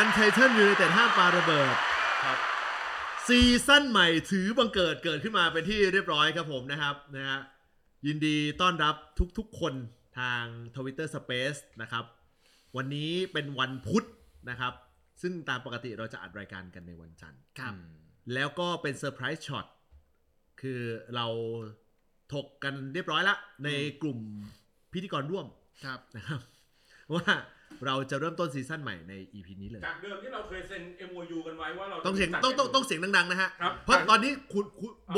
Untitled United ห้ามปาระเบิดครับซีซั่นใหม่ถือบังเกิดเกิดขึ้นมาเป็นที่เรียบร้อยครับผมนะครับนะฮะยินดีต้อนรับทุกๆคนทาง Twitter Space นะครับวันนี้เป็นวันพุธนะครับซึ่งตามปกติเราจะอัดรายการกันในวันจันทร์ครับแล้วก็เป็นเซอร์ไพรส์ช็อตคือเราถกกันเรียบร้อยละในกลุ่มพิธีกรร่วมครับนะครับว่าเราจะเริ่มต้นซีซั่นใหม่ใน EP นี้เลยจากเดิมที่เราเคยเซ็น MOU กันไว้ว่าเราต้องเสียงดังๆนะฮะเพราะตอนนี้คุณ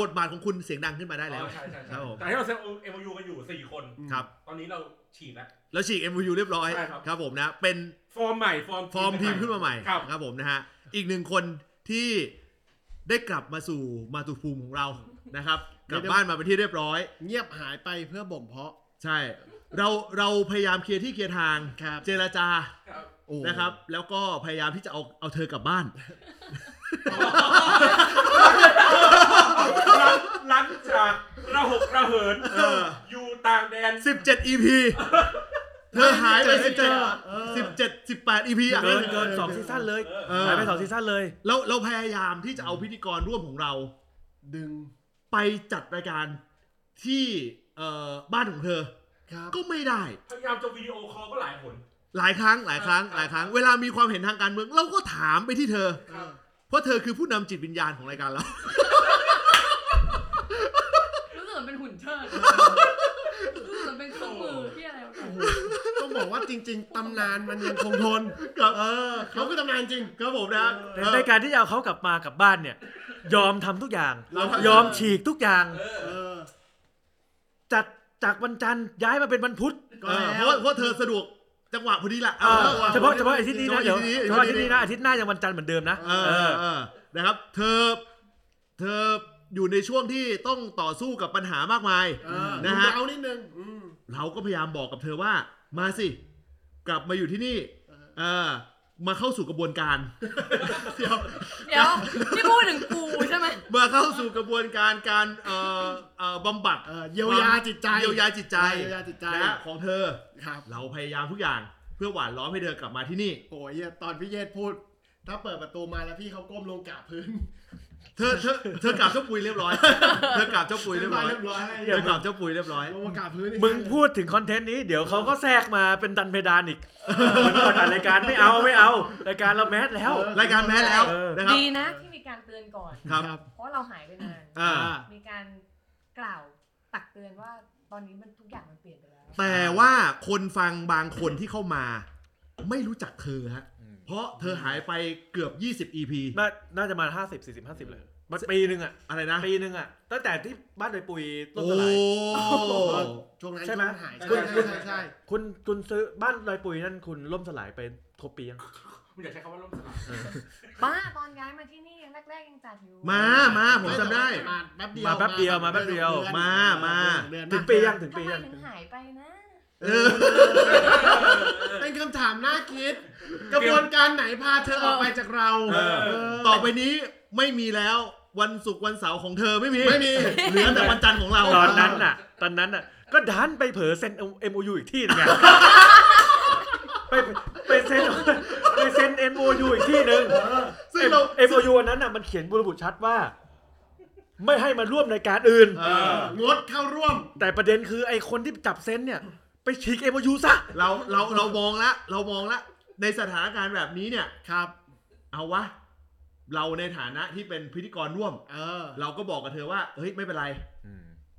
บทบาทของคุณเสียงดังขึ้นมาได้แล้วครับผมแต่ที่เราเซ็น MOU กันอยู่4คนครับตอนนี้เราฉีกแล้วเราฉีก MOU เรียบร้อยครับผมนะเป็นฟอร์มใหม่ฟอร์มทีมขึ้นมาใหม่ครับผมนะฮะอีก1คนที่ได้กลับมาสู่มาตุภูมิของเรานะครับกลับบ้านมาเป็นที่เรียบร้อยเงียบหายไปเพื่อบ่มเพาะใช่เราพยายามเคลียร์ที่เคลียร์ทางเจรจานะครับแล้วก็พยายามที่จะเอาเธอกลับบ้านหลังจากระหกระเหินอยู่ต่างแดน17 EP เธอหายไป17 18 EP อ่ะเกิน2ซีซั่นเลยหายไป2ซีซั่นเลยเราพยายามที่จะเอาพิธีกรร่วมของเราดึงไปจัดรายการที่บ้านของเธอก็ไม่ได้พยายามจะวิดีโอคอลก็หลายครั้งเวลามีความเห็นทางการเมืองเราก็ถามไปที่เธอเพราะเธอคือผู้นำจิตวิญญาณของรายการเรารู้สึกเหมือนเป็นหุ่นเชิดรู้สึกเหมือนเป็นเครื่องมือที่อะไรต้องบอกว่าจริงๆตำนานมันยังคงทนเขาคือตำนานจริงครับผมนะในการที่จะเอาเขากลับมากลับบ้านเนี่ยยอมทำทุกอย่างยอมฉีกทุกอย่างจัดจากวันจันทร์ย้ายมาเป็นวันพุธเพราะเธอสะดวกจังหวะพอดีละเฉพาะอาทิตย์นี้นะเดี๋ยวเฉพาะอาทิตย์นี้นะอาทิตย์หน้ายังวันจันทร์เหมือนเดิมนะนะครับเธออยู่ในช่วงที่ต้องต่อสู้กับปัญหามากมายนะฮะเอานิดนึงเราก็พยายามบอกกับเธอว่ามาสิกลับมาอยู่ที่นี่มาเข้าสู่กระบวนการเดี๋ยวที่พูดถึงกูใช่ไหมมาเข้าสู่กระบวนการการบำบัดเยียวยาจิตใจนะของเธอครับเราพยายามทุกอย่างเพื่อหว่านล้อมให้เธอกลับมาที่นี่โอ้ยตอนพี่เยศพูดถ้าเปิดประตูมาแล้วพี่เขาก้มลงกราบพื้นเธอกราบเจ้าปุ๋ยเรียบร้อยลงมากราบพื้นมึงพูดถึงคอนเทนต์นี้เดี๋ยวเขาก็แทรกมาเป็นดันเพดานอีกรายการไม่เอารายการเราแมสแล้วดีนะที่มีการเตือนก่อนเพราะเราหายไปนานมีการกล่าวตักเตือนว่าตอนนี้มันทุกอย่างมันเปลี่ยนไปแล้วแต่ว่าคนฟังบางคนที่เข้ามาไม่รู้จักเธอฮะเพราะเธอหายไปเกือบ20 EP น่าจะมา50 40 50เลยปีนึงอ่ะอะไรนะปีนึงอ่ะตั้งแต่ที่บ้านโดยปุยต้นสลายช่วงนั้นใช่มั้ยใช่คุณซื้อบ้านโดยปุยนั่นคุณล่มสลายไปครบปียังคุณอยากใช้คำว่าล่มสลายป้าตอนย้ายมาที่นี่แรกยังจัดอยู่มาผมจำได้มาแป๊บเดียวมาถึงปียังถึงหายไปนะเป็นคำถามน่าคิดกระบวนการไหนพาเธอออกไปจากเราต่อไปนี้ไม่มีแล้ววันศุกร์วันเสาร์ของเธอไม่มีเหลือแต่วันจันทร์ของเราตอนนั้นน่ะก็ดันไปเผลอเซ็น MOU อีกที่นึงไงไปเซ็น MOU อีกที่นึงซึ่งเรา MOU อันนั้นน่ะมันเขียนบุรุษชัดว่าไม่ให้มาร่วมในการอื่นงดเข้าร่วมแต่ประเด็นคือไอ้คนที่จับเซ็นเนี่ยไปฉีก MOU ซะเรามองละในสถานการณ์แบบนี้เนี่ยครับเอาวะเราในฐานะที่เป็นพิธีกรร่วมเราก็บอกกับเธอว่าเฮ้ยไม่เป็นไร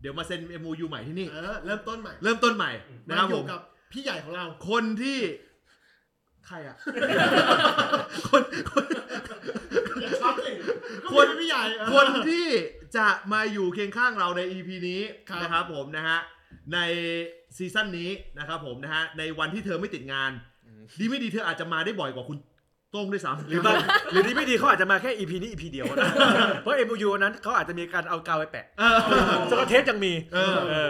เดี๋ยวมาเซ็น MOU ใหม่ที่นี่เริ่มต้นใหม่นะครับผมกับพี่ใหญ่ของเราคนที่ใครอ่ะคนพี่ใหญ่คนที่จะมาอยู่เคียงข้างเราใน EP นี้นะครับผมนะฮะในซีซั่นนี้นะครับผมนะฮะในวันที่เธอไม่ติดงานดีไม่ดีเธออาจจะมาได้บ่อยกว่าคุณโต้งด้วยซ้ำหรือดีไม่ดีเขาอาจจะมาแค่ EP นี้ EP เดียวนะเพราะ MOU นั้นเขาอาจจะมีการเอากาวไปแปะสกอตเทปยังมี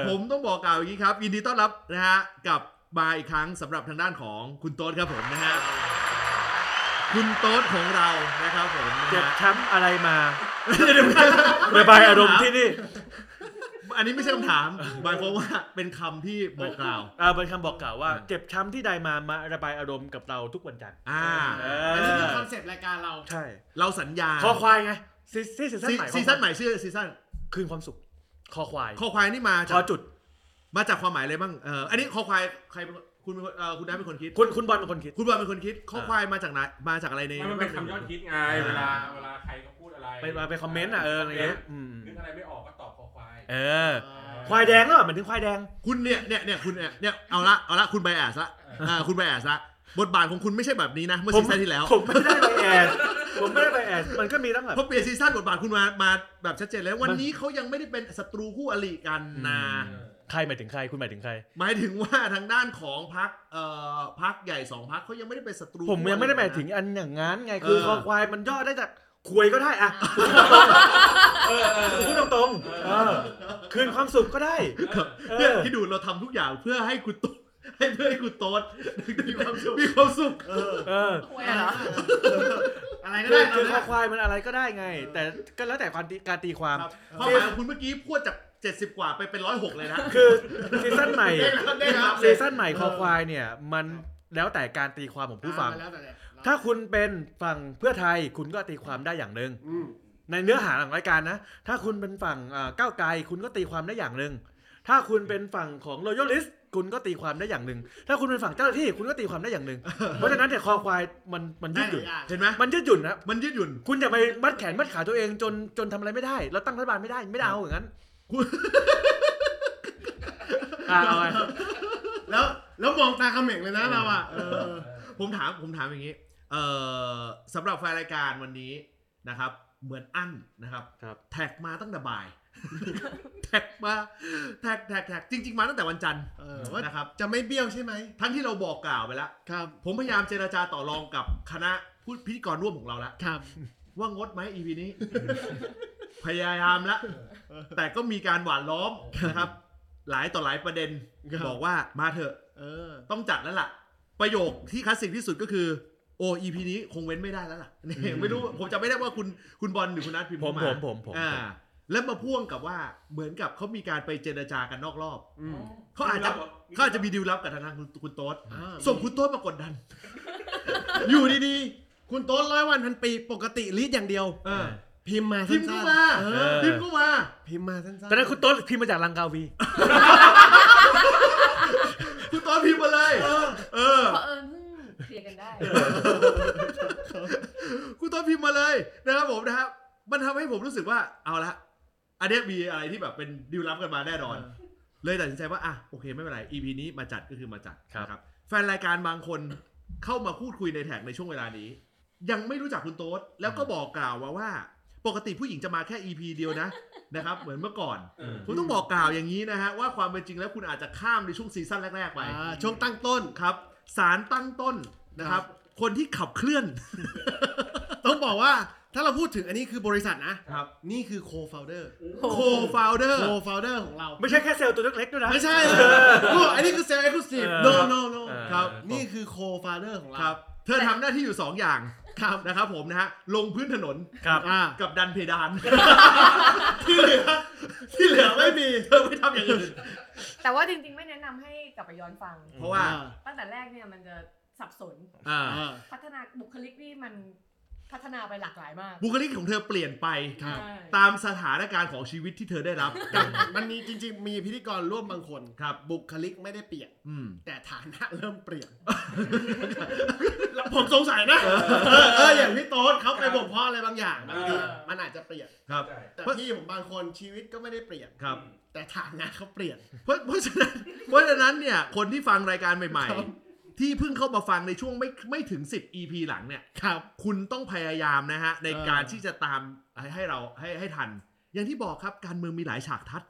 ผมต้องบอกกาวอย่างนี้ครับยินดีต้อนรับนะฮะกลับมาอีกครั้งสำหรับทางด้านของคุณโต๊ดครับผมนะฮะคุณโต๊ดของเรานะครับผมเจ็บช้ำอะไรมาระบายอารมณ์ที่นี่ อันนี้ไม่ใช่คำถามหมายความว่าเป็นคำที่บอกกล่าวเป็นคำบอกกล่าวว่าเจ็บช้ำที่ใดมาระบายอารมณ์กับเราทุกวันจันทร์อันนี้คือคอนเซ็ปต์รายการเราใช่เราสัญญาคอควายไงซีซั่นใหม่ชื่อซีซั่นคืนความสุขคอควายนี่มาจากจุดมาจากความหมายอะไรบ้างอันนี้คอควายใครคุณได้เป็นคนคิดคุณบอลเป็นคนคิดข้อควายมาจากไหนมาจากอะไรในมันเป็นคำยอดคิดไงเวลาใครก็พูดอะไรไปคอมเมนต์อ่ะอะไรเงี้ยนึกอะไรไม่ออกก็ตอบข้อควายควายแดงแล้วเหมือนถึงควายแดงคุณเนี่ยคุณเนี่ยเอาละคุณไบแอสละคุณไบแอสละบทบาทของคุณไม่ใช่แบบนี้นะเมื่อซีซั่นที่แล้วผมไม่ได้ไบแอสมันก็มีตั้งแบบเพราะเปลี่ยนซีซั่นบทบาทคุณมาแบบชัดเจนแล้ววันนี้เขายังไม่ได้เป็นศัตรูคู่อริกันนะใครหมายถึงใครคุณหมายถึงใครหมายถึงว่าทางด้านของพรรคใหญ่2พรรคเขายังไม่ได้เป็นศัตรูผมยังไม่ได้หมายถึงอันอย่างงั้นไงคือคอควายมันย่อได้จากควยก็ได้อะพูดตรงๆคืนความสุขก็ได้เนี่ยที่ดูเราทำทุกอย่างเพื่อให้คุณโต๊ดมีความสุขควยเหรออะไรก็ได้คือคอควายมันอะไรก็ได้ไงแต่ก็แล้วแต่การตีความความหมายของคุณเมื่อกี้พูดจาก70กว่าไปเป็น106เลยนะคือซีซั่นใหม่คอควายเนี่ยมันแล้วแต่การตีความของผู้ฟังถ้าคุณเป็นฝั่งเพื่อไทยคุณก็ตีความได้อย่างนึงในเนื้อหาของรายการนะถ้าคุณเป็นฝั่งก้าวไกลคุณก็ตีความได้อย่างนึงถ้าคุณเป็นฝั่งของ Loyalist คุณก็ตีความได้อย่างนึงถ้าคุณเป็นฝั่งเจ้าหน้าที่คุณก็ตีความได้อย่างนึงเพราะฉะนั้นเนี่ยคอควายมันยืดหยุ่นเห็นมั้ยมันยืดหยุ่นนะมันยืดหยุ่นคุณอย่าไปมัดแขนมัดขาตัวเองจนทำอะไรไม่ได้แล้วตั้งรัฐบาลไม่ได้เอาอย่างนั้นแล้วมองตาเขม่งเลยนะเราอ่ะผมถามอย่างนี้สำหรับแฟนรายการวันนี้นะครับเหมือนอั้นนะครับแท็กมาตั้งแต่บ่ายแท็กจริงมาตั้งแต่วันจันทร์นะครับจะไม่เบี้ยวใช่ไหมทั้งที่เราบอกกล่าวไปแล้วผมพยายามเจรจาต่อรองกับคณะผู้พิธีกรร่วมของเราแล้วว่างดไหม EP นี้พยายามแล้วแต่ก็มีการหวานล้อมนะครับหลายต่อหลายประเด็นบอกว่ามาเถอะต้องจัดแล้วล่ะประโยคที่คลาสสิกที่สุดก็คือโอ้ EP นี้คงเว้นไม่ได้แล้วล่ะไม่รู้ผมจะไม่ได้ว่าคุณบอลหรือคุณนัทพิมพ์มาผมแล้วมาพ่วงกับว่าเหมือนกับเขามีการไปเจรจากันนอกรอบเขาอาจจะมีดีลลับกับทางคุณโต๊ดส่งคุณโต๊ดมากดดันอยู่ดีๆคุณโต๊ดร้อยวันพันปีปกติรีดอย่างเดียวพิมพ์มาสั้นๆแต่นั้นคุณโต๊ดพิมพ์มาจากลังกาวีคุณโต๊ดพิมพ์มาเลยเคลียร์กันได้คุณโต๊ดพิมพ์มาเลยนะครับผมนะครับมันทำให้ผมรู้สึกว่าเอาละอันนี้มีอะไรที่แบบเป็นดีลลับกันมาแน่นอนเลยตัดสินใจว่าอ่ะโอเคไม่เป็นไร EP นี้มาจัดก็คือมาจัดครับแฟนรายการบางคนเข้ามาพูดคุยในแท็กในช่วงเวลานี้ยังไม่รู้จักคุณโต๊ดแล้วก็บอกกล่าวว่าปกติผู้หญิงจะมาแค่ EP เดียวนะนะครับเหมือนเมื่อก่อนผมต้องบอกกล่าวอย่างนี้นะฮะว่าความเป็นจริงแล้วคุณอาจจะข้ามในช่วงซีซั่นแรกๆไปช่วงตั้งต้นครับสารตั้งต้นนะครับคนที่ขับเคลื่อน ต้องบอกว่าถ้าเราพูดถึงอันนี้คือบริษัทนะครับนี่คือโคฟาวเดอร์ของเราไม่ใช่แค่เซลล์ตัวเล็กๆด้วยนะไม่ใช่อันนี้คือเซลล์ Exclusive no ครับนี่คือโคฟาวเดอร์ของเราเธอทำหน้าที่อยู่2อย่างครับนะครับผมนะฮะลงพื้นถนนกับดันเพดานที่เหลือไม่มีเธอไม่ทำอย่างอื่นแต่ว่าจริงๆไม่แนะนำให้กลับไปย้อนฟังเพราะว่าตั้งแต่แรกเนี่ยมันจะสับสนพัฒนาบุคลิกนี่มันพัฒนาไปหลากหลายมากบุคลิกของเธอเปลี่ยนไปตามสถานการณ์ของชีวิตที่เธอได้รับมันมีจริงๆมีพิธีกรร่วมบางคนครับบุคลิกไม่ได้เปลี่ยนแต่ฐานะเริ่มเปลี่ยนผมสงสัยนะอย่างพี่โต๊ดเขาไปบ่มเพาะอะไรบางอย่างมันอาจจะเปลี่ยนครับแต่พี่ผมบางคนชีวิตก็ไม่ได้เปลี่ยนครับแต่ฐานะเขาเปลี่ยนเพราะฉะนั้นเนี่ยคนที่ฟังรายการใหม่ที่เพิ่งเข้ามาฟังในช่วงไม่ถึง10 EP หลังเนี่ยครับคุณต้องพยายามนะฮะในการที่จะตามให้เราให้ทันอย่างที่บอกครับการเมืองมีหลายฉากทัศน์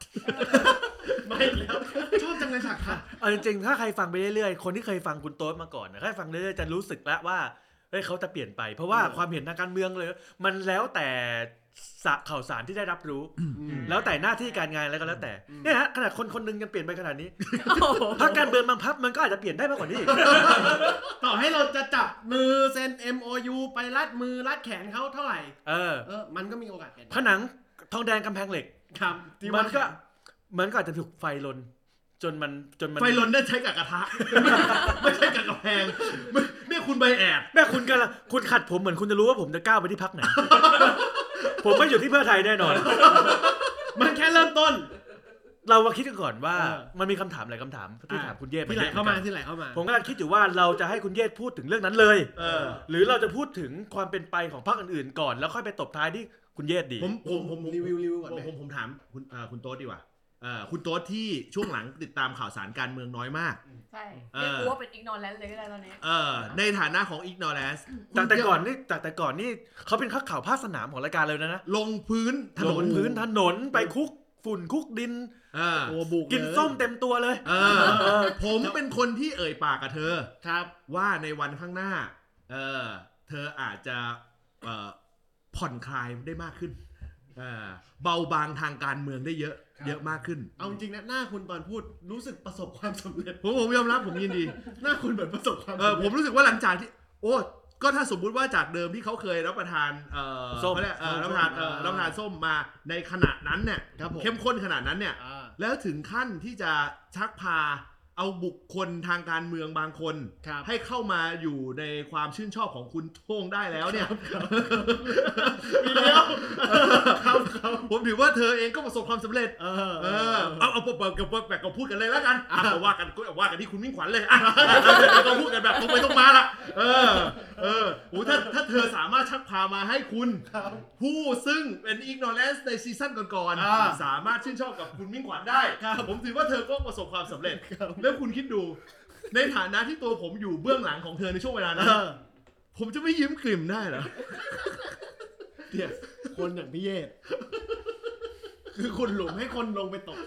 ไม่แล้วชอบจังเลยฉากทัศน์จริงๆถ้าใครฟังไปเรื่อยๆคนที่เคยฟังคุณโต๊ดมาก่อนนะถ้าฟังเรื่อยๆจะรู้สึกแล้วว่าเฮ้ยเขาจะเปลี่ยนไปเพราะว่าความเห็นทางการเมืองเลยมันแล้วแต่ข่าวสารที่ได้รับรู้แล้วแต่หน้าที่การงานอะไรก็แล้วแต่เนี่ยฮะขนาดคนๆนึงยังเปลี่ยนไปขนาดนี้ถ้าการเมืองบางพักมันก็อาจจะเปลี่ยนได้มากกว่านี้ต่อให้เราจะจับมือเซ็น MOU ไปลัดมือลัดแขนเขาเท่าไหร่มันก็มีโอกาสเปลี่ยนผนังทองแดงกำแพงเหล็กมันก็ มันก็อาจจะถูกไฟลนจนมันไฟลนได้ใช้กับกระทะไม่ใช่กับกระแพงเนี่ยคุณไปแอบแม่คุณกันละคุณขัดผมเหมือนคุณจะรู้ว่าผมจะก้าวไปที่พรรคไหนผมไม่อยู่ที่เพื่อไทยแน่นอนมันแค่เริ่มต้นเรามาคิดกันก่อนว่ามันมีคำถามหลายคำถามที่ถามคุณเยศที่ไหลเข้ามาผมกำลังคิดอยู่ว่าเราจะให้คุณเยศพูดถึงเรื่องนั้นเลยหรือเราจะพูดถึงความเป็นไปของพรรคอื่นๆก่อนแล้วค่อยไปตบท้ายที่คุณเยศดีผมรีวิวก่อนผมถามคุณโต๊ดดีกว่าคุณโต๊ดที่ช่วงหลังติดตามข่าวสารการเมืองน้อยมากใช่เรียกว่าเป็น ignorance เลยก็ได้ตอนนี้ในฐานะของ ignorance แต่ก่อนนี่เขาเป็นข่าวภาคสนามของรายการเลยนะลงพื้นถนนไปคุกฝุ่นคุกดินกินส้มเต็มตัวเลยผมเป็นคนที่เอ่ยปากกับเธอครับว่าในวันข้างหน้าเธออาจจะผ่อนคลายได้มากขึ้นเบาบางทางการเมืองได้เยอะมากขึ้นเอาจริงนะหน้าคุณตอนพูดรู้สึกประสบความสำเร็จผมยอมรับผมยินดีหน้าคุณเหมือนประสบความสำเร็จผมรู้สึกว่าหลังจากที่โอ้ก็ถ้าสมมุติว่าจากเดิมที่เขาเคยรับประทานรับประทานส้มมาในขณะนั้นเนี่ยเข้มข้นขนาดนั้นเนี่ยแล้วถึงขั้นที่จะชักพาเอาบุคคลทางการเมืองบางคนให้เข้ามาอยู่ในความชื่นชอบของคุณโท่งได้แล้วเนี่ยมีแล้วผมถือว่าเธอเองก็ประสบความสำเร็จเอาแบบก็พูดกันเลยแล้วกันเอาว่ากันที่คุณมิ่งขวัญเลยก็พูดกันแบบตรงไปตรงมาละโอ้ถ้าเธอสามารถชักพามาให้คุณผู้ซึ่งเป็น ignorance ในซีซั่นก่อนๆสามารถชื่นชอบกับคุณมิ่งขวัญได้ผมถือว่าเธอก็ประสบความสำเร็จแล้วคุณคิดดูในฐานะที่ตัวผมอยู่เบื้องหลังของเธอในช่วงเวลานั้นผมจะไม่ยิ้มกลิ่มได้เหรอเนี่ยคนอย่างพี่เยศคือคุณหลุมให้คนลงไปตก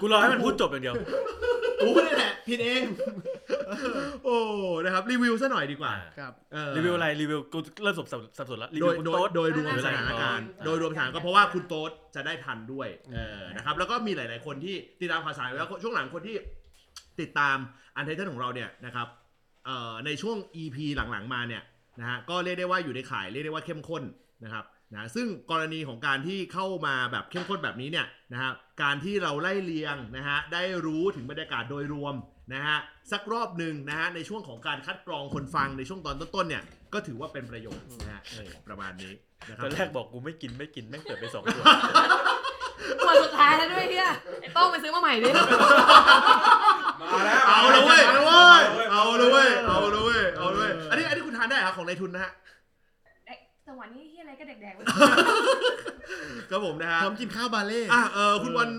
กูรอให้มันพูดจบอย่างเดียวกูนี่แหละผิดเองโอ้นะครับรีวิวซะหน่อยดีกว่าครับรีวิวอะไรรีวิวกูเริ่มสับสนแล้วรีวิวคุณโต๊ดโดยรวมสถานการณ์โดยรวมสถานการณ์ก็เพราะว่าคุณโต๊ดจะได้ทันด้วยนะครับแล้วก็มีหลายๆคนที่ติดตามข่าวสารแล้วช่วงหลังคนที่ติดตาม Untitled ของเราเนี่ยนะครับในช่วง EP หลังๆมาเนี่ยนะฮะก็เรียกได้ว่าอยู่ในข่ายเรียกได้ว่าเข้มข้นนะครับนะซึ่งกรณีของการที่เข้ามาแบบเข้มข้นแบบนี้เนี่ยนะฮะการที่เราไล่เลียงนะฮะได้รู้ถึงบรรยากาศโดยรวมนะฮะสักรอบหนึ่งนะฮะในช่วงของการคัดกรองคนฟังในช่วงตอนต้นๆเนี่ยก็ถือว่าเป็นประโยชน์นะฮะประมาณนี้นะครับตอนแรกบอกกูไม่กินแม่งเกิดไป2ตัวตัวสุดท้ายแล้วด้วยเฮียไอ้โต้งไปซื้อมาใหม่ดิมาแล้วเอาเลยเว้ยเอาเลยอันนี้คุณทานได้ครับของนายทุนนะฮะสวรรค์นี่เฮียอะไรก็แดกๆเลยครับผมนะฮะผมกินข้าวบาเล่คุณวัน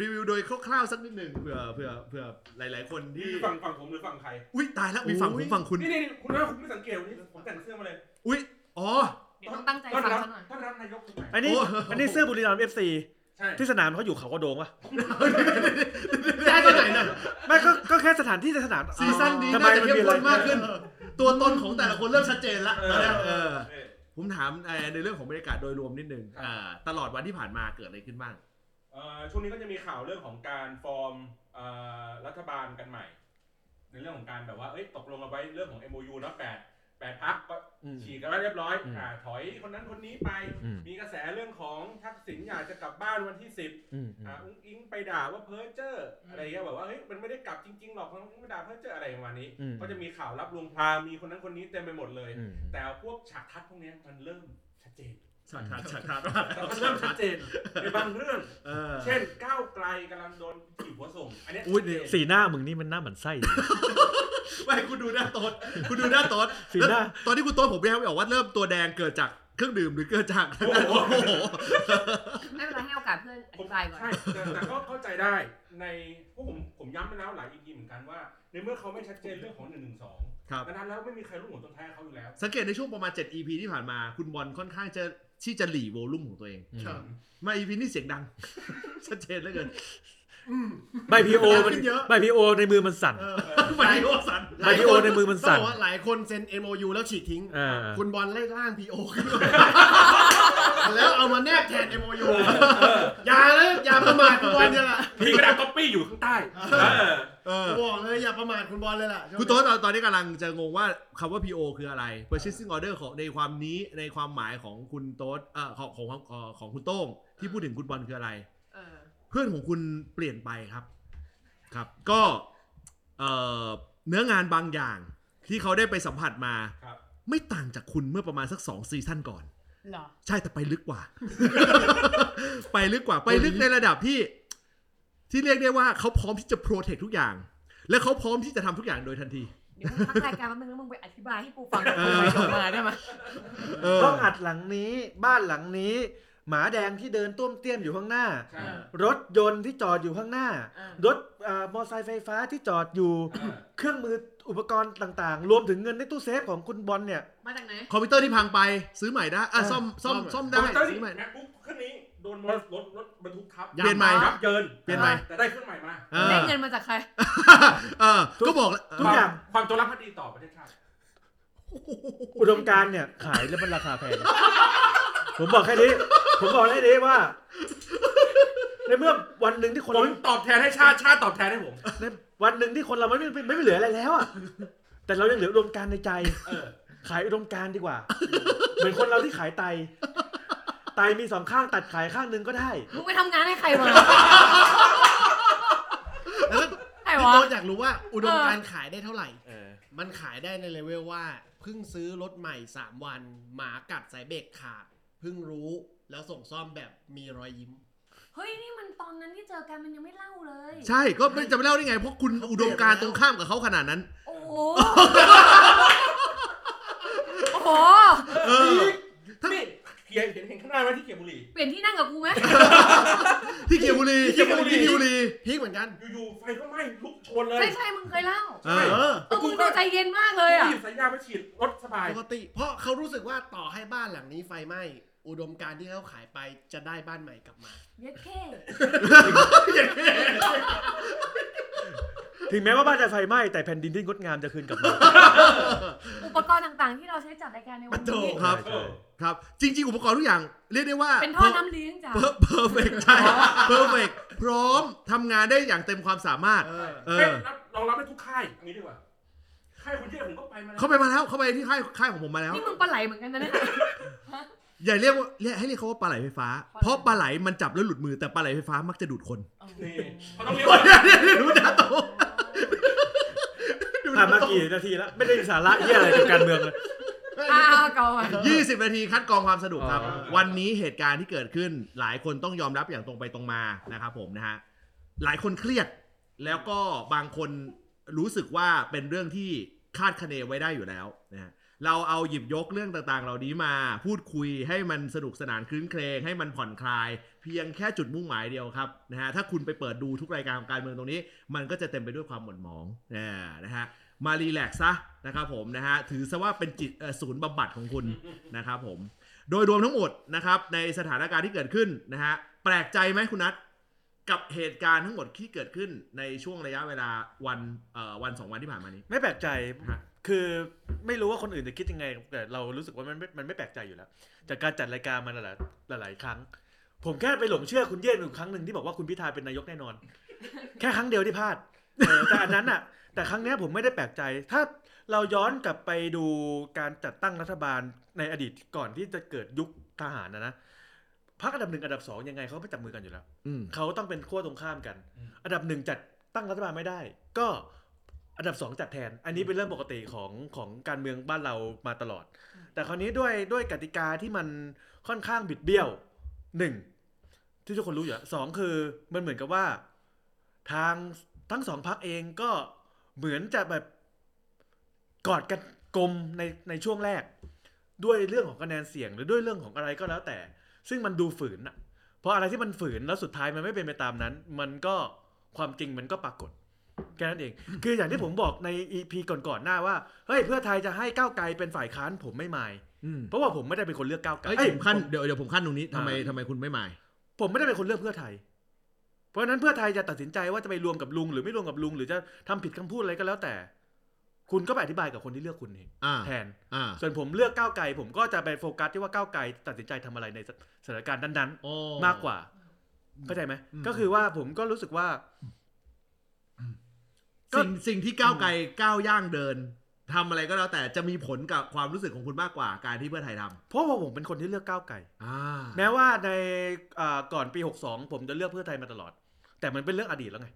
รีวิวโดยคร่าวๆสักนิดหนึ่งเผื่อหลายๆคนที่ฝั่งผมหรือฝั่งใครอุ้ยตายแล้วมีฝั่งผมฝั่งคุณนี่คุณว่าคุณไม่สังเกตวันนี้ผมแต่งเสื้อมาเลยอุ้ยอ๋อต้องตั้งใจฟังซะหน่อยต้อนรับนายกคุณใหม่อันนี้เสื้อบุรีรัมย์ FC ใช่ที่สนามเขาอยู่เขาก็โดงป่ะได้ตัวไหนน่ะไม่ก็แค่สถานที่ในสนามซีซั่นนี้น่าจะเข้มข้นมากขึ้นตัวตนของแต่ละคนเริ่มชัดเจนละผมถามในเรื่องของบรรยากาศโดยรวมนิดนึงตลอดวันที่ผ่านมาเกิดอะไรขึ้นบ้างช่วงนี้ก็จะมีข่าวเรื่องของการฟอร์มรัฐบาลกันใหม่ในเรื่องของการแบบว่าตกลงเอาไว้เรื่องของ MOU เนาะ8พรรคก็ฉีกกันเรียบร้อยถอยคนนั้นคนนี้ไปมีกระแสเรื่องของทักษิณอยากจะกลับบ้านวันที่10อุ้งอิงไปด่าว่าเพ้อเจ้ออะไรเงี้ยแบบว่าเฮ้ยมันไม่ได้กลับจริงๆหรอกมันไม่ด่าเพ้อเจ้ออะไรประมาณนี้ก็จะมีข่าวรับลวงพามีคนนั้นคนนี้เต็มไปหมดเลยแต่พวกฉากทัดพวกนี้มันเริ่มชัดเจนฉากทัดมันเริ่มชัดเจนในบางเรื่องเช่นก้าวไกลกำลังโดนขี่หัวส่งอันนี้สีหน้ามึงนี่มันหน้าเหมือนไส้ไม่คุณดูหน้าโต๊ดสีหน้าตอนที่คุณโต๊ดผมแยกไม่ออกว่าเริ่มตัวแดงเกิดจากเครื่องดื่มหรือเกิดจากโอ้โหไม่เป็นไรให้โอกาสเพื่อนอธิบายก่อนใช่แต่ก็เข้าใจได้ในพวกผมย้ำไปแล้วหลายอีพีเหมือนกันว่าในเมื่อเขาไม่ชัดเจนเรื่องของ112ดังนั้นแล้วไม่มีใครรู้หัวต้นท้ายเขาอยู่แล้วสังเกตในช่วงประมาณ7 EP ที่ผ่านมาคุณบอลค่อนข้างจะที่จะหลีโวลุ่มของตัวเองมา EP นี่เสียงดังชัดเจนเหลือเกินใบพีโอมันใบพีโอในมือมันสั่นใบพีโอสั่นใบพีโอในมือมันสั่นว่าหลายคนเซ็น MOU แล้วฉีกทิ้งคุณบอลไล่ล่างพีโอแล้วเอามาแนบแทน MOU อย่าประมาทคุณบอลเนี่ยล่ะพี่กระดาษก๊อปปี้อยู่ข้างใต้บอกเลยอย่าประมาทคุณบอลเลยล่ะคุณโต๊ดตอนนี้กำลังจะงงว่าคำว่า PO คืออะไร Purchasing Order ของในความนี้ในความหมายของคุณโต๊ดของคุณโต้งที่พูดถึงคุณบอลคืออะไรเ พื่อนของคุณเปลี่ยนไปครับครับก็เนื้องานบางอย่างที่เขาได้ไปสัมผัสมาไม่ต่างจากคุณเมื่อประมาณสัก2ซีซั่นก่อนใช่แต่ไปลึกกว่า ไปลึกกว่าไปลึกในระดับที่เรียกได้ว่าเขาพร้อมที่จะโปรเทคทุกอย่างและเขาพร้อมที่จะทำทุกอย่างโดยทันทีเดี๋ยวพักรายการแป๊บนึงแล้วมึงไปอธิบายให้กูฟังกันมาได้ไหมห้องอัดหลังนี้บ้านหลังนี้หมาแดงที่เดินต้วมเตี้ยมอยู่ข้างหน้ารถยนต์ที่จอดอยู่ข้างหน้ารถมอเตอร์ไซค์ไฟฟ้าที่จอดอยู่เครื่องมืออุปกรณ์ต่างๆรวมถึงเงินในตู้เซฟของคุณบอลเนี่ยมาจากไหนคอมพิวเตอร์ที่พังไปซื้อใหม่ได้ซ่อมได้ซื้อใหม่ปุ๊บเครื่องนี้โดนรถบรรทุกทับเปลี่ยนใหม่ยับเยินเปลี่ยนใหม่แต่ได้เครื่องใหม่มาได้เงินมาจากใครก็บอกทุกอย่างความจงรักภักดีต่อประเทศชาติอุดมการณ์เนี่ยขายแล้วมันราคาแพงผมบอกแค่นี้ว่าในเมื่อวันหนึ่งที่คนผมตอบแทนให้ชาติตอบแทนให้ผมในวันหนึ่งที่คนเราไม่เหลืออะไรแล้วอ่ะแต่เรายังเหลืออุดมการณ์ในใจขายอุดมการณ์ดีกว่าเหมือนคนเราที่ขายไตมีสองข้างตัดขายข้างนึงก็ได้มึงไปทำงานให้ใครมาแล้วพี่โตอยากรู้ว่าอุดมการณ์ขายได้เท่าไหร่มันขายได้ในเลเวลว่าเพิ่งซื้อรถใหม่3วันหมากัดสายเบรกขาดเพิ่งรู้แล้วส่งซ่อมแบบมีรอยยิ้มเฮ้ยนี่มันตอนนั้นที่เจอกันมันยังไม่เล่าเลยใช่ก็ไม่จะไม่เล่าได้ไงเพราะคุณอุดมการณ์ตรงข้ามกับเขาขนาดนั้นโอ้โหโอ้โหทั้งเปลี่ยนข้างหน้าไหมที่เกียร์บุรีเปลี่ยนที่นั่งกับกูไหมที่เกียร์บุรีพีคเหมือนกันอยู่ๆไฟก็ไหม้ลุกชนเลยใช่มึงเคยเล่ามึงดูใจเย็นมากเลยอ่ะสายยาไปฉีดรถสบายปกติเพราะเขารู้สึกว่าต่อให้บ้านหลังนี้ไฟไหม้อุดมการณ์ที่เขาขายไปจะได้บ้านใหม่กลับมาเย็ดแค่ถึงแม้ว่าบ้านจะไฟไหม้แต่แผ่นดินที่งดงามจะคืนกลับมาอุปกรณ์ต่างๆที่เราใช้จัดรายการในวันนี้ครับครับจริงๆอุปกรณ์ทุกอย่างเรียกได้ว่าเป็นท่อน้ำเลี้ยงจ้ะperfect ใช่ perfect พร้อมทำงานได้อย่างเต็มความสามารถรองรับได้ทุกค่ายอย่างนี้ดีกว่าค่ายคุณเชื่อผมก็ไปมาแล้วเขาไปที่ค่ายของผมมาแล้วนี่มึงปลาไหลเหมือนกันนะเนี่ยอย่าเรียกว่าให้เรียกเขาว่าปลาไหลไฟฟ้าเพราะปลาไหลมันจับแล้วหลุดมือแต่ปลาไหลไฟฟ้ามักจะดูดคนเขาต้องเรียกว่าดูดาโตผ่านมากี่นาทีแล้วไม่ได้สาระเยอะอะไรกับการเมืองเลย20 นาทีคัดกรองความสนุกครับวันนี้เหตุการณ์ที่เกิดขึ้นหลายคนต้องยอมรับอย่างตรงไปตรงมานะครับผมนะฮะหลายคนเครียดแล้วก็บางคนรู้สึกว่าเป็นเรื่องที่คาดคะเนไว้ได้อยู่แล้วนะฮะเราเอาหยิบยกเรื่องต่างๆเหล่านี้มาพูดคุยให้มันสนุกสนานคลื้นเครงให้มันผ่อนคลายเพียงแค่จุดมุ่งหมายเดียวครับนะฮะถ้าคุณไปเปิดดูทุกรายการของการเมืองตรงนี้มันก็จะเต็มไปด้วยความหม่นหมองนะฮะมารีแลกซ์ซะนะครับผมนะฮะถือซะว่าเป็นจิตศูนย์บำบัดของคุณนะครับผมโดยรวมทั้งหมดนะครับในสถานการณ์ที่เกิดขึ้นนะฮะแปลกใจไหมคุณนัทกับเหตุการณ์ทั้งหมดที่เกิดขึ้นในช่วงระยะเวลาวัน2วันที่ผ่านมานี้ไม่แปลกใจคือไม่รู้ว่าคนอื่นจะคิดยังไงแต่เรารู้สึกว่ามันไม่แปลกใจอยู่แล้วจากการจัดรายการมาหลายครั้งผมแค่ไปหลงเชื่อคุณเย็นครั้งหนึ่งที่บอกว่าคุณพิธาเป็นนายกแน่นอน แค่ครั้งเดียวที่พลาด แต่อันนั้นอ่ะแต่ครั้งนี้ผมไม่ได้แปลกใจถ้าเราย้อนกลับไปดูการจัดตั้งรัฐบาลในอดีตก่อนที่จะเกิดยุคทหารนะพรรคอันดับ1อันดับ2ยังไงเขาไม่จับมือกันอยู่แล้วเขาต้องเป็นขั้วตรงข้ามกันอันดับ1จัดตั้งรัฐบาลไม่ได้ก็อันดับ2จัดแทนอันนี้เป็นเรื่องปกติของการเมืองบ้านเรามาตลอดแต่คราวนี้ด้วยกติกาที่มันค่อนข้างบิดเบี้ยว1ที่ทุกคนรู้อยู่แล้ว2คือมันเหมือนกับว่าทางทั้ง2พรรคเองก็เหมือนจะแบบกอดกันกลมในช่วงแรกด้วยเรื่องของคะแนนเสียงหรือด้วยเรื่องของอะไรก็แล้วแต่ซึ่งมันดูฝืนอ่ะเพราะอะไรที่มันฝืนแล้วสุดท้ายมันไม่เป็นไปตามนั้นมันก็ความจริงมันก็ปรากฏแค่นั้นเอง คืออย่างที่ผมบอกใน EP ก่อนๆหน้าว่าเฮ้ยเพื่อไทยจะให้ก้าวไกลเป็นฝ่ายค้านผมไม่หมายเพราะว่าผมไม่ได้เป็นคนเลือกก้าวไกลเดี๋ยวผมขั้นตรงนี้ทำไมคุณไม่หมายผมไม่ได้เป็นคนเลือกเพื่อไทยเพราะฉะนั้นเพื่อไทยจะตัดสินใจว่าจะไปรวมกับลุงหรือไม่รวมกับลุงหรือจะทำผิดคำพูดอะไรก็แล้วแต่คุณก็ไปอธิบายกับคนที่เลือกคุณเองแทนส่วนผมเลือกก้าวไกลผมก็จะไปโฟกัสที่ว่าก้าวไกลตัดสินใจทำอะไรในสถานการณ์นั้นๆมากกว่าเข้าใจไหมก็คือว่าผมก็รู้สึกว่าสิ่งที่ก้าวไกลก้าวย่างเดินทำอะไรก็แล้วแต่จะมีผลกับความรู้สึกของคุณมากกว่าการที่เพื่อไทยทำเพราะว่าผมเป็นคนที่เลือกก้าวไกลแม้ว่าในก่อนปี62ผมจะเลือกเพื่อไทยมาตลอด แต่มันเป็นเรื่องอดีตแล้วไง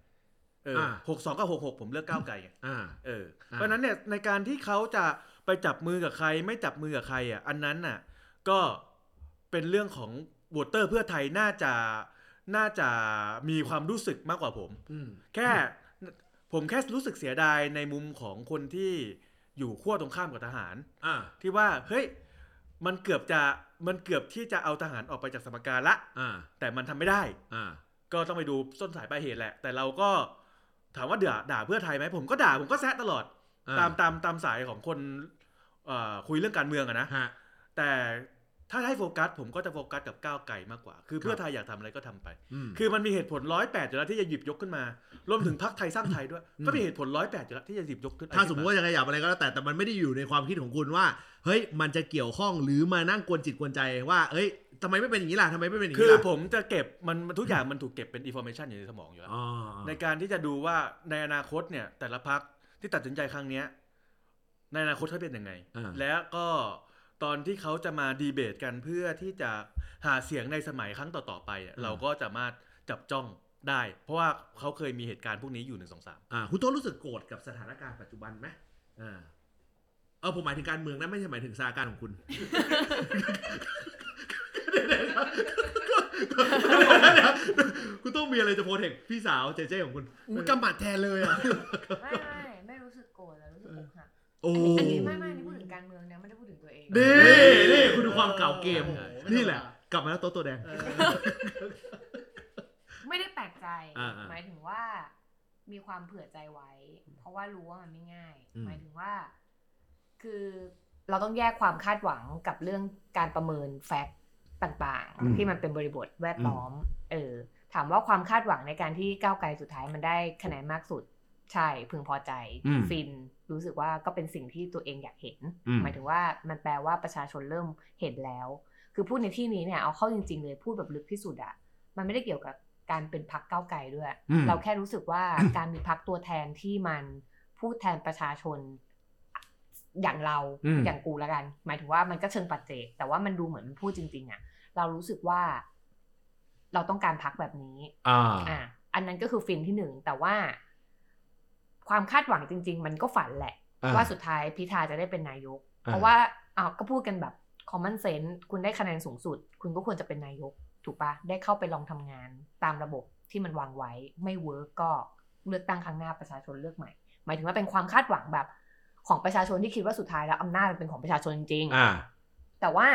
62กับ66ผมเลือกก้าวไกลไงเพราะนั้นเนี่ยในการที่เขาจะไปจับมือกับใครไม่จับมือกับใครอ่ะอันนั้นน่ะก็เป็นเรื่องของโหวตเตอร์เพื่อไทยน่าจะมีความรู้สึกมากกว่าผมแค่ผมแค่รู้สึกเสียดายในมุมของคนที่อยู่ขั้วตรงข้ามกับทหารที่ว่าเฮ้ยมันเกือบที่จะเอาทหารออกไปจากสมการละแต่มันทำไม่ได้ก็ต้องไปดูต้นสายปลายเหตุแหละแต่เราก็ถามว่าด่าเพื่อไทยไหมผมก็ด่าผมก็แซะตลอดตามสายของคนคุยเรื่องการเมืองอะนะแต่ถ้าให้โฟกัสผมก็จะโฟกัสกับก้าวไกลมากกว่าคือเพื่อไทยอยากทำอะไรก็ทำไปคือมันมีเหตุผล108อยู่แล้วที่จะหยิบยกขึ้นมารวมถึงพรรคไทยสร้างไทยด้วยก็มีเหตุผล108อยู่แล้วที่จะหยิบยกขึ้นถ้าสมมติว่าจะขยับอะไรก็แล้วแต่มันไม่ได้อยู่ในความคิดของคุณว่าเฮ้ยมันจะเกี่ยวข้องหรือมานั่งกวนจิตกวนใจว่าเอ้ยทำไมไม่เป็นอย่างนี้ล่ะทำไมไม่เป็นอย่างนี้ล่ะคือผมจะเก็บมันทุกอย่างมันถูกเก็บเป็น information อยู่ในสมองอยู่แล้วในการที่จะดูว่าในอนาคตเนี่ยแต่ละพรรคที่ตัดสินใจครั้งนี้ในอนาคตเขาเป็นยังไงแล้วก็ตอนที่เขาจะมาดีเบตกันเพื่อที่จะหาเสียงในสมัยครั้งต่อๆไปเราก็จะมาจับจ้องได้เพราะว่าเขาเคยมีเหตุการณ์พวกนี้อยู่ 1-2-3 คุณโต้รู้สึกโกรธกับสถานการณ์ปัจจุบันไหมผมหมายถึงการเมืองนะไม่ใช่หมายถึงสถานการณ์ของคุณคุณต้องมีอะไรจะโพสต์ให้พี่สาวเจ๊ๆของคุณมันกำหมัดแทนเลยอ่ะไม่รู้สึกโกรธแล้วรู้สึกอกหักอันนี้ไม่นี่พูดถึงการเมืองนะไม่ได้พูดถึงตัวเองนี่คุณดูความเก่าเกมนี่แหละกลับมาแล้วโต๊ะตัวแดงไม่ได้แปลกใจหมายถึงว่ามีความเผื่อใจไว้เพราะว่ารู้ว่ามันไม่ง่ายหมายถึงว่าคือเราต้องแยกความคาดหวังกับเรื่องการประเมินแฟกต์ต่างๆที่มันเป็นบริบทแวดล้อมถามว่าความคาดหวังในการที่ก้าวไกลสุดท้ายมันได้คะแนนมากสุดใช่พึงพอใจฟินรู้สึกว่าก็เป็นสิ่งที่ตัวเองอยากเห็นหมายถึงว่ามันแปลว่าประชาชนเริ่มเห็นแล้วคือพูดในที่นี้เนี่ยเอาเข้าจริงๆเลยพูดแบบลึกที่สุดอะมันไม่ได้เกี่ยวกับการเป็นพรรคก้าวไกลด้วยเราแค่รู้สึกว่าการมีพรรคตัวแทนที่มันพูดแทนประชาชนอย่างเราอย่างกูละกันหมายถึงว่ามันก็เชิงปัจเจกแต่ว่ามันดูเหมือนมันพูดจริงๆอะเรารู้สึกว่าเราต้องการพรรคแบบนี้อันนั้นก็คือฟินที่หนึ่งแต่ว่าความคาดหวังจริงๆมันก็ฝันแหละว่าสุดท้ายพิธาจะได้เป็นนายกเพราะว่าก็พูดกันแบบ common sense คุณได้คะแนนสูงสุดคุณก็ควรจะเป็นนายกถูกปะได้เข้าไปลองทำงานตามระบบที่มันวางไว้ไม่เวิร์กก็เลือกตั้งครั้งหน้าประชาชนเลือกใหม่หมายถึงว่าเป็นความคาดหวังแบบของประชาชนที่คิดว่าสุดท้ายแล้วอำนาจเป็นของประชาชนจริงแต่ว่า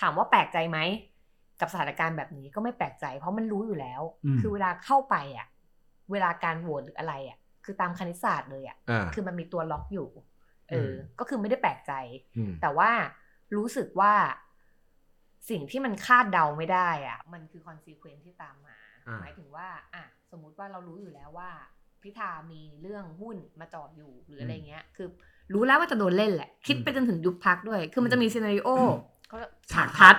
ถามว่าแปลกใจไหมกับสถานการณ์แบบนี้ก็ไม่แปลกใจเพราะมันรู้อยู่แล้วคือเวลาเข้าไปอ่ะเวลาการโหวตหรืออะไรอ่ะคือตามคณิตศาสตร์เลยอ่ะคือมันมีตัวล็อกอยู่ก็คือไม่ได้แปลกใจแต่ว่ารู้สึกว่าสิ่งที่มันคาดเดาไม่ได้อ่ะมันคือคอนซีเควนซ์ที่ตามมาหมายถึงว่าอ่ะสมมุติว่าเรารู้อยู่แล้วว่าพิธามีเรื่องหุ้นมาจอดอยู่หรืออะไรเงี้ยคือรู้แล้วว่าจะโดนเล่นแหละคิดไปจนถึงยุบพรรคด้วยคือมันจะมีซีนาริโอฉากทัด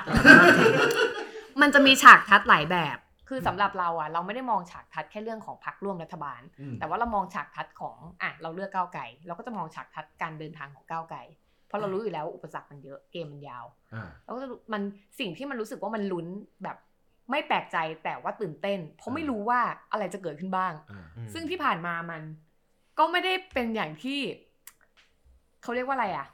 มันจะมีฉากทัดหลายแบบคือสำหรับเราอ่ะเราไม่ได้มองฉากทัดแค่เรื่องของพรรคร่วมรัฐบาลแต่ว่าเรามองฉากทัดของเราเลือกก้าวไกลเราก็จะมองฉากทัดการเดินทางของก้าวไกลเพราะเรารู้อยู่แล้วอุปสรรคมันเยอะเกมมันยาวแล้วก็มันสิ่งที่มันรู้สึกว่ามันลุ้นแบบไม่แปลกใจแต่ว่าตื่นเต้นเพราะไม่รู้ว่าอะไรจะเกิดขึ้นบ้างซึ่งที่ผ่านมามันก็ไม่ได้เป็นอย่างที่เขาเรียกว่าอะไรอ่ะ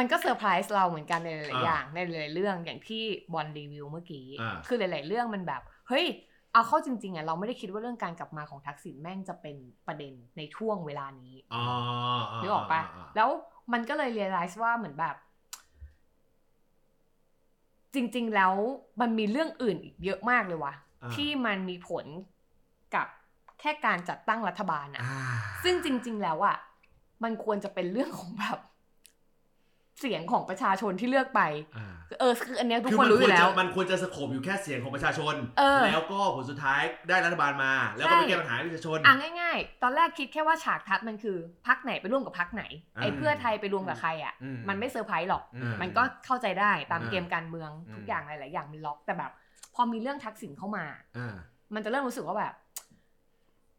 มันก็เซอร์ไพรส์เราเหมือนกันในหลายอย่างในหลายเรื่องอย่างที่บอลรีวิวเมื่อกี้คือหลายๆเรื่องมันแบบเฮ้ยเอาเข้าจริงๆอ่ะเราไม่ได้คิดว่าเรื่องการกลับมาของทักษิณแม่งจะเป็นประเด็นในช่วงเวลานี้นึกออกป่ะแล้วมันก็เลยเรียลไลซ์ว่าเหมือนแบบจริงๆแล้วมันมีเรื่องอื่นอีกเยอะมากเลยว่ะที่มันมีผลกับแค่การจัดตั้งรัฐบาลอ่ะซึ่งจริงๆแล้วอ่ะมันควรจะเป็นเรื่องของแบบเสียงของประชาชนที่เลือกไปคืออันนี้ทุกคนรู้อยู่แล้วมันควรจะสะโขบอยู่แค่เสียงของประชาชนแล้วก็ผลสุดท้ายได้รัฐบาลมาแล้วก็ไปแก้ปัญหาประชาชนง่ายๆตอนแรกคิดแค่ว่าฉากทัดมันคือพรรคไหนไปร่วมกับพรรคไหนไอ้เพื่อไทยไปร่วมกับใครอ่ะมันไม่เซอร์ไพรส์หรอกมันก็เข้าใจได้ตามเกมการเมืองทุกอย่างหลายๆอย่างมันล็อกแต่แบบพอมีเรื่องทักษิณเข้ามามันจะเริ่มรู้สึกว่าแบบ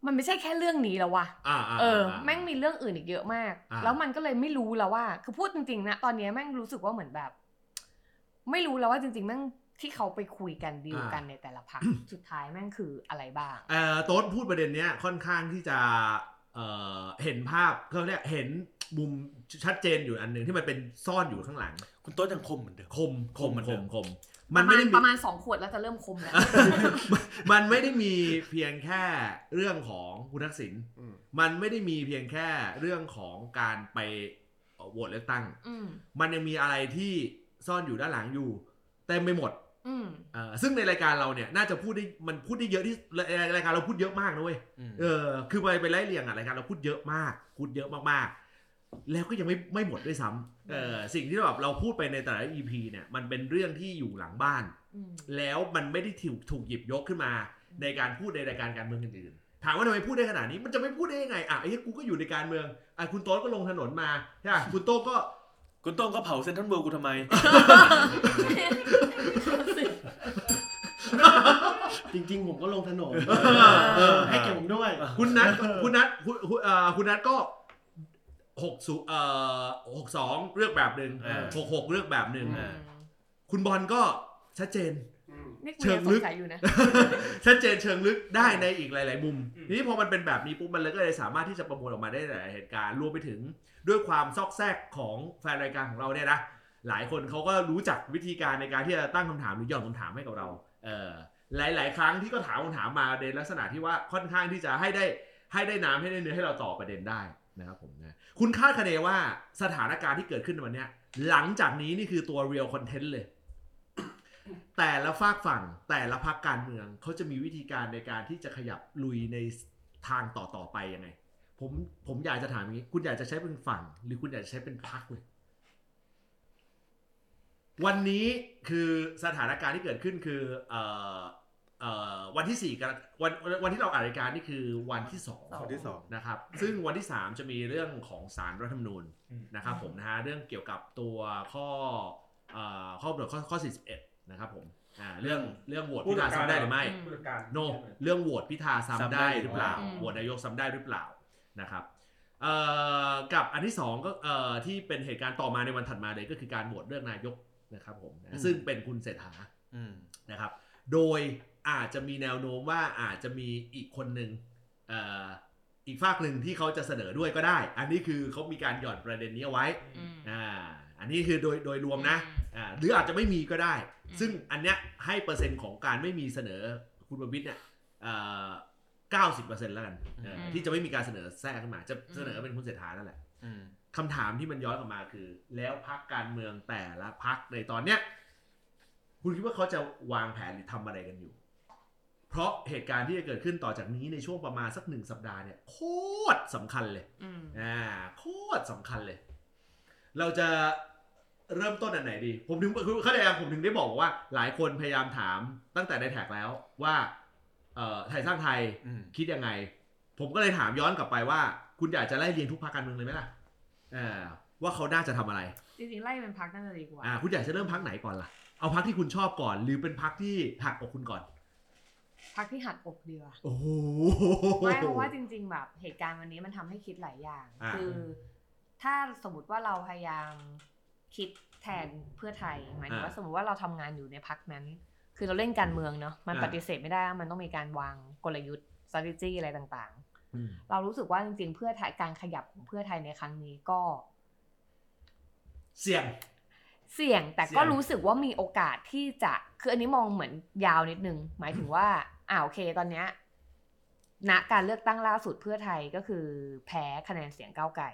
มันไม่ใช่แค่เรื่องนี้แล้วว่ะแม่งมีเรื่องอื่นอีกเยอะมากแล้วมันก็เลยไม่รู้แล้วว่าคือพูดจริงๆนะตอนนี้แม่งรู้สึกว่าเหมือนแบบไม่รู้แล้วว่าจริงๆแม่ง ที่เขาไปคุยกันดีลกันในแต่ละพรรคสุดท้ายแม่งคืออะไรบ้างโต๊ดพูดประเด็นเนี้ยค่อนข้างที่จะเห็นภาพเขาเรียกเห็นมุมชัดเจนอยู่อันนึงที่มันเป็นซ่อนอยู่ข้างหลังคุณโต๊ดยังคมเหมือนเดิมคมเหมือนเดิมคมมันไม่ได้ประมาณ2ขวดแล้วจะเริ่มคมแล้วมันไม่ได้มีเพียงแค่เรื่องของคุณทักษิณมันไม่ได้มีเพียงแค่เรื่องของการไปโหวตเลือกตั้งมันยังมีอะไรที่ซ่อนอยู่ด้านหลังอยู่เต็มไปหมดซึ่งในรายการเราเนี่ยน่าจะพูดได้มันพูดได้เยอะที่รายการเราพูดเยอะมากนะเว้ยคือไปไล่เรียงอ่ะรายการเราพูดเยอะมากแล้วก็ยังไม่หมดด้วยซ้ำสิ่งที่แบบเราพูดไปในแต่ละ EP เนี่ยมันเป็นเรื่องที่อยู่หลังบ้านแล้วมันไม่ได้ถูกหยิบยกขึ้นมาในการพูดในรายการการเมืองอื่นๆถามว่าทำไมพูดได้ขนาดนี้มันจะไม่พูดได้ยังไงอ่ะไอ้กูก็อยู่ในการเมืองอ่ะคุณโต้ก็ลงถนนมาใช่ป่ะคุณโต้ก็เผาเซ็นทรัลเวิลด์กูทำไม จริงๆผมก็ลงถนนให้เกียรติผมด้วยคุณนัทก็62เลือกแบบนึง66เลือกแบบนึงคุณบอลก็ชัดเจนเชิงลึกอยู่นะชัดเจนเชิงลึกได้ในอีกหลายๆมุมนี้พอมันเป็นแบบนี้ปุ๊บมันเลยก็เลยสามารถที่จะประมวลออกมาได้หลายเหตุการณ์รวมไปถึงด้วยความซอกแซกของแฟนรายการของเราเนี่ยนะหลายคนเขาก็รู้จักวิธีการในการที่จะตั้งคำถามหรือหย่อนคำถามให้กับเราหลายๆครั้งที่ก็ถามคำถามมาในลักษณะที่ว่าค่อนข้างที่จะให้ได้น้ำให้ได้เนื้อให้เราตอบประเด็นได้นะครับผมนะคุณคาดคะเนว่าสถานการณ์ที่เกิดขึ้นในวันนี้หลังจากนี้นี่คือตัว real content เลย แต่ละฝากฝั่งแต่ละพรรคการเมืองเขาจะมีวิธีการในการที่จะขยับลุยในทางต่อไปยังไงผมอยากจะถามอย่างนี้คุณอยากจะใช้เป็นฝั่งหรือคุณอยากจะใช้เป็นพรรคเลยวันนี้คือสถานการณ์ที่เกิดขึ้นคือวันที่4วันที่เราอ่านรายการนี่คือวันที่ 2นะครับซึ่งวันที่3จะมีเรื่องของศาลรัฐธรรมนูญนะครับผมนะฮะเรื่องเกี่ยวกับตัวข้อ41นะครับผมเรื่องโหวตพิธาซ้ำได้หรือไม่โนเรื่องโหวตพิธาซ้ำได้หรือเปล่าโหวตนายกซ้ำได้หรือเปล่านะครับกับอันที่2ก็ที่เป็นเหตุการณ์ต่อมาในวันถัดมาเลยก็คือการโหวตเลือกนายกนะครับผมซึ่งเป็นคุณเศรษฐานะครับโดยอาจจะมีแนวโน้มว่าอาจจะมีอีกคนนึงอีกฝากนึงที่เขาจะเสนอด้วยก็ได้อันนี้คือเขามีการหย่อนประเด็นนี้เอาไว้อันนี้คือโดยรวมนะหรืออาจจะไม่มีก็ได้ซึ่งอันเนี้ยให้เปอร์เซ็นต์ของการไม่มีเสนอคุณประวิตรเนี่ย90% แล้วกันที่จะไม่มีการเสนอแทรกขึ้นมาจะเสนอเป็นคุณเศรษฐานั่นแหละคำถามที่มันย้อนกลับมาคือแล้วพรรคการเมืองแต่ละพรรคในตอนเนี้ยคุณคิดว่าเขาจะวางแผนหรือทำอะไรกันอยู่เพราะเหตุการณ์ที่จะเกิดขึ้นต่อจากนี้ในช่วงประมาณสัก1สัปดาห์เนี่ยโคตรสำคัญเลยโคตรสำคัญเลยเราจะเริ่มต้นอันไหนดีผมถึงเข้าใจผมถึงได้บอกว่าหลายคนพยายามถามตั้งแต่ในแท็กแล้วว่าไทยสร้างไทยคิดยังไงผมก็เลยถามย้อนกลับไปว่าคุณอยากจะไล่เรียงทุกพรรคการเมืองเลยไหมล่ะว่าเขาน่าจะทำอะไรจริงๆไล่เป็นพรรคน่าจะดีกว่าคุณอยากจะเริ่มพรรคไหนก่อนล่ะเอาพรรคที่คุณชอบก่อนหรือเป็นพรรคที่หักอกคุณก่อนพรรคที่หักอกดีกว่าโอ้โหไม่เพราะว่าจริงๆแบบเหตุการณ์วันนี้มันทำให้คิดหลายอย่างคือถ้าสมมติว่าเราพยายามคิดแทนเพื่อไทยหมายถึงว่าสมมติว่าเราทำงานอยู่ในพรรคนั้นคือเราเล่นการเมืองเนาะมันปฏิเสธไม่ได้มันต้องมีการวางกลยุทธ์ strategy อะไรต่างๆเรารู้สึกว่าจริงๆเพื่อไทยการขยับของเพื่อไทยในครั้งนี้ก็เสี่ยงแต่ก็รู้สึกว่ามีโอกาสที่จะคืออันนี้มองเหมือนยาวนิดนึงหมายถึงว่าโอเคตอนเนี้ยณการเลือกตั้งล่าสุดเพื่อไทยก็คือแพ้คะแนนเสียงก้าวไกล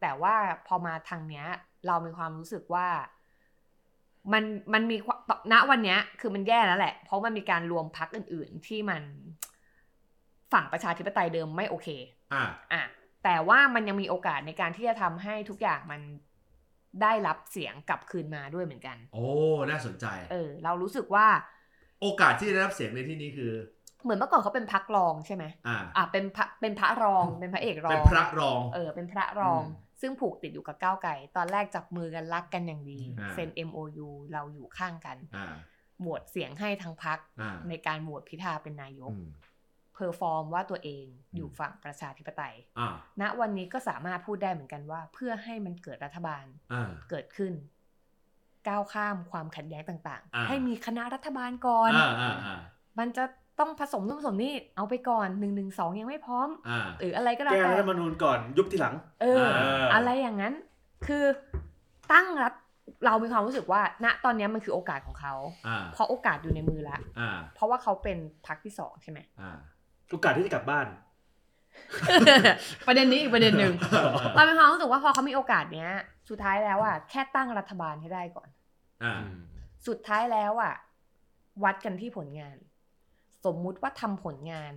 แต่ว่าพอมาทางเนี้ยเรามีความรู้สึกว่ามันมีณวันเนี้ยคือมันแย่แล้วแหละเพราะมันมีการรวมพรรคอื่นๆที่มันฝั่งประชาธิปไตยเดิมไม่โอเคแต่ว่ามันยังมีโอกาสในการที่จะทำให้ทุกอย่างมันได้รับเสียงกลับคืนมาด้วยเหมือนกันโอ้น่าสนใจเรารู้สึกว่าโอกาสที่ได้รับเสียงในที่นี้คือเหมือนเมื่อก่อนเขาเป็นพรรครองใช่ไหมเป็นพระรองเป็นพระเอกรองเป็นพระรองเป็นพระรองซึ่งผูกติดอยู่กับก้าวไกลตอนแรกจับมือกันรักกันอย่างดีเซ็น MOU เราอยู่ข้างกันโหวตเสียงให้ทั้งพรรคในการโหวตพิธาเป็นนายกเพอร์ฟอร์มว่าตัวเองอยู่ฝั่งประชาธิปไตยณวันนี้ก็สามารถพูดได้เหมือนกันว่าเพื่อให้มันเกิดรัฐบาลเกิดขึ้น ก้าวข้ามความขัดแย้งต่างๆให้มีคณะรัฐบาลก่อนมันจะต้องผสมนู่นผสมนี่เอาไปก่อน112ยังไม่พร้อมหรืออะไรก็แล้วแต่แก้รัฐธรรมนูญก่อนยุบทีหลังอะไรอย่างนั้นคือตั้งรัฐเรามีความรู้สึกว่าณตอนนี้มันคือโอกาสของเขาเพราะโอกาสอยู่ในมือละเพราะว่าเขาเป็นพรรคที่2ใช่มั้ยโอกาสที่จะกลับบ้านประเด็นนี้อีกประเด็นนึงเรามีความรู้สึกว่าพอเขามีโอกาสเนี้ยสุดท้ายแล้วอ่ะแค่ตั้งรัฐบาลให้ได้ก่อนสุดท้ายแล้วอ่ะวัดกันที่ผลงานสมมุติว่าทำผลงาน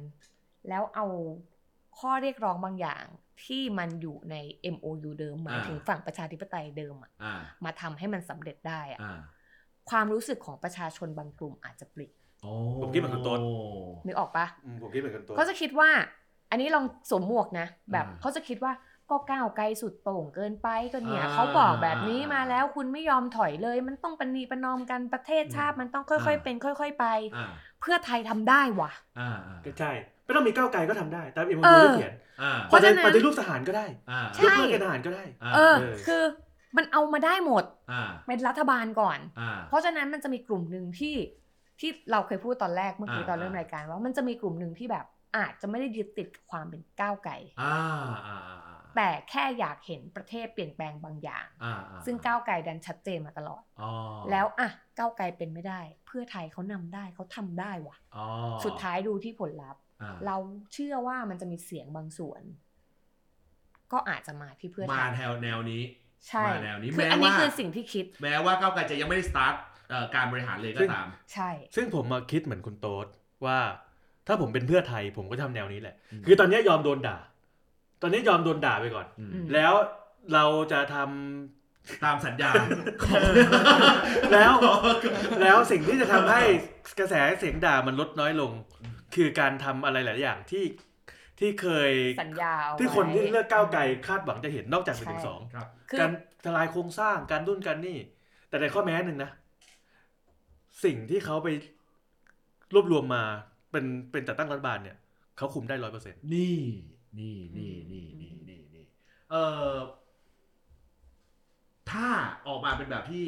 แล้วเอาข้อเรียกร้องบางอย่างที่มันอยู่ใน MOU เดิมหมายถึงฝั่งประชาธิปไตยเดิมมาทำให้มันสำเร็จได้ความรู้สึกของประชาชนบางกลุ่มอาจจะปลิดผมคิดเหมือนคุณต้นนึกออกปะผมคิดเหมือนคุณต้นเขาจะคิดว่าอันนี้ลองสวมหมวกนะแบบเขาจะคิดว่าก็ก้าวไกลสุดโต่งเกินไปก็เนี่ยเขาบอกแบบนี้มาแล้วคุณไม่ยอมถอยเลยมันต้องปณีประนอมกันประเทศชาติมันต้องค่อยๆเป็นค่อยๆไปเพื่อไทยทำได้ว่ะก็ใช่ไม่ต้องมีก้าวไกลก็ทำได้ตาม MOU ที่เขียนเพราะฉะนั้นปฏิรูปทหารก็ได้ใช่เรื่องทหารก็ได้คือมันเอามาได้หมดเป็นรัฐบาลก่อนเพราะฉะนั้นมันจะมีกลุ่มนึงที่เราเคยพูดตอนแรกเมื่อกี้ตอนเริ่มรายการว่ามันจะมีกลุ่มนึงที่แบบอาจจะไม่ได้ยึดติดความเป็นก้าวไกลแต่แค่อยากเห็นประเทศเปลี่ยนแปลงบางอย่างซึ่งก้าวไกลดันชัดเจนมาตลอดแล้วอ่ะก้าวไกลเป็นไม่ได้เพื่อไทยเขานำได้เขาทำได้ว่ะสุดท้ายดูที่ผลลัพธ์เราเชื่อว่ามันจะมีเสียงบางส่วนก็อาจจะมาที่เพื่อไทยมาแนวนี้ใช่มาแนวนี้คืออันนี้คือสิ่งที่คิดแม้ว่าก้าวไกลจะยังไม่ได้สตาร์ทการบริหารเลยก็ตามใช่ซึ่งผมมาคิดเหมือนคุณโต๊ดว่าถ้าผมเป็นเพื่อไทยผมก็ทำแนวนี้แหละคือตอนนี้ยอมโดนด่าไปก่อนแล้วเราจะทำตามสัญญา แล้วสิ่งที่จะทำให้กระแสเสียงด่ามันลดน้อยลงคือการทำอะไรหลายอย่างที่เคยสัญญาที่คนที่เลือกก้าวไกลคาดหวังจะเห็นนอกจาก1ถึง2ครับการทลายโครงสร้างการดุนกันนี่แต่ในข้อแม้นึงนะสิ่งที่เขาไปรวบรวมมาเป็นจัดตั้งรัฐบาลเนี่ยเขาคุมได้ 100% นี่ถ้าออกมาเป็นแบบที่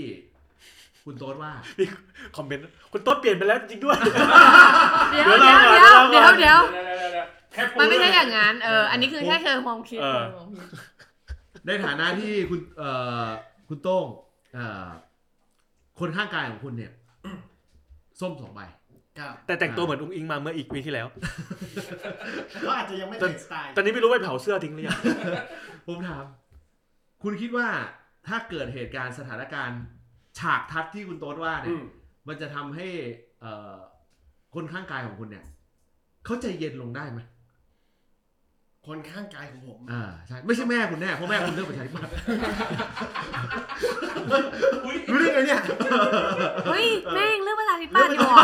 คุณโต๊ดว่ามีคอมเมนต์คุณโต๊ดเปลี่ยนไปแล้วจริงๆด้วยเดี๋ยวมันไม่ใช่อย่างนั้นอันนี้คือแค่เธอมองคิดในฐานะที่คุณโต้งคนข้างกายของคุณเนี่ยส้ม2ใบแต่แต่งตัวเหมือนอุ้งอิงมาเมื่ออีกวีที่แล้วก็อาจจะยังไม่เปลี่ยนสไตล์ตอนนี้ไม่รู้ว่าเผาเสื้อทิ้งหรือยังผมถามคุณคิดว่าถ้าเกิดเหตุการณ์สถานการณ์ฉากทัดที่คุณโต๊ดว่าเนี่ยมันจะทำให้คนข้างกายของคุณเนี่ยเขาใจเย็นลงได้ไหมคนข้างกายของผมใช่ไม่ใช่แม่คุณแน่เพราะแม่คุณเลือกประชาธิปัตย์รู้ได้ไงเนี่ยเฮ้ยแม่เลือกประชาธิปัตย์อยู่หรอ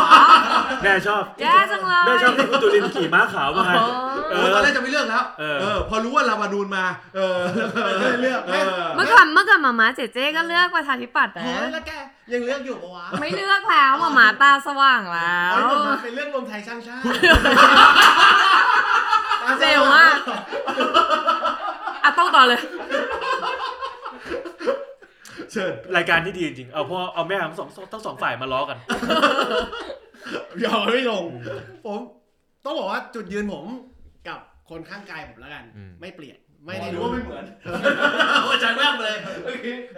แม่ชอบแย่จังเลยแม่ชอบที่คุณจุลินขี่ม้าขาวมาไงตอนแรกจะไม่เลือกแล้วพอรู้ว่ารามาดูนมาเลือกเมื่อก่อนมาม่าเจ๊ก็เลือกประชาธิปัตย์แล้วแกยังเลือกอยู่ปะวะไม่เลือกแล้วมาม่าตาสว่างแล้วเป็นเรื่องรวมไทยสร้างชาติเจ๋วมากอ่ะต้องต่อเลยเชิญรายการที่ดีจริงเอาพ่อเอาแม่ทั้งสองฝ่ายมาล้อกันยอมไม่ลงผมต้องบอกว่าจุดยืนผมกับคนข้างกายผมแล้วกันไม่เปลี่ยนไม่ได้รู้ว่าไม่เหมือนอาจารย์แม่งเลย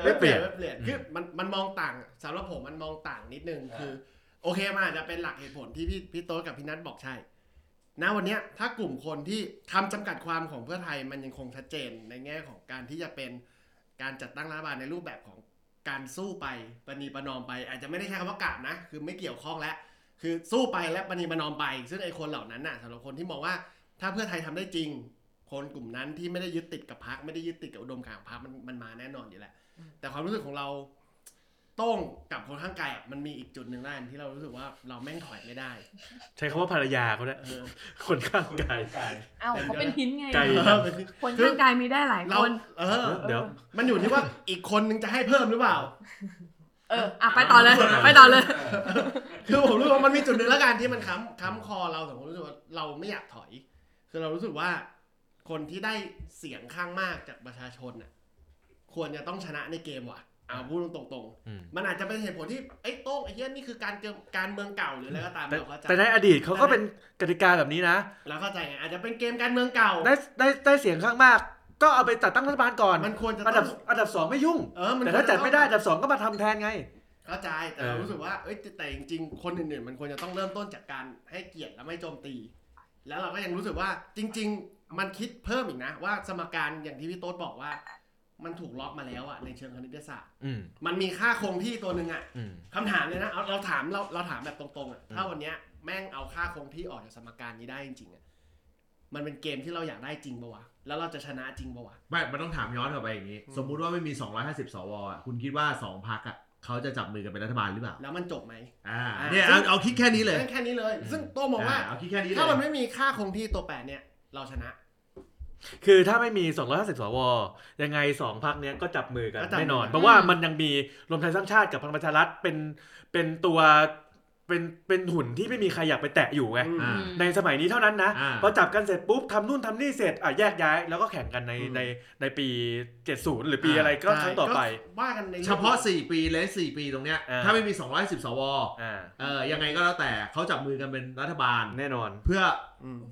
ไม่เปลี่ยนคือมันมองต่างสำหรับผมมันมองต่างนิดนึงคือโอเคมันอาจจะเป็นหลักเหตุผลที่พี่โต๊ดกับพี่นัทบอกใช่ณวันนี้ถ้ากลุ่มคนที่คำจำกัดความของเพื่อไทยมันยังคงชัดเจนในแง่ของการที่จะเป็นการจัดตั้งรัฐบาลในรูปแบบของการสู้ไปปณีประนอมไปอาจจะไม่ได้ใช้คำว่ากาบนะคือไม่เกี่ยวข้องแล้วคือสู้ไปและปณีประนอมไปซึ่งไอ้คนเหล่านั้นน่ะสำหรับคนที่มองว่าถ้าเพื่อไทยทำได้จริงคนกลุ่มนั้นที่ไม่ได้ยึดติดกับพรรคไม่ได้ยึดติดกับอุดมการณ์ของพรรคมันมาแน่นอนอยู่แล้วแต่ความรู้สึกของเราต้องกับคนข้างกายมันมีอีกจุดหนึ่งด้านที่เรารู้สึกว่าเราแม่งถอยไม่ได้ใช้คำว่าภรรยาเขาได้คนข้างกายอ้าวเขาเป็นหินไงคนข้างกายมีได้หลายคนเดี๋ยวมันอยู่ที่ว่าอีกคนนึงจะให้เพิ่มหรือเปล่าอ่ะไปต่อเลยคือผมรู้สึกว่ามันมีจุดหนึ่งแล้วกันที่มันค้ำคอเราแต่ผมรู้สึกว่าเราไม่อยากถอยคือเรารู้สึกว่าคนที่ได้เสียงข้างมากจากประชาชนน่ะควรจะต้องชนะในเกมว่ะ พูดตรงๆมันอาจจะเป็นเหตุผลที่ไอ้โต้งไอ้เหี้ยนี่คือการเมืองเก่าหรืออะไรก็ตามเราเข้าใจแต่ในอดีตเขาก็เป็นกติกาแบบนี้นะเราเข้าใจไงอาจจะเป็นเกมการเมืองเก่าได้เสียงข้างมากก็เอาไปจัดตั้งรัฐบาลก่อนมันควรจะอันดับ2ไม่ยุ่งแต่ถ้าจัดไม่ได้อันดับ2ก็มาทำแทนไงเข้าใจแต่เรารู้สึกว่าเอ้ยแต่จริงๆคนอื่นๆมันควรจะต้องเริ่มต้นจากการให้เกียรติและไม่โจมตีแล้วเราก็ยังรู้สึกว่าจริงๆมันคิดเพิ่มอีกนะว่าสมการอย่างที่พี่โต๊ดบอกว่ามันถูกล็อกมาแล้วอะในเชิงคณิตศาสตร์มันมีค่าคงที่ตัวนึงอะคำถามเลยนะเราถามแบบตรงๆอะถ้าวันเนี้ยแม่งเอาค่าคงที่ออกจากสมการนี้ได้จริงๆอะมันเป็นเกมที่เราอยากได้จริงปะวะแล้วเราจะชนะจริงปะวะไม่มันต้องถามย้อนกลับไปอย่างนี้สมมุติว่าไม่มี250สวอะคุณคิดว่า2พรรคอะเขาจะจับมือกันเป็นรัฐบาลหรือเปล่าแล้วมันจบไหมเนี่ยเอาคิดแค่นี้เลยแค่นี้เลยซึ่งโต้มองว่าถ้ามันไม่มีค่าคงที่ตัวแปรเนี่ยเราชนะคือถ้าไม่มี250สวยังไง2พรรคเนี้ยก็จับมือกันแน่นอนเพราะว่ามันยังมีรวมไทยสร้างชาติกับพลังประชารัฐเป็นตัวเป็นหุ่นที่ไม่มีใครอยากไปแตะอยู่ไงในสมัยนี้เท่านั้นนะพอจับกันเสร็จปุ๊บทำนู่นทำนี่เสร็จแยกย้ายแล้วก็แข่งกันในปี70หรือปีอะไรก็ครั้งต่อไปว่ากันในเฉพาะ4ปีและ4ปีตรงเนี้ยถ้าไม่มี210สวยังไงก็แล้วแต่เขาจับมือกันเป็นรัฐบาลแน่นอนเพื่อ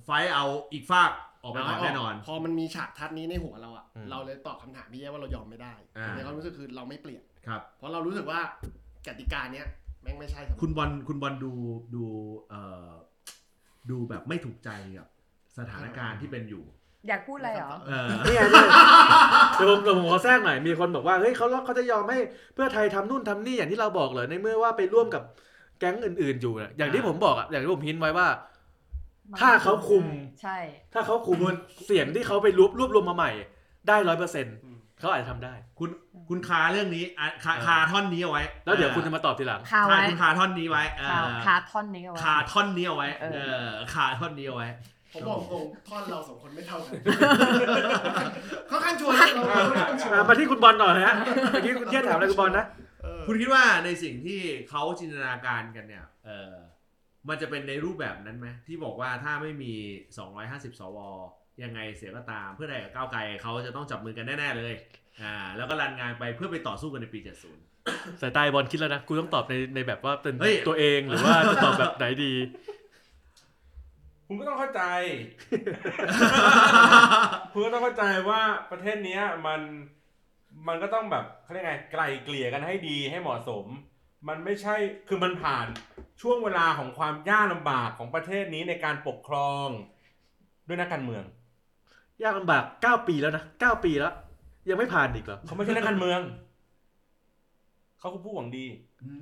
ไฟเอาอีกฝากออกไปแน่นอนพอมันมีฉากทัดนี้ในหัวเราอ่ะเราเลยตอบคำถามพี่แย่ว่าเรายอมไม่ได้ในความรู้สึกคือเราไม่เปลี่ยนเพราะเรารู้สึกว่ากติกาเนี้ยแม่งไม่ใช่ครับคุณบอลดูแบบไม่ถูกใจกับสถานการณ์ที่เป็นอยู่อยากพูดอะไรเหรอเนี่ยผมขอแทรกหน่อยมีคนบอกว่าเฮ้ยเขาจะยอมให้เพื่อไทยทำนู่นทำนี่อย่างที่เราบอกเลยในเมื่อว่าไปร่วมกับแก๊งอื่นๆอยู่อย่างที่ผมบอกอ่ะอย่างที่ผมฮินไว้ว่าถ้าเขาคุมใช่ถ้าเขาคุมเสียงที่เขาไปรวบรวมมาใหม่ได้ 100%เขาอาจจะทำได้คุณคาเรื่องนี้คาท่อนนี้เอาไว้แล้วเดี๋ยวคุณจะมาตอบทีหลังคาไว้คุณคาท่อนนี้ไว้คาท่อนนี้เอาไว้คาท่อนนี้เอาไว้คาท่อนนี้เอาไว้ผมบอกตรงท่อนเราสองคนไม่เท่ากันเขาขั้นชวนมาที่คุณบอลหน่อยนะเมื่อกี้คุณเชี่ยถามอะไรคุณบอลนะคุณคิดว่าในสิ่งที่เขาจินตนาการกันเนี่ยมันจะเป็นในรูปแบบนั้นไหมที่บอกว่าถ้าไม่มี250สวยังไงเสียก็ตามเพื่อไทยกับก้าวไกลเขาจะต้องจับมือกันแน่ๆเลยแล้วก็รันงานไปเพื่อไปต่อสู้กันในปี70สายตาบอลคิดแล้วนะกูต้องตอบในแบบว่าเป็นตัวเองหรือว่าจะตอบแบบไหนดีคุณก็ต้องเข้าใจคุณก็ต้องเข้าใจว่าประเทศนี้มันก็ต้องแบบเค้าเรียกไงไกล่เกลี่ยกันให้ดีให้เหมาะสมมันไม่ใช่คือมันผ่านช่วงเวลาของความยากลำบากของประเทศนี้ในการปกครองด้วยนักการเมืองยากลำบาก9ปีแล้วนะ9ปีแล้วยังไม่ผ่านอีกเหรอเขาไม่ใช่นักการเมืองเขาคือผู้หวังดี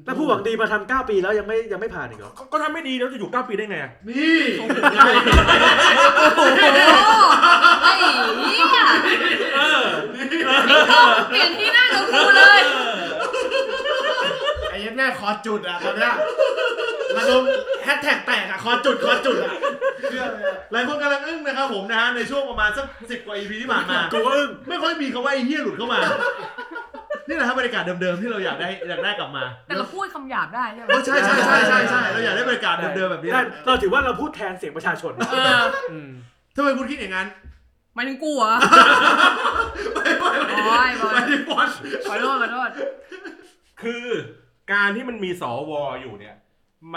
แต่ผู้หวังดีมาทำ9ปีแล้วยังไม่ผ่านอีกเหรอก็ทำไม่ดีแล้วจะอยู่9ปีได้ไงนี่โอ้โหไอ้นี่อ่ะเปลี่ยนที่หน้ากับกูเลยไอ้ยันแม่คอจุดอ่ะตอนนี้มาลงแฮชแท็กแตกอ่ะคอจุดอ่ะหลายคนกำลังอึ้งนะครับผมนะฮะในช่วงประมาณสัก10กว่า EP ที่ผ่านมากูก็อึ้งไม่ค่อยมีคำว่าไอ้เหี้ยหลุดเข้ามานี่แหละครับบรรยากาศเดิมๆที่เราอยากได้กลับมาแต่เราพูดคำหยาบได้ใช่ไหมใช่ๆๆๆเราอยากได้บรรยากาศเดิมๆแบบนี้เราถือว่าเราพูดแทนเสียงประชาชนทำไมคุณคิดอย่างนั้นหมายถึงกูเหรอไม่ขอโทษคือการที่มันมีสวอยู่เนี่ย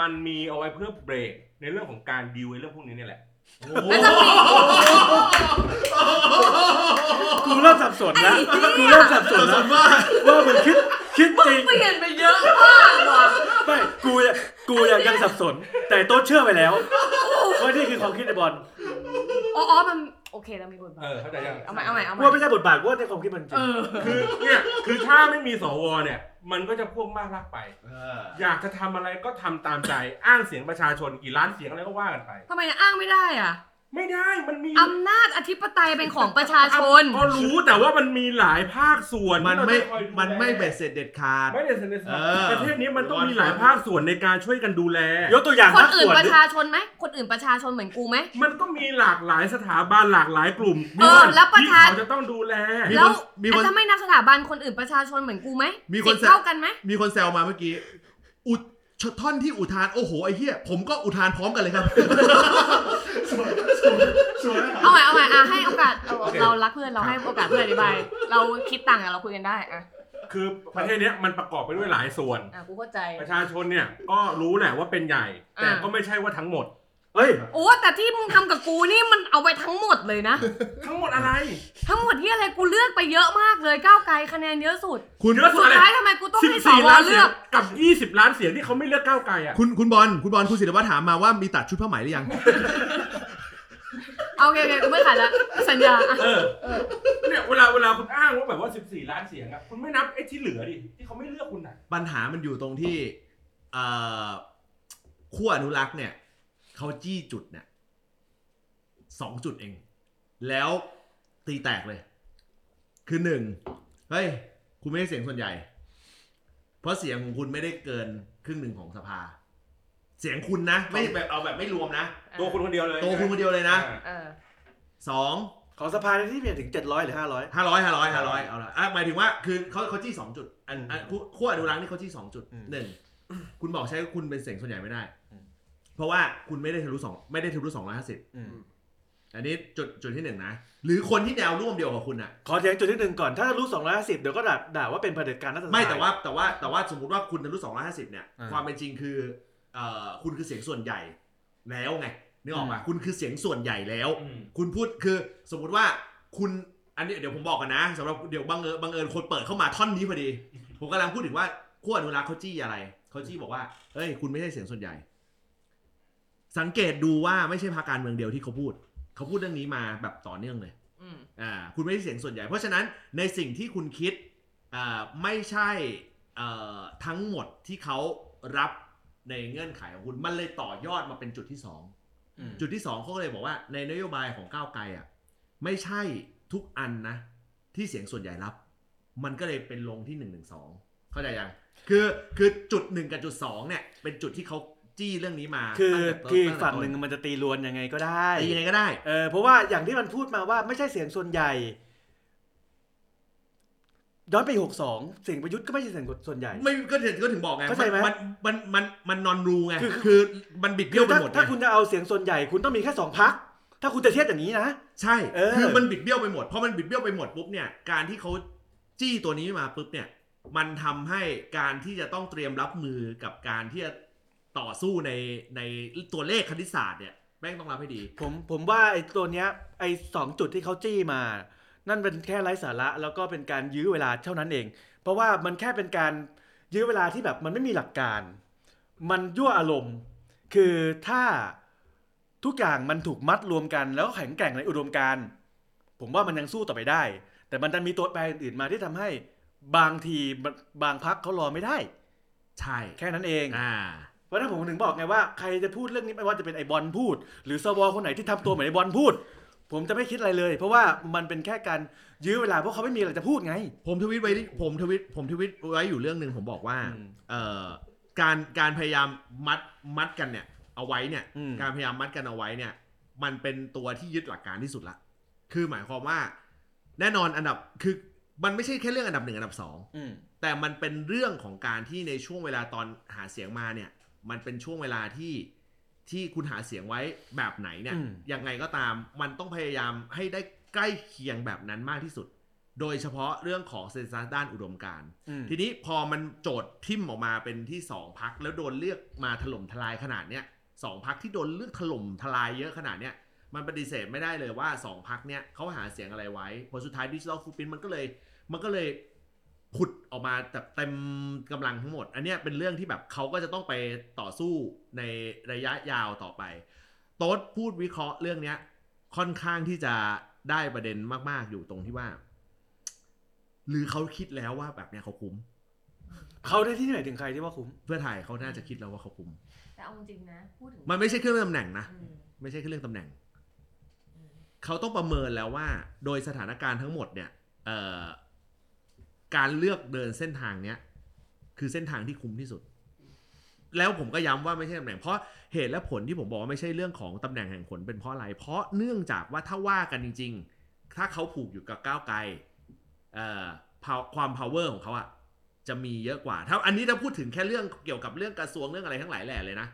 มันมีเอาไว้เพื่อเบรกในเรื่องของการดีลไอ้เรื่องพวกนี้เนี่ยแหละกูเริ่มสับสนแล้วว่ามันคิดจริงเปลี่ยนไปเยอะมากว่ะไม่กูยังสับสนแต่โต๊ดเชื่อไปแล้วว่านี่คือความคิดไอ้บอลอ๋อมันโอเคแล้วมีบทบาทเข้าใจยังเอาใหม่ว่าไม่ใช่บทบาทว่าในความคิดมันจริงคือถ้าไม่มีสวเนี่ยมันก็จะพวกมากลักไปอยากจะทำอะไรก็ทำตามใจอ้างเสียงประชาชนกี่ล้านเสียงอะไรก็ว่ากันไปทำไมอ้างไม่ได้อ่ะไม่ได้มันมีอำนาจอธิปไตยเป็นของประชาชนก็รู้แต่ว่ามันมีหลายภาคส่วนมันไม่เบ็ดเสร็จเด็ดขาดไม่เด็ดเสร็จเด็ดขาดประเทศนี้มันต้องมีหลายภาคส่วนในการช่วยกันดูแลยกตัวอย่างคนอื่นประชาชนไหมคนอื่นประชาชนเหมือนกูไหมมันก็มีหลากหลายสถาบันหลากหลายกลุ่มแล้วประชาชนจะต้องดูแลแล้วถ้าไม่นับสถาบันคนอื่นประชาชนเหมือนกูไหมมีคนเท่ากันไหมมีคนแซวมาเมื่อกี้อุดท่อนที่อุทานโอ้โหไอ้เหี้ยผมก็อุทานพร้อมกันเลยครับสวยเอาใหม่ให้โอกาสเรารักเพื่อนเราให้โอกาสเพื่อนอธิบายเราคิดต่างกันเราคุยกันได้อ่ะ คือประเทศนี้มันประกอบไปด้วยหลายส่วนกูเข้าใจประชาชนเนี่ยก็รู้แหละว่าเป็นใหญ่แต่ก็ไม่ใช่ว่าทั้งหมดเอ้ยโอ้แต่ที่มึงทำกับกูนี่มันเอาไปทั้งหมดเลยนะทั้งหมดอะไรทั้งหมดที่อะไรกูเลือกไปเยอะมากเลยก้าวไกลคะแนนเยอะสุดคุณสุดท้ายทำไมกูต้องให้สวเลือกกับ20ล้านเสียงที่เขาไม่เลือกก้าวไกลอ่ะคุณบอลคุณศิริวัฒน์ถามมาว่ามีตัดชุดผ้าไหมหรือยังโอเคๆกูไม่ขัดละสัญญาเนี่ยเวลาคุณอ้างว่าแบบว่า14ล้านเสียงอ่ะคุณไม่นับไอ้ที่เหลือดิที่เขาไม่เลือกคุณน่ะปัญหามันอยู่ตรงที่ขั้วอนุรักษ์เนี่ยเขาจี้จุดเนี่ย2จุดเองแล้วตีแตกเลยคือ1เฮ้ยคุณไม่ได้เสียงส่วนใหญ่เพราะเสียงของคุณไม่ได้เกินครึ่งหนึ่งของสภาเสียงคุณนะไม่แบบเอาแบบไม่รวมนะตัวคุณคนเดียวเลยตัวคุณคนเดียวเลยนะ2ของสภาที่มีถึง700หรือ500 500เอาล่ะหมายถึงว่าคือเขาจี้2จุดอันขั้วอนุรักษ์นี่เขาจี้2จุด1คุณบอกใช้คุณเป็นเสียงส่วนใหญ่ไม่ได้เพราะว่าคุณไม่ได้ทะลุ2ไม่ได้ทะลุ250อันนี้จุดที่1นะหรือคนที่แนวร่วมเดียวกับคุณน่ะขอเถียงจุดที่1ก่อนถ้าทะลุ250เดี๋ยวก็ด่าว่าเป็นเผด็จการรัฐสภาไม่แต่ว่าสมมุติว่าคุณทะลุ250เนี่ยความเป็นจริงคือคุณคือเสียงส่วนใหญ่แล้วไงนึกออกป่ะคุณคือเสียงส่วนใหญ่แล้วคุณพูดคือสมมุติว่าคุณอันนี้เดี๋ยวผมบอกกันนะสำหรับเดี๋ยวบังเอิญคนเปิดเข้ามาท่อนนี้พอดีผมกำลังพูดถึงว่าขั้วอนุรักษ์เขาจี้อะไรเขาจี้บอกว่าเฮ้ยคุณไม่ใช่เสียงส่วนใหญ่สังเกตดูว่าไม่ใช่พรรคการเมืองเดียวที่เขาพูดเรื่องนี้มาแบบต่อเนื่องเลยคุณไม่ได้เสียงส่วนใหญ่เพราะฉะนั้นในสิ่งที่คุณคิดไม่ใช่ทั้งหมดที่เขารับในเงื่อนไขของคุณมันเลยต่อยอดมาเป็นจุดที่2จุดที่2เขาก็เลยบอกว่าในนโยบายของก้าวไกลอ่ะไม่ใช่ทุกอันนะที่เสียงส่วนใหญ่รับมันก็เลยเป็นลงที่112เข้าใจยังคือจุด1กับจุด2เนี่ยเป็นจุดที่เขาจี้เรื่องนี้มาคือฝั่งหนึ่งมันจะตีรวนยังไงก็ได้ตียังไงก็ได้เพราะว่าอย่างที่มันพูดมาว่าไม่ใช่เสียงส่วนใหญ่ย้อนไป62เสียงประยุทธ์ก็ไม่ใช่เสียงส่วนใหญ่ไม่ก็ถึงบอกไงมันนอนรูไงคือมันบิดเบี้ยวไปหมดถ้าคุณจะเอาเสียงส่วนใหญ่คุณต้องมีแค่2พรรคถ้าคุณจะเทียบอย่างนี้นะใช่คือมันบิดเบี้ยวไปหมดพอมันบิดเบี้ยวไปหมดปุ๊บเนี่ยการที่เขาจี้ตัวนี้มาปุ๊บเนี่ยมันทำให้การที่จะต้องเตรียมรับมือกับการที่จะต่อสู้ในตัวเลขคณิตศาสตร์เนี่ยแม่งต้องรับให้ดีผมว่าไอ้ตัวเนี้ยไอ้2จุดที่เขาจี้มานั่นเป็นแค่ไร้สาระแล้วก็เป็นการยื้อเวลาเท่านั้นเองเพราะว่ามันแค่เป็นการยื้อเวลาที่แบบมันไม่มีหลักการมันยั่วอารมณ์คือถ้าทุกอย่างมันถูกมัดรวมกันแล้วแข็งแกร่งในอุดมการณ์ผมว่ามันยังสู้ต่อไปได้แต่มันจะมีตัวแปรอื่นๆมาที่ทำให้บางทีบางพรรคเขารอไม่ได้ใช่แค่นั้นเองเพราะนั้นผมถึงบอกไงว่าใครจะพูดเรื่องนี้ไม่ว่าจะเป็นไอ้บอลพูดหรือสวคนไหนที่ทำตัวเหมือนไอ้บอลพูดผมจะไม่คิดอะไรเลยเพราะว่ามันเป็นแค่การยื้อเวลาเพราะเขาไม่มีอะไรจะพูดไงผมทวิตไว้อยู่เรื่องนึงผมบอกว่าการพยายามมัดกันเนี่ยเอาไว้เนี่ยการพยายามมัดกันเอาไว้เนี่ยมันเป็นตัวที่ยึดหลักการที่สุดละคือหมายความว่าแน่นอนอันดับคือมันไม่ใช่แค่เรื่องอันดับ1อันดับ2แต่มันเป็นเรื่องของการที่ในช่วงเวลาตอนหาเสียงมาเนี่ยมันเป็นช่วงเวลาที่คุณหาเสียงไว้แบบไหนเนี่ยยังไงก็ตามมันต้องพยายามให้ได้ใกล้เคียงแบบนั้นมากที่สุดโดยเฉพาะเรื่องของเซนซัสด้านอุดมการณ์ทีนี้พอมันโจทย์ทิ่มออกมาเป็นที่2พรรคแล้วโดนเลือกมาถล่มทลายขนาดเนี้ย2พรรคที่โดนเลือกถล่มทลายเยอะขนาดเนี้ยมันปฏิเสธไม่ได้เลยว่า2พรรคเนี้ยเขาหาเสียงอะไรไว้พอสุดท้าย Digital Footprint มันก็เลยผุดออกมาแบบเต็มกำลังทั้งหมดอันเนี้ยเป็นเรื่องที่แบบเขาก็จะต้องไปต่อสู้ในระยะยาวต่อไปโต๊ดพูดวิเคราะห์เรื่องเนี้ยค่อนข้างที่จะได้ประเด็นมากๆอยู่ตรงที่ว่าหรือเขาคิดแล้วว่าแบบเนี้ยเขาคุ้มเขาได้ที่ไหนถึงใครที่ว่าคุ้มเพื่อไทยเขาน่าจะคิดแล้วว่าเขาคุ้มแต่เอาจริงนะพูดถึงมันไม่ใช่แค่เรื่องตำแหน่งนะไม่ใช่แค่เรื่องตำแหน่งเขาต้องประเมินแล้วว่าโดยสถานการณ์ทั้งหมดเนี่ยการเลือกเดินเส้นทางเนี้ยคือเส้นทางที่คุ้มที่สุดแล้วผมก็ย้ำว่าไม่ใช่ตำแหน่งเพราะเหตุและผลที่ผมบอกว่าไม่ใช่เรื่องของตำแหน่งแห่งผลเป็นเพราะอะไรเพราะเนื่องจากว่าถ้าว่ากันจริงๆถ้าเขาผูกอยู่กับก้าวไกลความ power ของเขาอะจะมีเยอะกว่าถ้าอันนี้ถ้าพูดถึงแค่เรื่องเกี่ยวกับเรื่องกระทรวงเรื่องอะไรทั้งหลายแหล่เลยนะ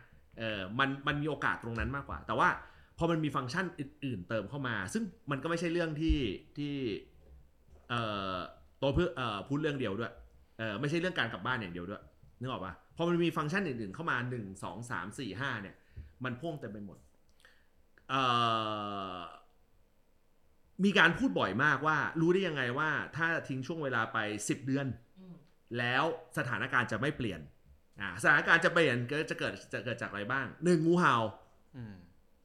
มันมีโอกาสตรงนั้นมากกว่าแต่ว่าพอมันมีฟังก์ชันอื่นๆเติมเข้ามาซึ่งมันก็ไม่ใช่เรื่องที่ตัวพูดเรื่องเดียวด้วย ไม่ใช่เรื่องการกลับบ้านอย่างเดียวด้วยนึกออกป่ะพอมันมีฟังก์ชันอื่นๆเข้ามา1 2 3 4 5เนี่ยมันพ่วงเต็มไปหมดมีการพูดบ่อยมากว่ารู้ได้ยังไงว่าถ้าทิ้งช่วงเวลาไป10เดือนแล้วสถานการณ์จะไม่เปลี่ยนสถานการณ์จะเปลี่ยนก็จะเกิดจากอะไรบ้าง1งูเห่า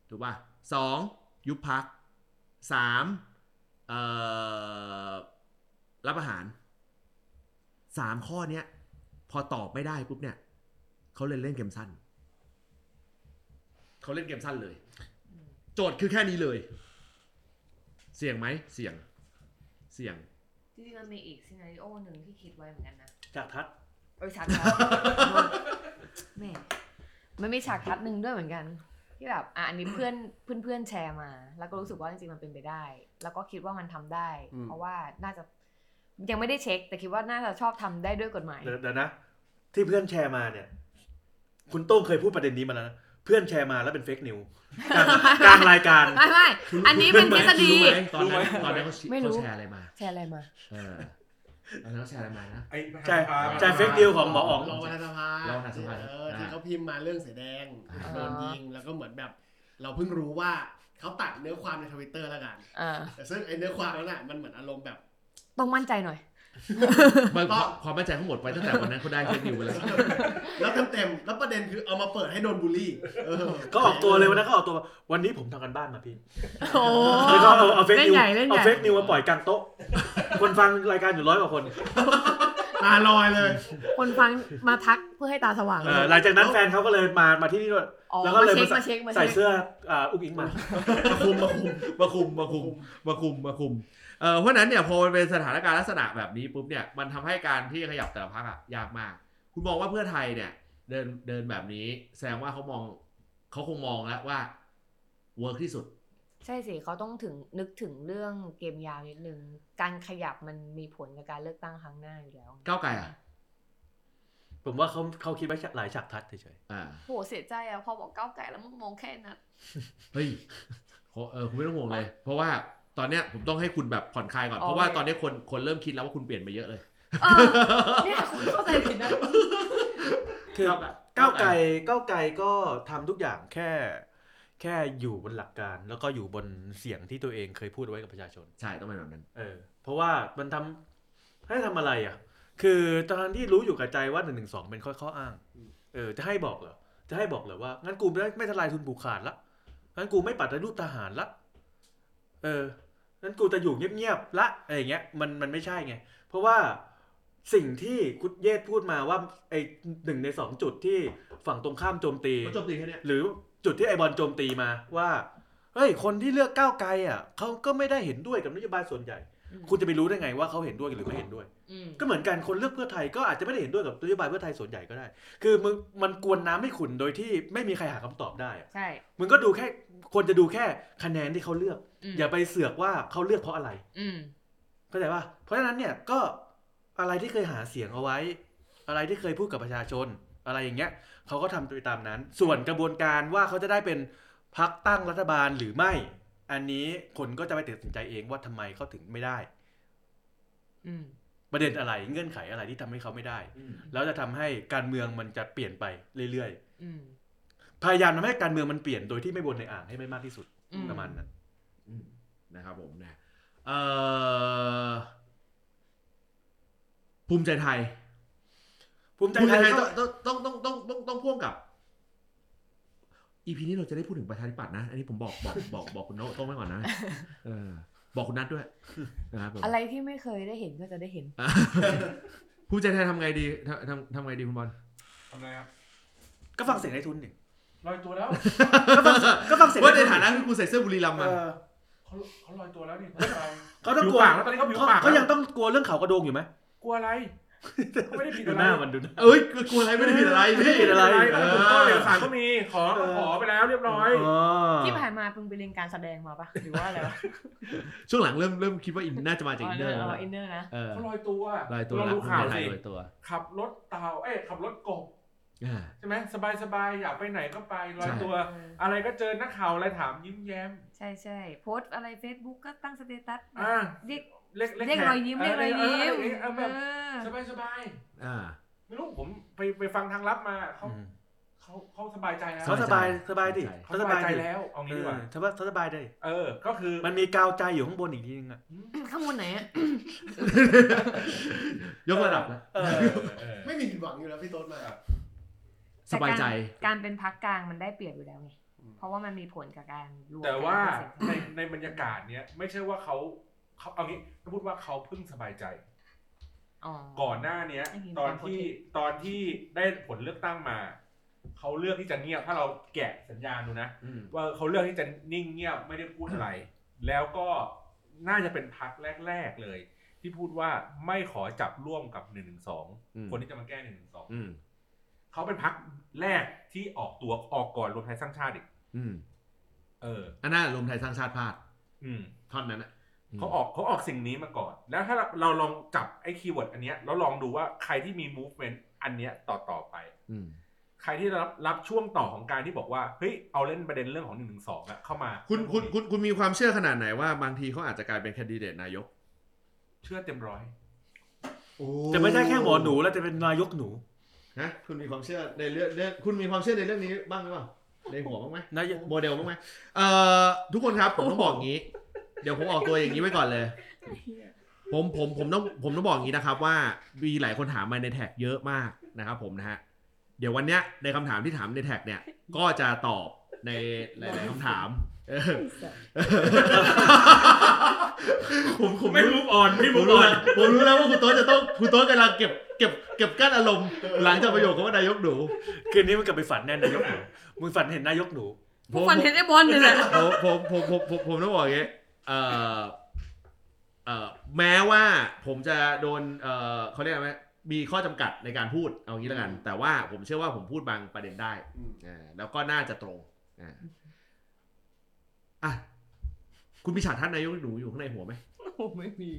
ถูกป่ะ2ยุบพรรค3รับอาหาร3ข้อเนี้ยพอตอบไม่ได้ปุ๊บเนี่ยเขาเล่นเกมสั้นเขาเล่นเกมสั้นเลยโจทย์คือแค่นี้เลยเสี่ยงไหมเสี่ยงจริงๆมันมีอีกซีนาริโอหนึ่งที่คิดไว้เหมือนกันนะฉากทัดฉากทัดแม่มันมีฉากทัดหนึ่งด้วยเหมือนกันที่แบบอันนี้เพื่อนแชร์มาแล้วก็รู้สึกว่าจริงๆมันเป็นไปได้แล้วก็คิดว่ามันทำได้เพราะว่าน่าจะยังไม่ได้เช็คแต่คิดว่าน่าจะชอบทำได้ด้วยกฎหมายเดี๋ยวนะที่เพื่อนแชร์มาเนี่ยคุณโต้งเคยพูดประเด็นนี้มาแล้วนะเพื่อนแชร์มาแล้วเป็นเฟคนิวกลางรายการไม่อันนี้เป็นทฤษฎีตอนนั้นเขาแชร์อะไรมาตอนนั้นแชร์อะไรมานะใช่เฟคนิวของหมออ๋องรองประธานสภารองประธานสภาที่เขาพิมพ์มาเรื่องเสือแดงโดนยิงแล้วก็เหมือนแบบเราเพิ่งรู้ว่าเขาตัดเนื้อความใน Twitter แล้วกันแต่ซึ่งไอ้เนื้อความนั้นน่ะมันเหมือนอารมณ์แบบต้องมั่นใจหน่อยความมั่นใจเขาหมดไปตั้งแต่วันนั้นเขาได้เฟซนิวไปแล้วแล้วเต็มแล้วประเด็นคือเอามาเปิดให้โดนบูลลี่ก็ออกตัวเลยวันนั้นก็ออกตัววันนี้ผมทำกันบ้านมาพี่โอ้แล้วก็เอาเฟซนิวมาปล่อยกลางโต๊ะคนฟังรายการอยู่ร้อยกว่าคนตาลอยเลยคนฟังมาทักเพื่อให้ตาสว่างหลังจากนั้นแฟนเขาก็เลยมาที่นี่แล้วก็เลยใส่เสื้ออุ๊กอิ๊งมาคุมเพราะนั้นเนี่ยพอมันเป็นสถานการณ์ลักษณะแบบนี้ปุ๊บเนี่ยมันทำให้การที่ขยับแต่ละพรรคอะยากมากคุณมองว่าเพื่อไทยเนี่ยเดินแบบนี้แสดงว่าเขาคงมองแล้วว่าเวิร์กที่สุดใช่สิเขาต้องนึกถึงเรื่องเกมยาวนิดนึงการขยับมันมีผลกับการเลือกตั้งครั้งหน้าอยู่แล้วก้าวไกลอะผมว่าเขาคิดไว้หลายฉากทัดเฉยๆโหเสียใจอะพอบอกก้าวไกลแล้วมึงมองแค่นั้นเฮ้ยคุณไม่ต้องห่วงเลยเพราะว่าตอนเนี้ยผมต้องให้คุณแบบผ่อนคลายก่อนเพราะว่าตอนนี้คนเริ่มคิดแล้วว่าคุณเปลี่ยนไปเยอะเลยเนี่ยคุณเข้าใจผิดนะคือก้าวไกลก็ทำทุกอย่างแค่อยู่บนหลักการแล้วก็อยู่บนเสียงที่ตัวเองเคยพูดไว้กับประชาชนใช่ต้องเป็นแบบนั้นเพราะว่ามันทำให้ทำอะไรอ่ะคือตอนที่รู้อยู่กับใจว่า112เป็นข้ออ้างจะให้บอกเหรอว่างั้นกูไม่ทลายทุนผูกขาดละงั้นกูไม่ปฏิรูปทหารละนั้นกูจะอยู่เงียบๆละอะไรอย่างเงี้ยมันไม่ใช่ไงเพราะว่าสิ่งที่คุณเยศพูดมาว่าไอ้1ใน2จุดที่ฝั่งตรงข้ามโจมตีแค่เนี้ยหรือจุดที่ไอ้บอลโจมตีมาว่าเฮ้ยคนที่เลือกก้าวไกลอ่ะเค้าก็ไม่ได้เห็นด้วยกับนโยบายส่วนใหญ่คุณจะไปรู้ได้ไงว่าเค้าเห็นด้วยหรือไม่เห็นด้วยก็เหมือนกันคนเลือกเพื่อไทยก็อาจจะไม่ได้เห็นด้วยกับนโยบายเพื่อไทยส่วนใหญ่ก็ได้คือมึงมันกวนน้ำให้ขุ่นโดยที่ไม่มีใครหาคำตอบได้ใช่มึงก็ดูแค่ควรจะดูแค่คะแนนที่เขาเลือกอย่าไปเสือกว่าเขาเลือกเพราะอะไรเข้าใจป่ะเพราะฉะนั้นเนี่ยก็อะไรที่เคยหาเสียงเอาไว้อะไรที่เคยพูดกับประชาชนอะไรอย่างเงี้ยเขาก็ทำไปตามนั้นส่วนกระบวนการว่าเขาจะได้เป็นพรรคตั้งรัฐบาลหรือไม่อันนี้คนก็จะไปตัดสินใจเองว่าทำไมเขาถึงไม่ได้ประเด็นอะไรเงื่อนไขอะไรที่ทำให้เขาไม่ได้แล้วจะทำให้การเมืองมันจะเปลี่ยนไปเรื่อยๆพยายามทำให้การเมืองมันเปลี่ยนโดยที่ไม่วนในอ่างให้ไม่มากที่สุดประมาณนั้นนะครับผมนะภูมิใจไทยต้องพ่วงกับ EP นี้เราจะได้พูดถึงประชาธิปัตย์นะอันนี้ผมบอกคุณโน้ตต้องไว้ก่อนนะบอกคุณนัทด้วยนะครับอะไรที่ไม่เคยได้เห็นก็จะได้เห็นภูมิใจไทยทำไงดีทำไงดีคุณบอลทำไงครับก็ฟังเสียงนายทุนนี่ลอยตัวแล้วก็ฟังเสียงว่าในฐานะที่คุณใส่เสื้อบุรีรัมย์มาเขาลอยตัวแล้วนี่เขาต้องกลัวแล้วตอนนี้เขาผิวปากเขายังต้องกลัวเรื่องเขากระโดงอยู่ไหมกลัวอะไรไม่ได้ผิดอะไรเอ้ยกลัวอะไรไม่ได้ผิดอะไรไม่ได้ผิดอะไรผมก็เอกสารก็มีขอไปแล้วเรียบร้อยที่ผ่านมาเพิ่งไปเรียนการแสดงมาปะหรือว่าอะไรวะช่วงหลังเริ่มคิดว่าอินน่าจะมาจากอินเนอร์แล้วอินเนอร์นะเขาลอยตัวเราดูข่าวสิขับรถเต่าขับรถกบใช่ไหมสบายๆอยากไปไหนก็ไปลอยตัวอะไรก็เจอนักข่าวอะไรถามยิ้มแย้มใช่ๆโพสอะไร Facebook ก็ตั้งสเตตัสเรียก เรียกรอยยิ้มเรียกรอยยิ้มแบบสบายๆไม่รู้ผมไปฟังทางลับมาเขาสบายใจนะสบายดิเขาสบายใจแล้วเอางี้ดีกว่าใช่ป่ะเขาสบายได้ก็คือมันมีกาวใจอยู่ข้างบนอีกทีนึงอ่ะข้างบนไหนอ่ะยกระดับนะไม่มีผิดหวังอยู่แล้วพี่โต๊ดมาสบายใจการเป็นพรรคกลางมันได้เปรียบอยู่แล้วไงเพราะว่ามันมีผลกับการรวมแต่ว่าในบรรยากาศเนี้ยไม่ใช่ว่าเขาเอางี้พูดว่าเขาเพิ่งสบายใจก่อนหน้านี้ตอนที่ได้ผลเลือกตั้งมาเขาเลือกที่จะเงียบถ้าเราแกะสัญญาณดูนะว่าเขาเลือกที่จะนิ่งเงียบไม่ได้พูดอะไรแล้วก็น่าจะเป็นพรรคแรกๆเลยที่พูดว่าไม่ขอจับร่วมกับ112คนที่จะมาแก้112เขาเป็นพรรคแรกที่ออกตัวออกก่อนรวมไทยสร้างชาติอีกอันนั้นรวมไทยสร้างชาติพลาดท่อนนั้นเขาออกสิ่งนี้มาก่อนแล้วถ้าเราลองจับไอ้คีย์เวิร์ดอันเนี้ยแล้วลองดูว่าใครที่มี movement อันเนี้ยต่อไปใครที่รับช่วงต่อของการที่บอกว่าเฮ้ยเอาเล่นประเด็นเรื่องของ112อ่ะเข้ามาคุณมีความเชื่อขนาดไหนว่าบางทีเขาอาจจะกลายเป็นแคนดิเดตนายกเชื่อเต็มร้อยแต่ไม่ใช่แค่หมอหนูแล้วจะเป็นนายกหนูฮะคุณมีความเชื่อในเรื่องคุณมีความเชื่อในเรื่องนี้บ้างหรือเปล่าในหัวบ้างมั้ยในโมเดลบ้างมั้ยทุกคนครับผมต้องบอกอย่างงี้เดี๋ยวผมออกตัวอย่างนี้ไว้ก่อนเลยผมต้องบอกอย่างนี้นะครับว่ามีหลายคนถามมาในแท็กเยอะมากนะครับผมนะฮะเดี๋ยววันเนี้ยในคำถามที่ถามในแท็กเนี่ยก็จะตอบในหลายๆคำถามผมไม่รู้อ่อนไม่รู้อ่อนผมรู้แล้วว่าคุณโต๊ะจะต้องคุณโต๊ะกำลังเก็บกั้นอารมณ์หลังจากประโยคของว่านายกหนูคืนนี้มันกลับไปฝันแน่นายกหนูมึงฝันเห็นนายกหนูผมฝันเห็นไอ้บอลนี่แหละผมต้องบอกอย่างงี้แม้ว่าผมจะโดนเขาเรียกว่ามีข้อจำกัดในการพูดเอางี้แล้วกันแต่ว่าผมเชื่อว่าผมพูดบางประเด็นได้แล้วก็น่าจะตรงคุณพิชาท่านนายกหนูอยู่ข้างในหัวไหมไม่มี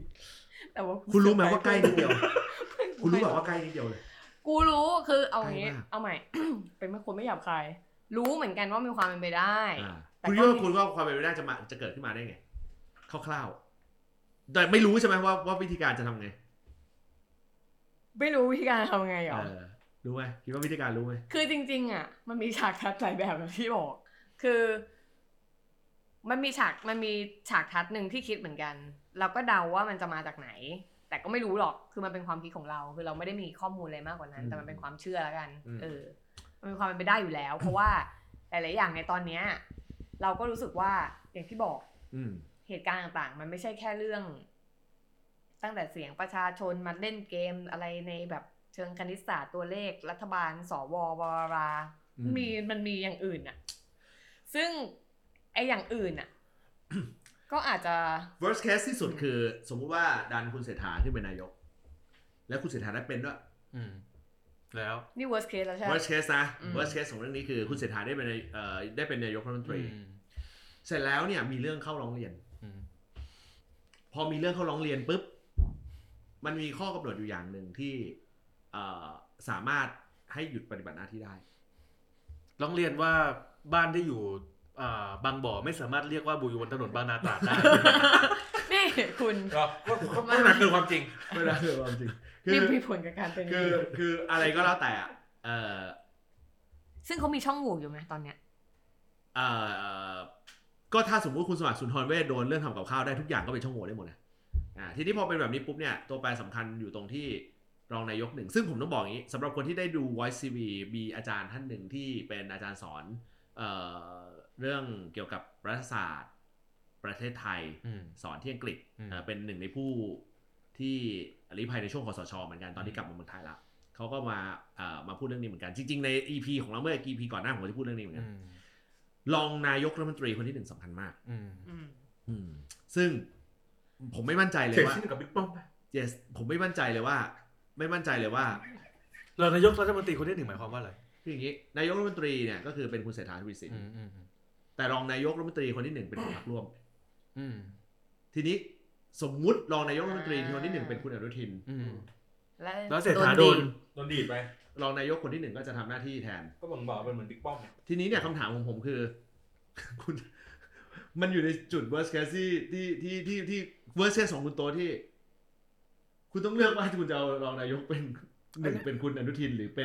แต่ว่าคุณรู้ไหมว่าใกล้นิดเดียวคุณรู้แบบว่าใกล้นิดเดียวเลยกูรู้คือเอางี้เอาใหม่เป็นไม่ควรไม่หยาบคายรู้เหมือนกันว่ามีความเป็นไปได้คุณคิดว่าคุณว่าความเป็นไปได้จะเกิดขึ้นมาได้ไงคร่าวๆแต่ไม่รู้ใช่ไหมว่าวิธีการจะทำไงไม่รู้วิธีการทำไงหรอรู้ไหมคิดว่าวิธีการรู้ไหมคือจริงๆอ่ะมันมีฉากทัดหลายแบบแบบที่บอกคือมันมีฉากทัดหนึ่งที่คิดเหมือนกันเราก็เดาว่ามันจะมาจากไหนแต่ก็ไม่รู้หรอกคือมันเป็นความคิดของเราคือเราไม่ได้มีข้อมูลอะไรมากกว่านั้นแต่มันเป็นความเชื่อแล้วกันมันมีความเป็นไปได้อยู่แล้วเพราะว่าหลายๆอย่างในตอนเนี้ยเราก็รู้สึกว่าอย่างที่บอกเหตุการณ์ต่างๆมันไม่ใช่แค่เรื่องตั้งแต่เสียงประชาชนมาเล่นเกมอะไรในแบบเชิงคณิตศาสตร์ตัวเลขรัฐบาลสวบรมันมีอย่างอื่นน่ะซึ่งไอ้อย่างอื่นน่ะ ก็อาจจะ worst case ที่สุดคือสมมุติว่าดันคุณเศรษฐาขึ้นเป็นนายกแล้วคุณเศรษฐาได้เป็นด้วยแล้วนี่ worst case แล้วใช่ worst case นะ worst case ของเรื่องนี้คือคุณเศรษฐาได้เป็นนายกรัฐมนตรีเสร็จแล้วเนี่ยมีเรื่องเข้าร้องเรียนพอมีเรื่องเข้าร้องเรียนปุ๊บมันมีข้อกำหนดอยู่อย่างหนึ่งที่สามารถให้หยุดปฏิบัติหน้าที่ได้ร้องเรียนว่าบ้านที่อยู่บางบ่อไม่สามารถเรียกว่าบุยวนถนนบางนาตราดได้นี่คุณก็ไม่น่าคือความจริงไม่น่าคือความจริงคือมีผลกับการเป็นคืออะไรก็แล้วแต่ซึ่งเขามีช่องโหว่อยู่ไหมตอนเนี้ยก็ถ้าสมมติคุณสมัครสุนทรเวชโดนเรื่องทำกับข้าวได้ทุกอย่างก็เป็นช่องโหว่ได้หมดนะทีนี้พอเป็นแบบนี้ปุ๊บเนี่ยตัวแปรสำคัญอยู่ตรงที่รองนายกหนึ่งซึ่งผมต้องบอกอย่างนี้สำหรับคนที่ได้ดู Voice CV มีอาจารย์ท่านหนึ่งที่เป็นอาจารย์สอนเรื่องเกี่ยวกับรัฐศาสตร์ประเทศไทยสอนที่อังกฤษเป็นหนึ่งในผู้ที่ลี้ภัยในช่วงคสช.เหมือนกันตอนที่กลับมาเมืองไทยแล้วเขาก็มาพูดเรื่องนี้เหมือนกันจริงๆใน EP ของเราเมื่อ EP ก่อนหน้าผมจะพูดเรื่องนี้เหมือนกันรองนายกรัฐมนตรีคนที่หนึ่งสำคัญมากซึ่งผมไม่มั่นใจเลยว่ากับบิ๊กป้อม yes ผมไม่มั่นใจเลยว่า รองนายกรัฐมนตรีคนที่หนึ่งหมายความว่าอะไรคืออย่างนี้นายกรัฐมนตรีเนี่ยก็คือเป็นคุณเศรษฐาทวีสินแต่รองนายกรัฐมนตรีคนที่หนึ่งเป็นพรรคร่วมทีนี้สมมุติรองนายกรัฐมนตรีคนที่หนึ่งเป็นคุณอนุทินแล้วเศรษฐาโดนดีดไปรองนายกคนที่หนึ่งก็จะทำหน้าที่แทนก็บอกเป็นเหมือนบิ๊กป้อมทีนี้เนี่ยคำถามของผมคือคุณ มันอยู่ในจุด worst case ที่ worst case ของคุณโตที่คุณต้องเลือกว่าคุณจะเอารองนายกเป็นหนึ่งเป็นคุณอนุทินหรือเป็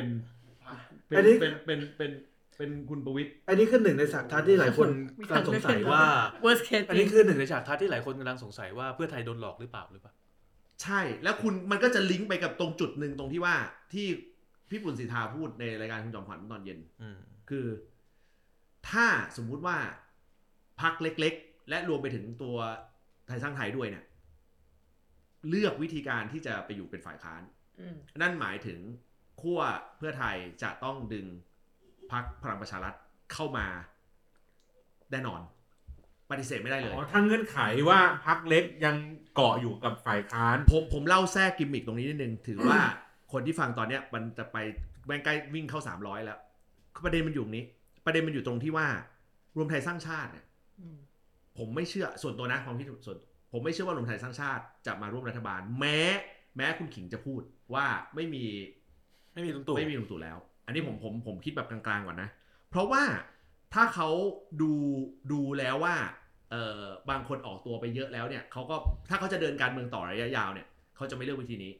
นคุณประวิตรอันนี้คือหนึ่งในฉากทัศน์ที่หลายคนกำลังสงสัยว่า worst case อันนี้คือหนึ่งในฉากทัศน์ที่หลายคนกำลังสงสัยว่าเพื่อไทยโดนหลอกหรือเปล่าใช่แล้วคุณมันก็จะลิงก์ไปกับตรงจุดนึงตรงที่ว่าที่พี่ปุ่นสิทธาพูดในรายการคุณจอมขวัญตอนเย็นคือถ้าสมมุติว่าพรรคเล็กๆและรวมไปถึงตัวไทยสร้างไทยด้วยเนี่ยเลือกวิธีการที่จะไปอยู่เป็นฝ่ายค้านนั่นหมายถึงขั้วเพื่อไทยจะต้องดึงพรรคพลังประชารัฐเข้ามาแน่นอนปฏิเสธไม่ได้เลยอ๋อถ้าเงื่อนไขว่าพรรคเล็กยังเกาะอยู่กับฝ่ายค้านผมเล่าแทรกกิมมิคตรงนี้นิดนึงถือว่าคนที่ฟังตอนเนี้ยมันจะไปแม่งใกล้วิ่งเข้า300แล้วประเด็นมันอยู่ตรงนี้ประเด็นมันอยู่ตรงที่ว่ารวมไทยสร้างชาติเนี่ยผมไม่เชื่อส่วนตัวนะความคิดส่วนผมไม่เชื่อว่ารวมไทยสร้างชาติจะมาร่วมรัฐบาลแม้คุณขิงจะพูดว่าไม่มีลุงตู่แล้วอันนี้ผมคิดแบบกลางๆก่อนนะเพราะว่าถ้าเขาดูแล้วว่าบางคนออกตัวไปเยอะแล้วเนี่ยเขาก็ถ้าเขาจะเดินการเมืองต่อระยะยาวเนี่ยเขาจะไม่เลือกวิธีนี้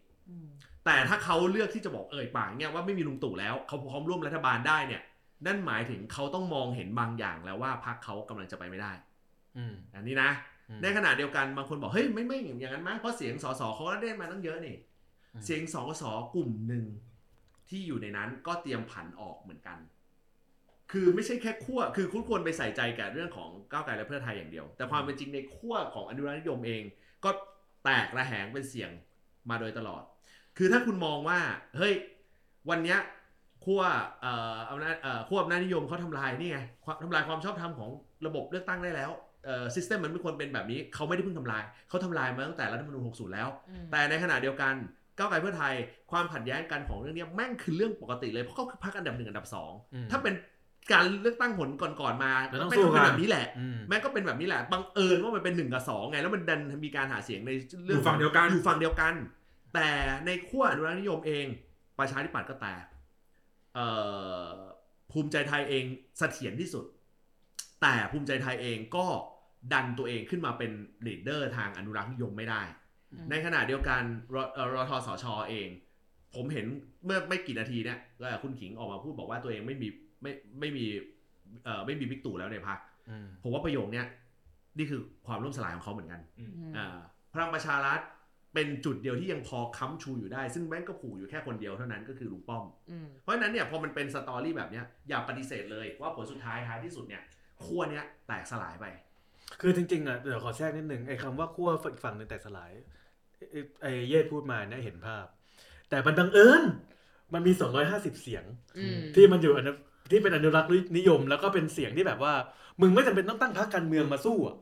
แต่ถ้าเขาเลือกที่จะบอกปากเนี่ยว่าไม่มีลุงตู่แล้วเขาพร้อมร่วมรัฐบาลได้เนี่ยนั่นหมายถึงเขาต้องมองเห็นบางอย่างแล้วว่าพรรคเขากำลังจะไปไม่ได้อันนี้นะในขณะเดียวกันบางคนบอกเฮ้ยไม่อย่างนั้นมั้ยเพราะเสียงสสเขาได้มาตั้งเยอะนี่เสียงสสกลุ่มนึงที่อยู่ในนั้นก็เตรียมผันออกเหมือนกันคือไม่ใช่แค่ขั้วคือคุณควรไปใส่ใจกับเรื่องของก้าวไกลและเพื่อไทยอย่างเดียวแต่ความเป็นจริงในขั้วของอนุรักษนิยมเองก็แตกระแหงเป็นเสียงมาโดยตลอดคือถ้าคุณมองว่าเฮ้ยวันเนี้ยขั้วขั้วอำนาจนิยมเขาทำลายนี่ไงทำลายความชอบธรรมของระบบเลือกตั้งได้แล้วซิสเต็มมันไม่ควรเป็นแบบนี้เขาไม่ได้เพิ่งทำลายเขาทำลายมาตั้งแต่รัฐธรรมนูญ60แล้วแต่ในขณะเดียวกันก้าวไกลเพื่อไทยความขัดแย้งกันของเรื่องนี้แม่งคือเรื่องปกติเลยเพราะเขาคือพรรคอันดับ1อันดับ2ถ้าเป็นการเลือกตั้งผลก่อนๆมามันก็เป็นแบบนี้แหละแม่งก็เป็นแบบนี้แหละบังเอิญว่ามันเป็น1กับ2ไงแล้วมันดันมีการหาเสียงในเรื่องอยู่ฝั่งเดียวกันแต่ในขั้วอนุรักษนิยมเองประชาธิปัตย์ก็แตกภูมิใจไทยเองเสถียรที่สุดแต่ภูมิใจไทยเองก็ดันตัวเองขึ้นมาเป็นลีดเดอร์ทางอนุรักษนิยมไม่ได้ในขณะเดียวกันรทสช.เองผมเห็นเมื่อไม่กี่นาทีเนี่ยคุณขิงออกมาพูดบอกว่าตัวเองไม่มีบิ๊กตู่แล้วในพรรคผมว่าประโยคนี้นี่คือความล่มสลายของเขาเหมือนกันพลังประชารัฐเป็นจุดเดียวที่ยังพอค้ำชูอยู่ได้ซึ่งแม่งก็ผูกอยู่แค่คนเดียวเท่านั้นก็คือลุงป้อมเพราะฉะนั้นเนี่ยพอมันเป็นสตอรี่แบบนี้อย่าปฏิเสธเลยว่าผลสุดท้ายที่สุดเนี่ยขั้วเนี้ยแตกสลายไปคือจริงๆอ่ะเดี๋ยวขอแทรกนิดนึงไอ้คำว่าขั้วฝั่งนึงแตกสลายไอ้เยศพูดมาเนี่ยเห็นภาพแต่มันบังเอิญมันมี250เสียงที่มันอยู่ที่เป็นอนุรักษ์นิยมแล้วก็เป็นเสียงที่แบบว่ามึงไม่จำเป็นต้องตั้งพรรคการเมืองมาสู้อ่ะ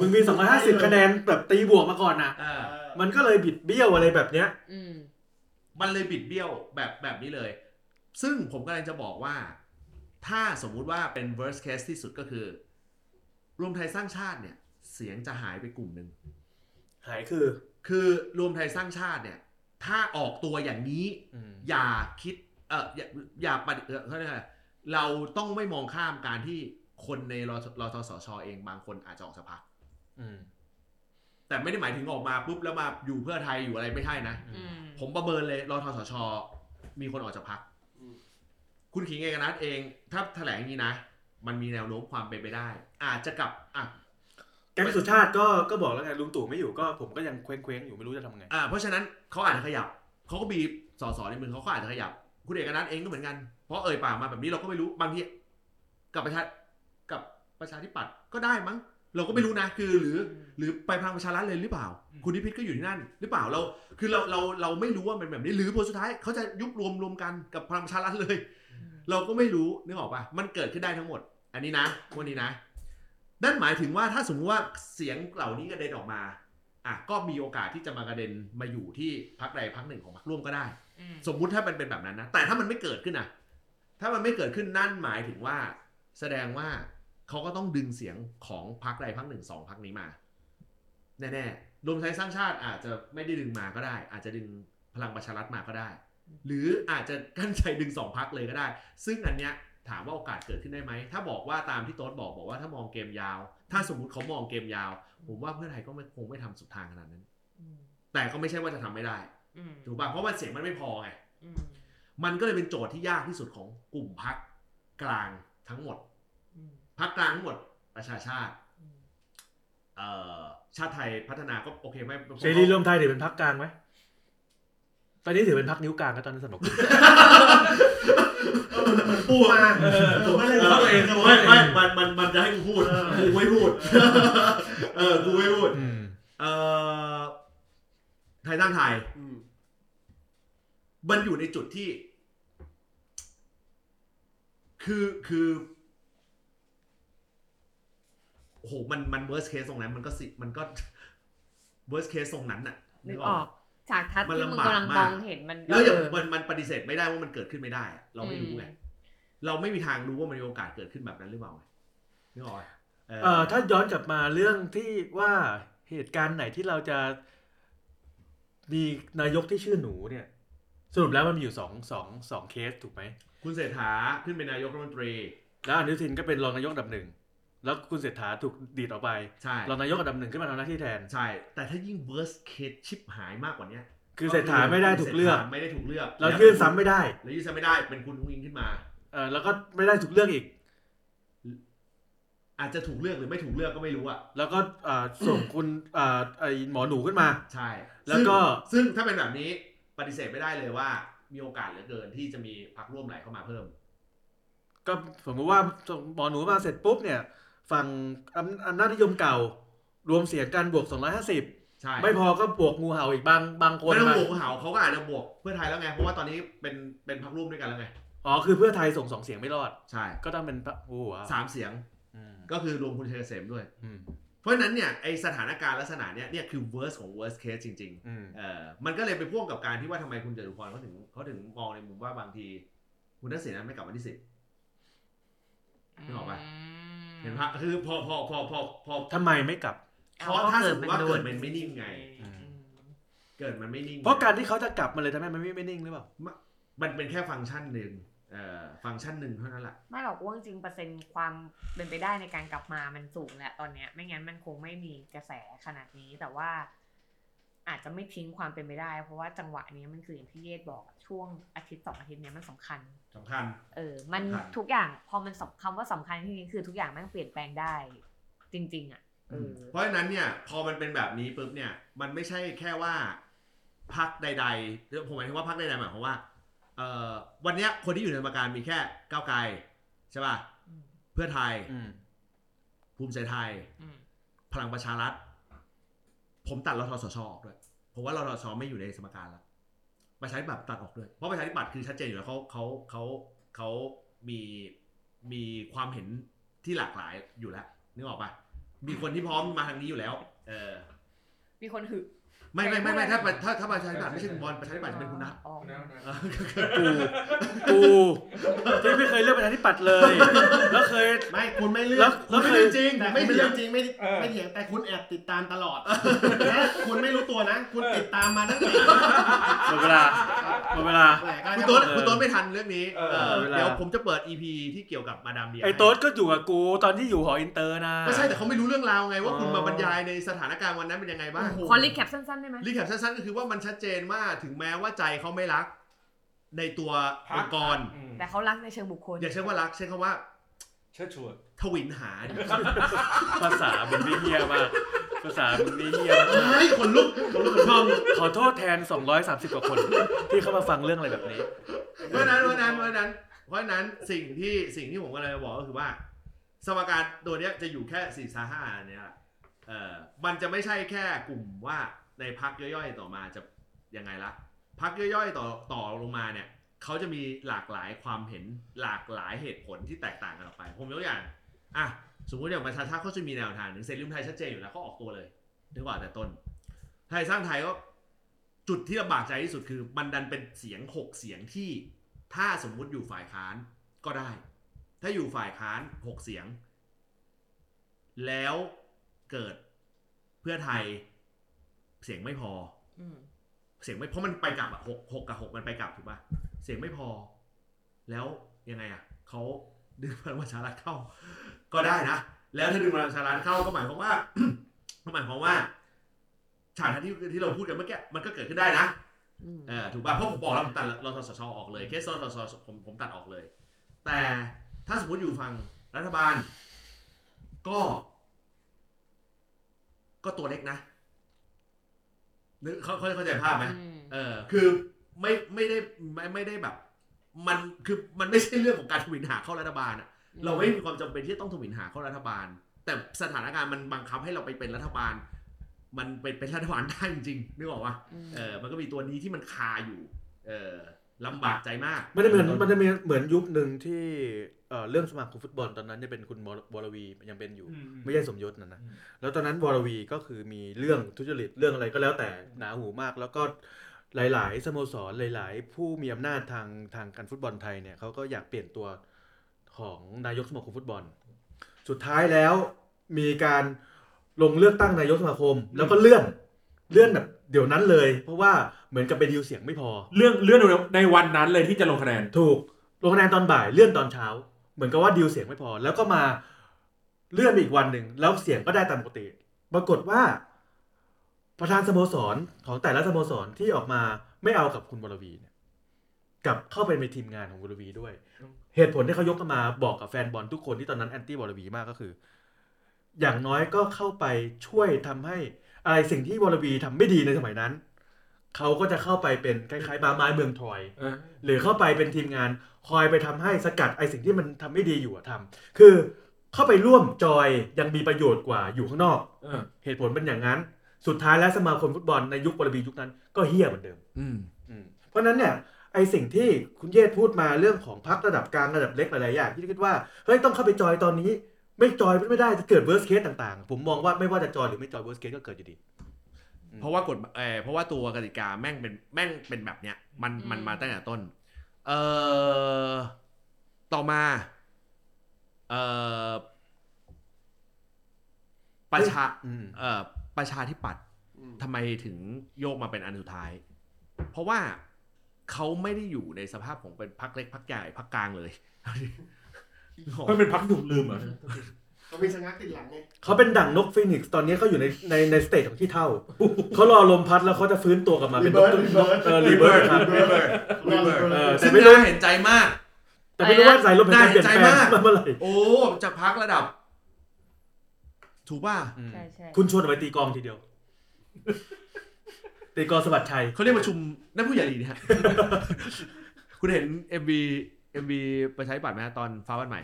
มึงมี250คะแนนแบบตีบวกมาก่อนนะมันก็เลยบิดเบี้ยวอะไรแบบเนี้ยมันเลยบิดเบี้ยวแบบนี้เลยซึ่งผมกำลังจะบอกว่าถ้าสมมุติว่าเป็น worst case ที่สุดก็คือรวมไทยสร้างชาติเนี่ยเสียงจะหายไปกลุ่มนึงหายคือรวมไทยสร้างชาติเนี่ยถ้าออกตัวอย่างนี้อย่าคิดอย่าปฏิเสธเราต้องไม่มองข้ามการที่คนในรทสช.เองบางคนอาจจะออกสภาแต่ไม่ได้หมายถึงออกมาปุ๊บแล้วมาอยู่เพื่อไทยอยู่อะไรไม่ใช่นะผมประเมินเลยรทสช.มีคนออกจากพรรคคุณขิงเอกนัทเองถ้าแถลงอย่างนี้นะมันมีแนวโน้มความเป็นไปได้อาจจะกลับแก๊งสุชาติก็บอกแล้วไงลุงตู่ไม่อยู่ก็ผมก็ยังเคว้งๆอยู่ไม่รู้จะทำไงเพราะฉะนั้นเขาอาจจะขยับเขาก็บีบสสในมือเขาก็อาจจะขยับคุณเอกนัทเองก็เหมือนกันเพราะปากมาแบบนี้เราก็ไม่รู้บางทีกับประชาธิปัตย์ก็ได้มั้งเราก็ไม่รู้นะคือหรือไปพลังประชารัฐเลยหรือเปล่าคุณนิพิษก็อยู่ที่นั่นหรือเปล่าเราคือเราไม่รู้ว่ามันแบบนี้หรือผลสุดท้ายเขาจะยุบรวมกันกับพลังประชารัฐเลยเราก็ไม่รู้นึกออกป่ะมันเกิดขึ้นได้ทั้งหมดอันนี้นะวันนี้นะนั่นหมายถึงว่าถ้าสมมติว่าเสียงเหล่านี้กระเด็นออกมาก็มีโอกาสที่จะมากระเด็นมาอยู่ที่พรรคใดพรรคหนึ่งของพรรคร่วมก็ได้สมมุติถ้ามันเป็นแบบนั้นนะแต่ถ้ามันไม่เกิดขึ้นนะถ้ามันไม่เกิดขึ้นนั่นหมายถึงว่าแสดงว่าเขาก็ต้องดึงเสียงของพรรคใดพรรคหนึ่ง2พรรคนี้มาแน่ๆรวมไทยสร้างชาติอาจจะไม่ได้ดึงมาก็ได้อาจจะดึงพลังประชารัฐมาก็ได้หรืออาจจะกั้นใจดึง2พรรคเลยก็ได้ซึ่งอันเนี้ย ถามว่าโอกาสเกิดขึ้นได้ไหมถ้าบอกว่าตามที่โต๊ดบอกว่าถ้ามองเกมยาวถ้าสมมุติเขามองเกมยาวผมว่าเพื่อไทยก็คงไม่ทำสุดทางขนาดนั้นแต่ก็ไม่ใช่ว่าจะทำไม่ได้ถูกป่ะเพราะว่าเสียงมันไม่พอไงมันก็เลยเป็นโจทย์ที่ยากที่สุดของกลุ่มพรรคกลางทั้งหมดพรรคกลางทั้งหมดประชาชาติชาติไทยพัฒนาก็โอเคไหมเสรีรวมไทยถือเป็นพรรคกลางไหมตอนนี้ถือเป็นพรรคนิ้วกลางก็ตอนนี้สนุกปูมาผมไม่เล่นตัวเองไม่มันจะให้กูพูดกูไม่พูดกูไม่พูดไทยสร้างไทยมันอยู่ในจุดที่คือโอ้โหมัน worst case ตรงนั้นมันก็ worst case ตรงนั้นน่ะนึกออกฉากทัศน์ที่มึงกำลังมองเห็นมันแล้วอย่างมันปฏิเสธไม่ได้ว่ามันเกิดขึ้นไม่ได้เราไม่รู้ไงเราไม่มีทางรู้ว่ามันมีโอกาสเกิดขึ้นแบบนั้นหรือเปล่านึกออกถ้าย้อนกลับมาเรื่องที่ว่าเหตุการณ์ไหนที่เราจะมีนายกที่ชื่อหนูเนี่ยสรุปแล้วมันมีอยู่2เคสถูกไหมคุณเศรษฐาขึ้นเป็นนายกรัฐมนตรีแล้วอนุทินก็เป็นรองนายกอันดับหนึ่งแล้วคุณเศรษฐาถูกดีดออกไปรองนายกอันดับหนึ่งขึ้นมาทำหน้าที่แทนใช่แต่ถ้ายิ่ง worst case ชิบหายมากกว่านี้คือเศรษฐาไม่ได้ถูกเลือกเรายื่นซ้ำไม่ได้เป็นคุณอุ้งอิงขึ้นมาแล้วก็ไม่ได้ถูกเลือกอีกอาจจะถูกเลือกหรือไม่ถูกเลือกก็ไม่รู้อะแล้วก็ส่งคุณไอ้หมอหนูขึ้นมาใช่แล้วก็ซึ่งถ้าเป็นแบบนี้ปฏิเสธไม่ได้เลยว่ามีโอกาสเหลือเกินที่จะมีพรรคร่วมไหลเข้ามาเพิ่มก็สมมติว่าหมอหนูมาเสร็จปุ๊บเนี่ยฝั่งอำนาจนิยมเก่ารวมเสียงกันบวก250ใช่ไม่พอก็บวกงูเห่าอีกบางคนไม่ต้องบวกงูเห่าเขาก็อาจจะบวกเพื่อไทยแล้วไงเพราะว่าตอนนี้เป็นพรรคร่วมด้วยกันแล้วไงอ๋อคือเพื่อไทยส่ง2เสียงไม่รอดใช่ก็ต้องเป็นโอ้โห3เสียงก็คือรวมคุณชัยเกษมด้วยเพราะฉะนั้นเนี่ยไอสถานการณ์ลักษณะเนี่ยคือ worst ของ worst case จริงๆมันก็เลยไปพ่วงกับการที่ว่าทำไมคุณจตุพรเขาถึงมองในมุมว่าบางทีคุณทักษิณนั้นไม่กลับวันที่10นึกออกป่ะเห็นป่ะคือพอทำไมไม่กลับเพราะถ้าสมมติว่าเกิดมันไม่นิ่งไงเกิดมันไม่นิ่งเพราะการที่เขาจะกลับมาเลยทำไมมันไม่นิ่งหรือเปล่ามันเป็นแค่ฟังก์ชันนึงฟังก์ชันหนึ่งเท่านั้นแหละไม่หรอกว่าจริงเปอร์เซ็นต์ความเป็นไปได้ในการกลับมามันสูงแหละตอนนี้ไม่งั้นมันคงไม่มีกระแสขนาดนี้แต่ว่าอาจจะไม่ทิ้งความเป็นไปได้เพราะว่าจังหวะนี้มันคืออย่างที่เยศบอกช่วงอาทิตย์2อาทิตย์นี้มันสำคัญมันทุกอย่างพอมันคำว่าสำคัญที่นี้คือทุกอย่างมันเปลี่ยนแปลงได้จริงๆอ่ะเพราะฉะนั้นเนี่ยพอมันเป็นแบบนี้ปุ๊บเนี่ยมันไม่ใช่แค่ว่าพรรคใดๆผมหมายถึงว่าพรรคใดๆหมายความว่าวันนี้คนที่อยู่ในกรรมการมีแค่ก้าวไกลใช่ป่ะเพื่อไทยภูมิใจไทยพลังประชารัฐผมตัดรทสชออกด้วยผมว่ารทสชไม่อยู่ในสมการแล้วประชาธิปัตย์ตัดออกด้วยเพราะประชาธิปัตย์คือชัดเจนอยู่แล้วเขามีความเห็นที่หลากหลายอยู่แล้วนึกออกป่ะมีคนที่พร้อมมาทางนี้อยู่แล้วมีคนหึไม่ถ้าประชาธิปัตย์ไม่ใช่คุณบอลประชาธิปัตย์จะเป็นคุณนัทกูไม่เคยเลือกประชาธิปัตย์เลยแล้วเคยไม่คุณไม่เลือกแล้วเคยจริงไม่เลือกจริงไม่เถียงแต่คุณแอบติดตามตลอดนะคุณไม่รู้ตัวนะคุณติดตามมาตั้งแต่หมดเวลาคุณโต๊ดไม่ทันเรื่องนี้เดี๋ยวผมจะเปิด EP ที่เกี่ยวกับมาดามเดียไอ้โต๊ดก็อยู่กับกูตอนที่อยู่หออินเตอร์นะไม่ใช่แต่เขาไม่รู้เรื่องราวไงว่าคุณมาบรรยายในสถานการณ์วันนั้นเป็นยังไงบ้างขอรีแคปสั้นๆได้มั้ยรีแคปสั้นๆก็คือว่ามันชัดเจนว่าถึงแม้ว่าใจเขาไม่รักในตัวองค์กรแต่เขารักในเชิงบุคคลอย่าใช้ว่ารักใช้คำว่าเชิดชูทวินหาภาษามันไม่เหี้ยมากภาษามันไม่เหี้ยเฮ้ยคนลุกชมขอโทษแทน230กว่าคนที่เข้ามาฟังเรื่องอะไรแบบนี้เพราะฉะนั้นสิ่งที่ผมกำลังจะบอกก็คือว่าสมการตัวเนี้ยจะอยู่แค่4 5อันเนี้ยมันจะไม่ใช่แค่กลุ่มว่าในพรรคย่อยๆต่อมาจะยังไงละพรรคย่อยๆต่อลงมาเนี่ยเขาจะมีหลากหลายความเห็นหลากหลายเหตุผลที่แตกต่างกันออกไปผมยกอย่างอ่ะสมมติอย่างประชาชาติเขาจะมีแนวทางหนึ่งเสรีรวมไทยชัดเจนอยู่แล้วเขาออกตัวเลยนึกว่าแต่ต้นไทยสร้างไทยก็จุดที่ลำบากใจที่สุดคือมันดันเป็นเสียง6เสียงที่ถ้าสมมติอยู่ฝ่ายค้านก็ได้ถ้าอยู่ฝ่ายค้าน6เสียงแล้วเกิดเพื่อไทยเสียงไม่พอเสียงไม่เพราะมันไปกลับอ่ะ6กับ6มันไปกลับถูกป่ะเสียงไม่พอแล้วยังไงอ่ะ เขาดึงพลังประชารัฐเข้าก็ได้นะแล้วถ้าดึงพลังประชารัฐเข้าก็หมายความว่าฉากที่เราพูดกันเมื่อกี้มันก็เกิดขึ้นได้นะถูกป่ะเพราะผมบอกแล้วผมตัดรสสชออกเลยเคสรสสชผมตัดออกเลยแต่ถ้าสมมติอยู่ฝั่งรัฐบาลก็ตัวเล็กนะนึกเข้าใจภาพไหมคือไม่ได้แบบมันคือมันไม่ใช่เรื่องของการทวินหาเข้ารัฐบาลอ่ะเราไม่มีความจำเป็นที่จะต้องทวินหาเข้ารัฐบาลแต่สถานการณ์มันบังคับให้เราไปเป็นรัฐบาลมันเป็นรัฐบาลได้จริงๆนึกออกว่ามันก็มีตัวนี้ที่มันคาอยู่ลำบากใจมากมันจะเหมือนยุคนึงที่เรื่องสมาคมฟุตบอลตอนนั้นจะเป็นคุณวรวียังเป็นอยู่ไม่ใช่สมยศนะแล้วตอนนั้นวรวีก็คือมีเรื่องทุจริตเรื่องอะไรก็แล้วแต่หนาหูมากแล้วก็หลายๆสโมสรหลายๆผู้มีอำนาจทางการฟุตบอลไทยเนี่ยเขาก็อยากเปลี่ยนตัวของนายกสมาคมฟุตบอลสุดท้ายแล้วมีการลงเลือกตั้งนายกสมาคมแล้วก็เลื่อนแบบเดี๋ยวนั้นเลยเพราะว่าเหมือนกับไปดิวเสียงไม่พอเลื่อนในวันนั้นเลยที่จะลงคะแนนถูกลงคะแนนตอนบ่ายเลื่อนตอนเช้าเหมือนกับว่าดิวเสียงไม่พอแล้วก็มาเลื่อนอีกวันนึงแล้วเสียงก็ได้ตามปกติปรากฏว่าประธานสโมสรของแต่ละสโมสรที่ออกมาไม่เอากับคุณวรวีเนี่ยกลับเข้าไปในทีมงานของวรวีด้วยเหตุผลที่เขายกมาบอกกับแฟนบอลทุกคนที่ตอนนั้นแอนตี้วรวีมากก็คืออย่างน้อยก็เข้าไปช่วยทำให้อะไรสิ่งที่วรวีทำไม่ดีในสมัยนั้นเขาก็จะเข้าไปเป็นคล้ายๆบาไม้เมืองทอยหรือเข้าไปเป็นทีมงานคอยไปทำให้สกัดไอ้สิ่งที่มันทำไม่ดีอยู่ทำคือเข้าไปร่วมจอยยังมีประโยชน์กว่าอยู่ข้างนอกเหตุผลเป็นอย่างนั้นสุดท้ายแล้วสมาคมฟุตบอลในยุควรวียุคนั้นก็เหี้ยเหมือนเดิมเพราะนั้นเนี่ยไอ้สิ่งที่คุณเยศพูดมาเรื่องของพรรคระดับกลางระดับเล็กหลายๆอย่างที่คิดว่าเฮ้ยต้องเข้าไปจอยตอนนี้ไม่จอยไม่ได้จะเกิด worst case ต่างๆผมมองว่าไม่ว่าจะจอยหรือไม่จอย worst case ก็เกิดอยู่ดีเพราะว่ากฎเพราะว่าตัวกติกาแม่งเป็นแบบเนี้ยมันมาตั้งแต่ต้นต่อมาประชาธิปัตย์ทำไมถึงโยกมาเป็นอันสุดท้ายเพราะว่าเขาไม่ได้อยู่ในสภาพของเป็นพรรคเล็กพรรคใหญ่พรรคกลางเลยเขาเป็นพรรคถูกลืมเหรอเขาเป็นชะงักติดหลังไงเขาเป็นดั่งนกฟีนิกซ์ตอนนี้เขาอยู่ในสเตจของที่เท่าเขารอลมพัดแล้วเขาจะฟื้นตัวกลับมาเป็นนกรีเบิร์ดครับซึ่งน่าเห็นใจมากแต่ไม่รู้ว่าสายลมน่าเห็นใจมากเมื่อไหร่โอ้จากพรรคระดับถูกป่ะคุณชวนไปตีกองทีเดียวตีกองสวัสดิ์ชัยเขาเรียกประชุมนั่นผู้ใหญ่ดีนะคุณเห็น MV ประชาธิปัตย์มั้ยตอนฟ้าบ้านใหม่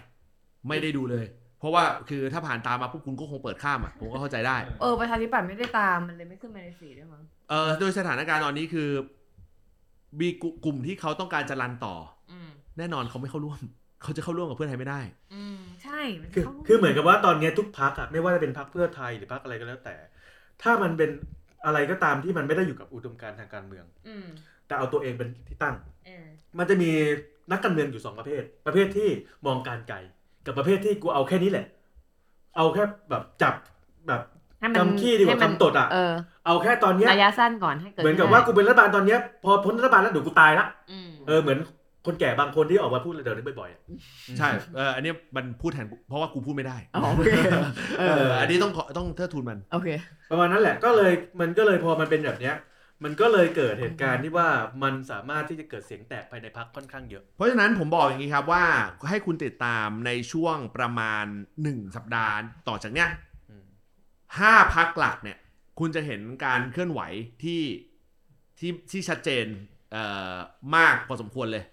ไม่ได้ดูเลยเพราะว่าคือถ้าผ่านตามมาปุ๊บคุณก็คงเปิดข้ามอ่ะผมก็เข้าใจได้ประชาธิปัตย์ไม่ได้ตามมันเลยไม่ขึ้นมาในสีด้วยมั้งโดยสถานการณ์ตอนนี้คือมีกลุ่มที่เขาต้องการจะรันต่อแน่นอนเขาไม่เข้าร่วมเขาจะเข้าร่วมกับเพื่อไทยไม่ได้ใช่คือเหมือนกับว่าตอนนี้ทุกพรรคอ่ะไม่ว่าจะเป็นพรรคเพื่อไทยหรือพรรคอะไรก็แล้วแต่ถ้ามันเป็นอะไรก็ตามที่มันไม่ได้อยู่กับอุดมการณ์ทางการเมืองแต่เอาตัวเองเป็นที่ตั้งมันจะมีนักการเมืองอยู่2ประเภทที่มองการไกลกับประเภทที่กูเอาแค่นี้แหละเอาแค่แบบจับแบบกำขี้ดีกว่าคำตดอ่ะเอาแค่ตอนเนี้ยระยะสั้นก่อนให้เกิดเหมือนกับว่ากูเป็นรัฐบาลตอนเนี้ยพอพ้นรัฐบาลแล้วเดี๋ยวกูตายละเหมือนคนแก่บางคนที่ออกมาพูดเดี๋ยวนี้บ่อยๆใช่อันนี้มันพูดแทนเพราะว่ากูพูดไม่ได้อันนี้ต้องเทิดทูนมันโอเคประมาณนั้นแหละก็เลยมันก็เลยพอมันเป็นแบบเนี้ยมันก็เลยเกิดเหตุการณ์ที่ว่ามันสามารถที่จะเกิดเสียงแตกภายในพรรคค่อนข้างเยอะเพราะฉะนั้นผมบอกอย่างนี้ครับว่าให้คุณติดตามในช่วงประมาณ1สัปดาห์ต่อจากเนี้ย5พรรคหลักเนี่ยคุณจะเห็นการเคลื่อนไหวที่ชัดเจนมากพอสมควรเลย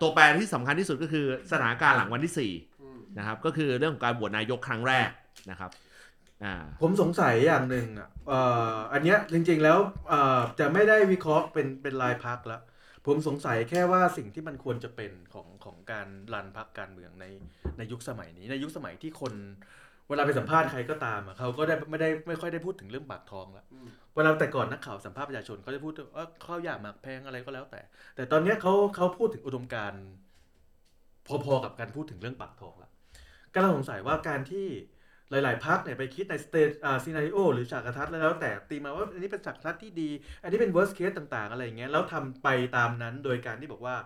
ตัวแปรที่สำคัญที่สุดก็คือสถานการณ์หลังวันที่4นะครับก็คือเรื่องของการโหวตนายกครั้งแรกนะครับผมสงสัยอย่างหนึ่งอันเนี้ยจริงๆแล้วจะไม่ได้วิเคราะห์เป็นรายพรรคละผมสงสัยแค่ว่าสิ่งที่มันควรจะเป็นของการรันพรรคการเมืองในยุคสมัยนี้ในยุคสมัยที่คนเวลาไปสัมภาษณ์ใครก็ตามเขาก็ได้ไม่ค่อยได้พูดถึงเรื่องปากท้องละเวลาแต่ก่อนนักข่าวสัมภาษณ์ประชาชนเขาจะพูดว่าข้าวยากหมากแพงอะไรก็แล้วแต่ตอนเนี้ยเขาพูดถึงอุดมการณ์พอๆกับการพูดถึงเรื่องปากท้องละก็เราสงสัยว่าการที่หลายๆพรรคเนี่ยไปคิดในสเตจซีนาริโอหรือฉากทัศน์แล้วแต่ตีมาว่าอันนี้เป็นฉากทัศน์ที่ดีอันนี้เป็นเวิร์สเคสต่างๆอะไรอย่างเงี้ยแล้วทำไปตามนั้นโดยการที่บอกว่า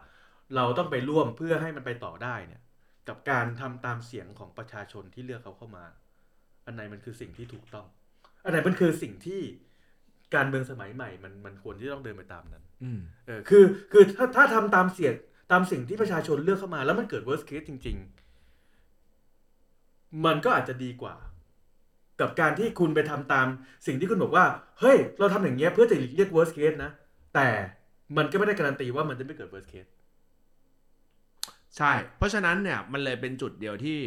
เราต้องไปร่วมเพื่อให้มันไปต่อได้เนี่ย กับการทำตามเสียงของประชาชนที่เลือกเขาเข้ามาอันไหนมันคือสิ่งที่ถูกต้องอันไหนมันคือสิ่งที่การเมืองสมัยใหม่มันควรที่ต้องเดินไปตามนั้นคือถ้าทำตามเสียงตามสิ่งที่ประชาชนเลือกเข้ามาแล้วมันเกิด worst case จริงๆมันก็อาจจะดีกว่ากับการที่คุณไปทำตามสิ่งที่คุณบอกว่าเฮ้ยเราทำอย่างเงี้ยเพื่อจะหลีกเลี่ยง worst case นะแต่มันก็ไม่ได้การันตีว่ามันจะไม่เกิด worst case ใช่เพราะฉะนั้นเนี่ยมันเลยเป็นจุดเดียวที่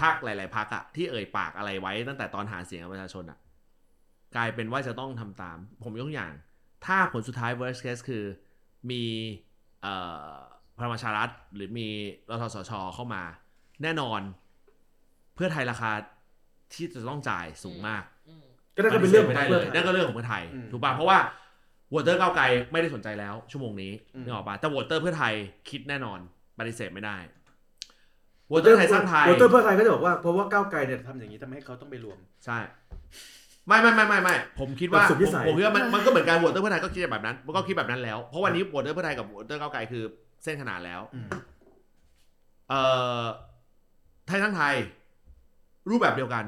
พรรคหลายๆพรรคอะที่เอ่ยปากอะไรไว้ตั้งแต่ตอนหาเสียงประชาชนอะกลายเป็นว่าจะต้องทำตามผมยกอย่างถ้าผลสุดท้าย worst case คือมีพลังประชารัฐหรือมีรสช.เข้ามาแน่นอนเพื่อไทยราคาที่จะต้องจ่ายสูงมากก็น่าจะเป็นเรื่องไม่ได้เลยนั่นก็เรื่องของเพื่อไทยถูกป่ะเพราะว่าวอเตอร์ก้าวไกลไม่ได้สนใจแล้วชั่วโมงนี้นึกออกป่ะแต่วอเตอร์เพื่อไทยคิดแน่นอนปฏิเสธไม่ได้วอเตอร์ไทยสร้างไทยวอเตอร์เพื่อไทยก็จะบอกว่าเพราะว่าก้าวไกลเนี่ยทำอย่างนี้ทำให้เขาต้องไปรวมใช่ไม่ผมคิดว่าผมคิดว่ามันก็เหมือนการโหวตเตอร์เพื่อไทยก็คิดแบบนั้นมันก็คิดแบบนั้นแล้วเพราะวันนี้โหวตเตอร์เพื่อไทยกับโหวตเตอร์ก้าวไกลคือเส้นขนานแล้วไทยทั้งไทยรูปแบบเดียวกัน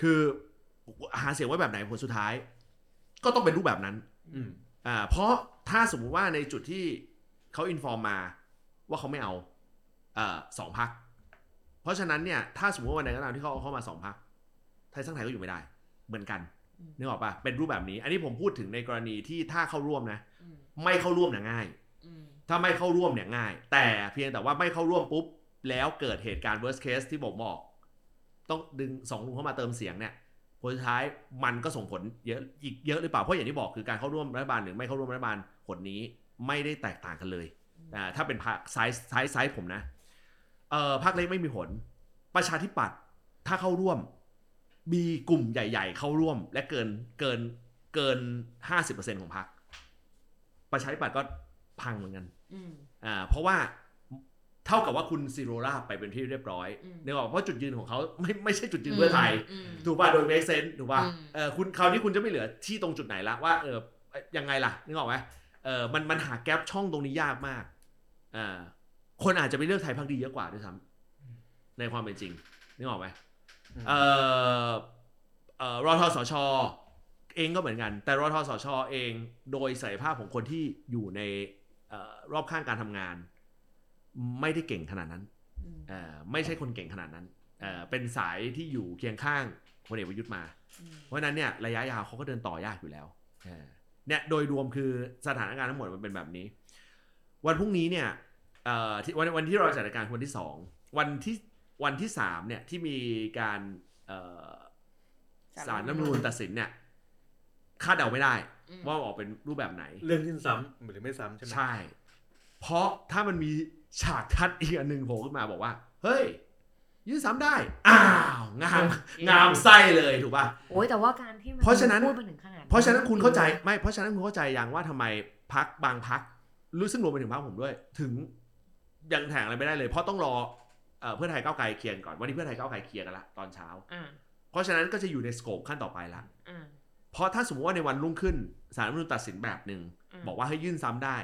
คือหาเสียงไว้แบบไหนผลสุดท้ายก็ต้องเป็นรูปแบบนั้นเพราะถ้าสมมุติว่าในจุดที่เขาอินฟอร์มมาว่าเขาไม่เอาสองพรรคเพราะฉะนั้นเนี่ยถ้าสมมุติว่าวันไหนก็ตามที่เขาเอาเข้ามาสองพรรคไทยทั้งไทยก็อยู่ไม่ได้เหมือนกันนึกออกป่ะเป็นรูปแบบนี้อันนี้ผมพูดถึงในกรณีที่ถ้าเข้าร่วมนะไม่เข้าร่วมเนี่ยง่ายถ้าไม่เข้าร่วมเนี่ยง่ายแต่เพียงแต่ว่าไม่เข้าร่วมปุ๊บแล้วเกิดเหตุการณ์ worst case ที่ผมบอกต้องดึง2ลุงเข้ามาเติมเสียงเนี่ยผลสุดท้ายมันก็ส่งผลเยอะอีกเยอะหรือเปล่าเพราะอย่างที่บอกคือการเข้าร่วมรัฐบาลหรือไม่เข้าร่วมรัฐบาลผลนี้ไม่ได้แตกต่างกันเลยถ้าเป็นพรรคไซส์ผมนะพรรคเล็กไม่มีผลประชาธิปัตย์ถ้าเข้าร่วมมีกลุ่มใหญ่ๆเข้าร่วมและเกิน 50% ของพรรคประชาธิปัตย์ก็พังเหมือนกันเพราะว่าเท่ากับว่าคุณซีโรราไปเป็นที่เรียบร้อยนึกออกเพราะจุดยืนของเขาไม่ใช่จุดยืนเพื่อไทยถูกป่ะโดยเมคเซนส์ถูกป่ะคุณคราวนี้คุณจะไม่เหลือที่ตรงจุดไหนละว่ายังไงล่ะนึกออกมั้ยมันหาแก๊ปช่องตรงนี้ยากมากคนอาจจะไปเลือกไทยพรรคดีเยอะกว่าด้วยซ้ำในความเป็นจริงนึกออกมั้ยรทสช.เองก็เหมือนกันแต่รทสช.เองโดยศักยภาพของคนที่อยู่ในรอบข้างการทำงานไม่ได้เก่งขนาดนั้นไม่ใช่คนเก่งขนาดนั้นเป็นสายที่อยู่เคียงข้างพลเอกประยุทธ์มาเพราะนั้นเนี่ยระยะยาวเขาก็เดินต่อยากอยู่แล้วเนี่ยโดยรวมคือสถานการณ์ทั้งหมดมันเป็นแบบนี้วันพรุ่งนี้เนี่ยวันที่เราจัดรายการวันที่2วันที่3เนี่ยที่มีการศาลรัฐธรรมนูญตัดสินเนี่ยคาดเดาไม่ได้ว่าออกเป็นรูปแบบไหนเรื่องที่ซ้ำหรือไม่ซ้ำใช่ไหมใช่เพราะถ้ามันมีฉากทัดอีกอันหนึ่งโผล่ขึ้นมาบอกว่าเฮ้ยยื่นซ้ำได้อ้าวงามไส้เลยถูกป่ะโอ้ยแต่ว่าการที่มันพูดไปถึงขนาดเพราะฉะนั้นคุณเข้าใจไม่เพราะฉะนั้นคุณเข้าใจอย่างว่าทำไมพรรคบางพรรครู้สึกรวมไปถึงพรรคผมด้วยถึงยังแถงอะไรไม่ได้เลยเพราะต้องรอเพื่อไทยก้าวไกลเคลียร์ก่อนวันนี้เพื่อไทยก้าวไกลเคลียร์กันละตอนเช้าเพราะฉะนั้นก็จะอยู่ในสโคปขั้นต่อไปละเพราะถ้าสมมติว่าในวันรุ่งขึ้นศาลรัฐธรรมนูญตัดสินแบบนึงบอกว่าให้ยื่นซ้ำได้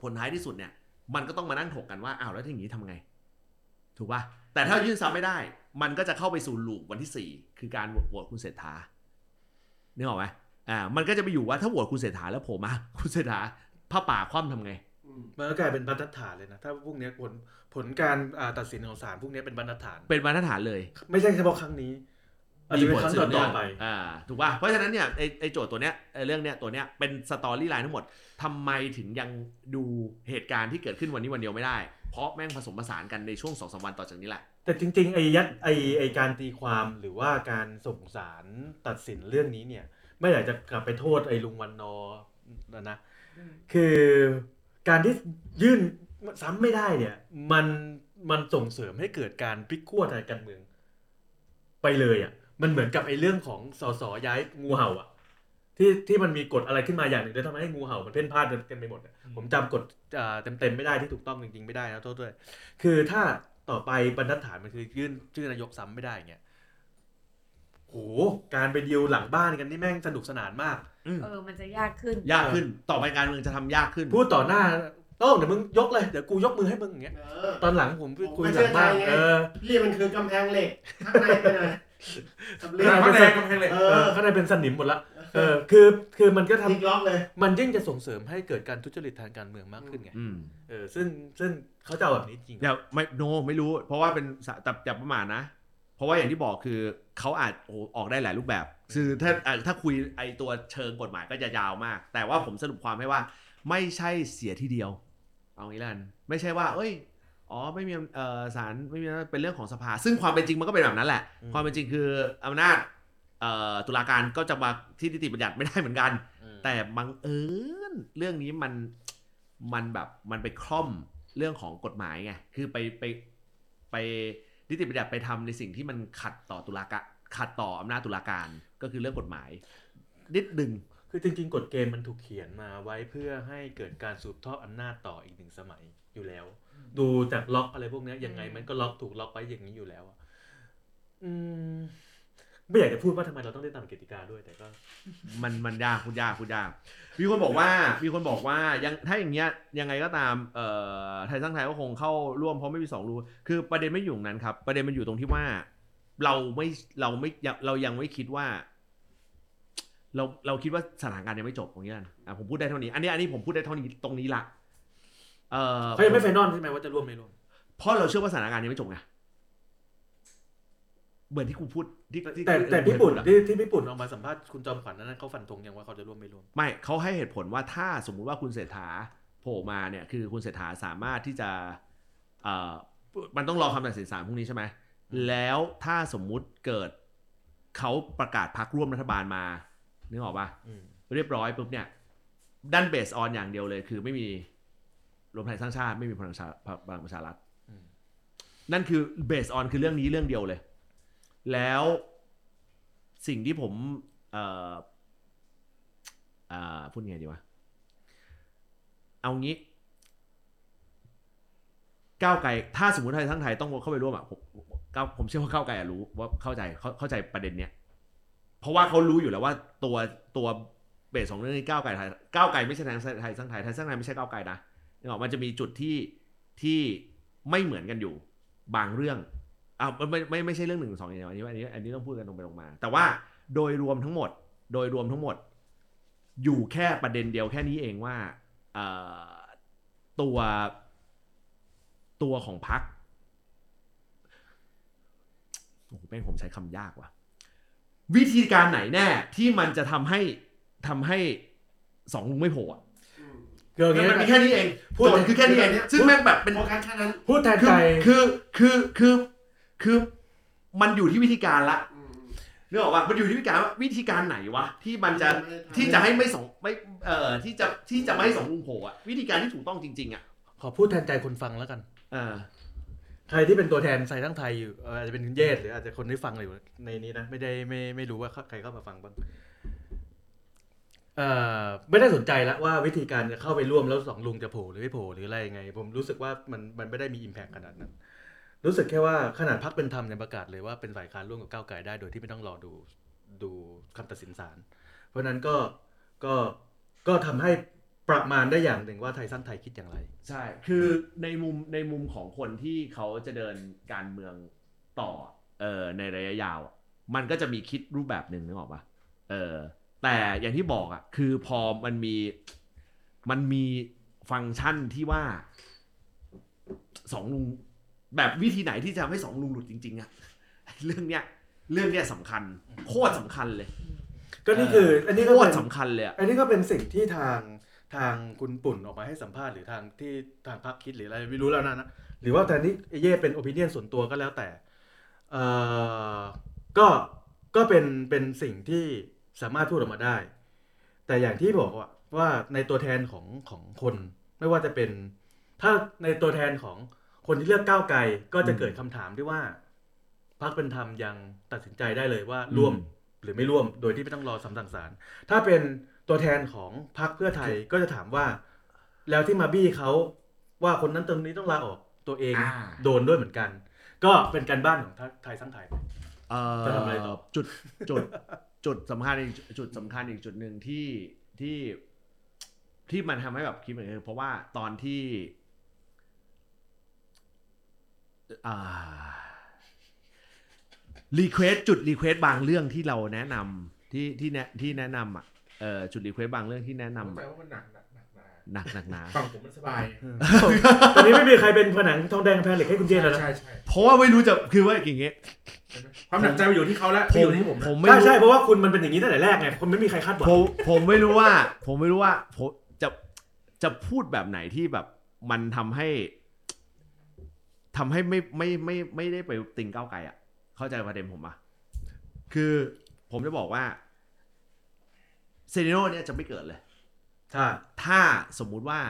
ผลท้ายที่สุดเนี่ยมันก็ต้องมานั่งถกกันว่าอ้าวแล้วอย่างนี้ทำไงถูกป่ะแต่ถ้ายื่นซ้ำไม่ได้มันก็จะเข้าไปสู่ลูปวันที่4คือการโหวตคุณเศรษฐานึกออกไหมมันก็จะไปอยู่ว่าถ้าโหวตคุณเศรษฐาแล้วโผล่มาคุณเศรษฐาผ้าป่าคว่ำทำไงมันก็กลายเป็นบรรทัดฐานเลยนะถ้าพวกนี้ผลการตัดสินของศาลพวกนี้เป็นบรรทัดฐานเลยไม่ใช่เฉพาะครั้งนี้อาจจะเป็นครั้งต่อไปถูกป่ะเพราะฉะนั้นเนี่ยไอ้โจทย์ตัวเนี้ยเรื่องเนี้ยตัวเนี้ยเป็นสตอรี่ไลน์ทั้งหมดทำไมถึงยังดูเหตุการณ์ที่เกิดขึ้นวันนี้วันเดียวไม่ได้เพราะแม่งผสมผสานกันในช่วง 2-3 วันต่อจากนี้แหละแต่จริงๆไอ้การตีความหรือว่าการส่งศาลตัดสินเรื่องนี้เนี่ยไม่อยากจะกลับไปโทษไอ้ลุงวันนอนะคือการที่ยื่นซ้ำไม่ได้เนี่ยมันส่งเสริมให้เกิดการพลิกขั้วทางการเมืองไปเลยอ่ะมันเหมือนกับไอ้เรื่องของสสย้ายงูเห่าอ่ะที่มันมีกฎอะไรขึ้นมาอย่างหนึ่งแล้วทำให้งูเห่ามันเพ่นพ่านกันไปหมดผมจำกฎเต็มไม่ได้ที่ถูกต้องจริงๆไม่ได้นะโทษด้วยคือถ้าต่อไปบรรทัดฐานมันคือยื่นชื่อนายกซ้ำไม่ได้เงี้ยโหการไปดีลหลังบ้านกันนี่แม่งสนุกสนานมากมันจะยากขึ้นต่อไปการเมืองจะทำยากขึ้นพูดต่อหน้า โต้งเดี๋ยวมึงยกเลยเดี๋ยวกูยกมือให้มึงอย่างเงี้ยตอนหลังผมคุยหลังบ้านนี่มันคือกำแพงเหล็กข้างในเป็นอะไรข้างในกำแพงเหล็กข้างในเป็นสนิมหมดละคือมันก็ทำมันยิ่งจะส่งเสริมให้เกิดการทุจริตทางการเมืองมากขึ้นไงซึ่งเขาจะแบบนี้จริงเดี๋ยวไม่รู้เพราะว่าเป็นจับประมาทนะเพราะว่าอย่างที่บอกคือเขาอาจออกได้หลายรูปแบบคือถ้าคุยไอตัวเชิงกฎหมายก็จะยาวมากแต่ว่าผมสรุปความให้ว่าไม่ใช่เสียทีเดียวเอางี้ละกันไม่ใช่ว่าเอ้ยอ๋อไม่มีศาลไม่มีเป็นเรื่องของสภาซึ่งความเป็นจริงมันก็เป็นแบบนั้นแหละความเป็นจริงคืออำนาจตุลาการก็จะมาที่นิติบัญญัติไม่ได้เหมือนกันแต่บังเอิญเรื่องนี้มันแบบมันไปคล่อมเรื่องของกฎหมายไงคือไปนิติบัญญัติไปทำในสิ่งที่มันขัดต่อตุลาการขัดต่ออำนาจตุลาการก็คือเรื่องกฎหมายนิดนึงคือจริงๆกฎเกณฑ์มันถูกเขียนมาไว้เพื่อให้เกิดการสืบทอดอำนาจต่ออีกหนึ่งสมัยอยู่แล้วดูจากล็อกอะไรพวกนี้ยังไงมันก็ล็อกถูกล็อกไว้อย่างนี้อยู่แล้วไม่อยากจะพูดว่าทำไมเราต้องได้ตามกติกาด้วยแต่ก็มันยากพูดยากมีคนบอกว่ายังถ้าอย่างเงี้ยยังไงก็ตามไทยสร้างไทยก็คงเข้าร่วมเพราะไม่มี2รูคือประเด็นไม่อยู่ตรงนั้นครับประเด็นมันอยู่ตรงที่ว่าเรายังไม่คิดว่าเราคิดว่าสถานการณ์ยังไม่จบตรงนี้นะผมพูดได้เท่านี้อันนี้ผมพูดได้เท่านี้ตรงนี้ละเขายังไม่ไฟนอลใช่ไหมว่าจะร่วมไม่ร่วมเพราะเราเชื่อว่าสถานการณ์ยังไม่จบไงเหมือนที่กูพูดแต่ญี่ปุ่นที่ญี่ปุ่นออกมาสัมภาษณ์คุณจอมขวัญนั้นเขาฟันธงยังว่าเขาจะร่วมไม่ร่วมไม่เขาให้เหตุผลว่าถ้าสมมุติว่าคุณเศรษฐาโผล่มาเนี่ยคือคุณเศรษฐาสามารถที่จะมันต้องรอคำตัดสินศาลพรุ่งนี้ใช่ไหมแล้วถ้าสมมุติเกิดเขาประกาศพรรคร่วมรัฐบาลมานึกออกป่ะเรียบร้อยปุ๊บเนี่ยดันเบสออนอย่างเดียวเลยคือไม่มีรวมไทยสร้างชาติไม่มีพลังประชารัฐนั่นคือเบสออนคือเรื่องนี้เรื่องเดียวเลยแล้วสิ่งที่ผมพูดไงดีวะเอางี้ก้าวไกลถ้าสมมุติไทยทั้งไทยต้องเข้าไปร่วมอ่ะผมเชื่อว่าก้าวไกลรู้ว่าเข้าใจประเด็นเนี้ยเพราะว่าเขารู้อยู่แล้วว่าตัวเบสของเรื่องนี้ก้าวไกลไม่ใช่ไทยทั้งไทยไม่ใช่ก้าวไกลนะนึกออกมันจะมีจุดที่ไม่เหมือนกันอยู่บางเรื่องไม่ใช่เรื่อง1 2อย่างนี้อันนี้ต้องพูดกันตรงไปตรงมาแต่ว่าโดยรวมทั้งหมดอยู่แค่ประเด็นเดียวแค่นี้เองว่าตัวของพรรคโอ้โหแม่งผมใช้คำยากว่ะวิธีการไหนแน่ที่มันจะทำให้สองลุงไม่โผล่มันมีแค่นี้เองพูดคือแค่นี้เองซึ่งแม่งแบบเป็นพูดแทนใจคือมันอยู่ที่วิธีการละเรื่องบอกว่ามันอยู่ที่วิธีการว่าวิธีการไหนวะที่จะให้ไม่สองไม่ที่จะไม่ให้สองลุงโผล่อะวิธีการที่ถูกต้องจริงๆอะขอพูดแทนใจคนฟังแล้วกันใครที่เป็นตัวแทนไทยทั้งไทยอยู่อาจจะเป็นเยสหรืออาจจะคนที่ฟังอยู่ในนี้นะไม่ได้ไม่รู้ว่าใครเข้ามาฟังบ้างไม่ได้สนใจแล้วว่าวิธีการจะเข้าไปร่วมแล้วสองลุงจะโผล่หรือไม่โผล่หรืออะไรยังไงผมรู้สึกว่ามันไม่ได้มี impact ขนาดนั้นรู้สึกแค่ว่าขนาดพรรคเป็นธรรมเนี่ยประกาศเลยว่าเป็นฝ่ายค้านร่วมกับก้าวไกลได้โดยที่ไม่ต้องรอดูคำตัดสินศาลเพราะนั้นก็ทำให้ประมาณได้อย่างหนึ่งว่าไทยสร้างไทยคิดอย่างไรใช่คือในมุมของคนที่เขาจะเดินการเมืองต่อในระยะยาวมันก็จะมีคิดรูปแบบนึงนึกออกป่ะแต่อย่างที่บอกอ่ะคือพอมันมีฟังก์ชันที่ว่าสองลุงแบบวิธีไหนที่จะทำให้สองลุงหลุดจริงๆอ่ะเรื่องเนี้ยสำคัญโคตรสำคัญเลยก็นี่คืออันนี้ก็โคตรสำคัญเลยอันนี้ก็เป็นสิ่งที่ทางคุณปุ่นออกมาให้สัมภาษณ์หรือทางที่ทางพรรคคิดหรืออะไรไม่รู้แล้วนะหรือว่าแต่นี่เย่เป็นโอปิเนียนส่วนตัวก็แล้วแต่ก็เป็นสิ่งที่สามารถพูดออกมาได้แต่อย่างที่บอกว่าในตัวแทนของคนไม่ว่าจะเป็นถ้าในตัวแทนของคนที่เลือกก้าวไกลก็จะเกิดคำถามที่ว่าพรรคเป็นธรรมยังตัดสินใจได้เลยว่าร่วมหรือไม่ร่วมโดยที่ไม่ต้องรอคำสั่งศาลถ้าเป็นตัวแทนของพรรคเพื่อไทยก็จะถามว่าแล้วที่มาบี้เขาว่าคนนั้นตรงนี้ต้องลาออกตัวเองโดนด้วยเหมือนกันก็เป็นการบ้านของไทยสร้างไทยจะทำอะไรต่อจุดสำคัญอีกจุดหนึ่งที่ ที่มันทำให้แบบคิดเหมือนเพราะว่าตอนที่รีเควสบางเรื่องที่เราแนะนำที่แนะนำอ่ะจุดรีเควสบางเรื่องที่แนะนำแปลว่ามันหนักหนาฝั่งผมมันสบายตอนนี้ไม่มีใครเป็นผนังทองแดงแพลนเหล็กให้คุณเจนแล้วนะเพราะว่าไม่รู้จะคือว่าอย่างเงี้ยความหนักใจมันอยู่ที่เขาแล้วอยู่ที่ผมไม่ใช่เพราะว่าคุณมันเป็นอย่างนี้ตั้งแต่แรกไงคุณไม่มีใครคาดหวังผมไม่รู้ว่าผมจะพูดแบบไหนที่แบบมันทำให้ไม่ได้ไปติงก้าวไกลอ่ะเข้าใจประเด็นผมอ่ะคือผมจะบอกว่าเซนิโนเนี่ยจะไม่เกิดเลยถ้าสมมุติว่า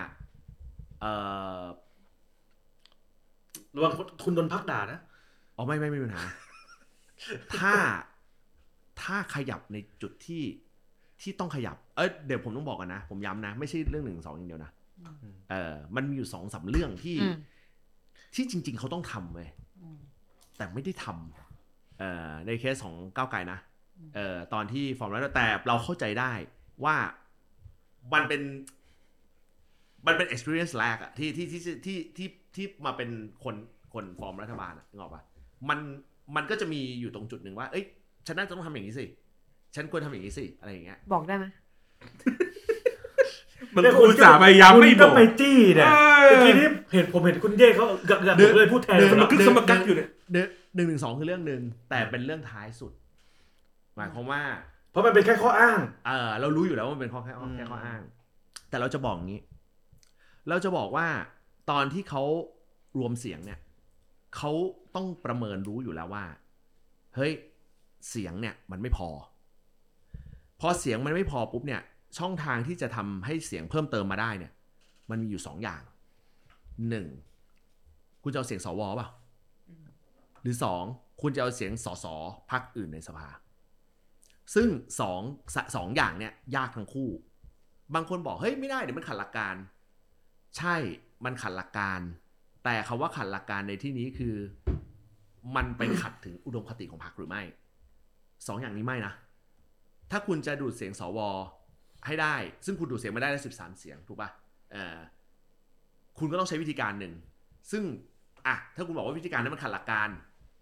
ระวังคุณโดนพักด่านะอ๋อไม่มีปัญหา ถ้าขยับในจุดที่ต้องขยับเดี๋ยวผมต้องบอกก่อนนะผมย้ำนะไม่ใช่เรื่อง1 2อย่างเดียวนะมันมีอยู่ 2-3 เรื่องที่จริงๆเขาต้องทำเว้ยแต่ไม่ได้ทำในเคสของก้าวไกลนะตอนที่ฟอร์มแล้วแต่เราเข้าใจได้ว่ามันเป็น experience แรกอะที่มาเป็นคนฟอร์มรัฐบาลอะนึกออกป่ะมันก็จะมีอยู่ตรงจุดหนึ่งว่าเอ้ยฉันน่าจะต้องทำอย่างนี้สิฉันควรทำอย่างนี้สิอะไรอย่างเงี้ยบอกได้ไหมมันคุณสาพยายามไม่บอกคุณก็ไปจี้เนี่ยเมื่อกี้ที่เห็นผมเห็นคุณเย่เขากับเลยพูดแทนมันก็สมกัดอยู่เนี่ย112คือเรื่องนึงแต่เป็นเรื่องท้ายสุดหมายความว่าเพราะมันเป็นแค่ข้ออ้างเรารู้อยู่แล้วว่ามันเป็นแค่ข้ออ้างแต่เราจะบอกงี้เราจะบอกว่าตอนที่เขารวมเสียงเนี่ยเขาต้องประเมินรู้อยู่แล้วว่าเฮ้ยเสียงเนี่ยมันไม่พอพอเสียงมันไม่พอปุ๊บเนี่ยช่องทางที่จะทำให้เสียงเพิ่มเติมมาได้เนี่ยมันมีอยู่2อย่าง1คุณจะเอาเสียงสวเปล่าหรือ2คุณจะเอาเสียงสสพรรคอื่นในสภาซึ่ง2อย่างเนี่ยยากทั้งคู่บางคนบอกเฮ้ยไม่ได้เดี๋ยวมันขัดหลักการใช่มันขัดหลักการแต่คำว่าขัดหลักการในที่นี้คือมันไปขัดถึงอุดมคติของพรรคหรือไม่2อย่างนี้ไม่นะถ้าคุณจะดูดเสียงสวให้ได้ซึ่งคุณดูดเสียงไม่ได้ได้13เสียงถูกป่ะคุณก็ต้องใช้วิธีการหนึ่งซึ่งอ่ะถ้าคุณบอกว่าวิธีการนั้นมันขัดหลักการ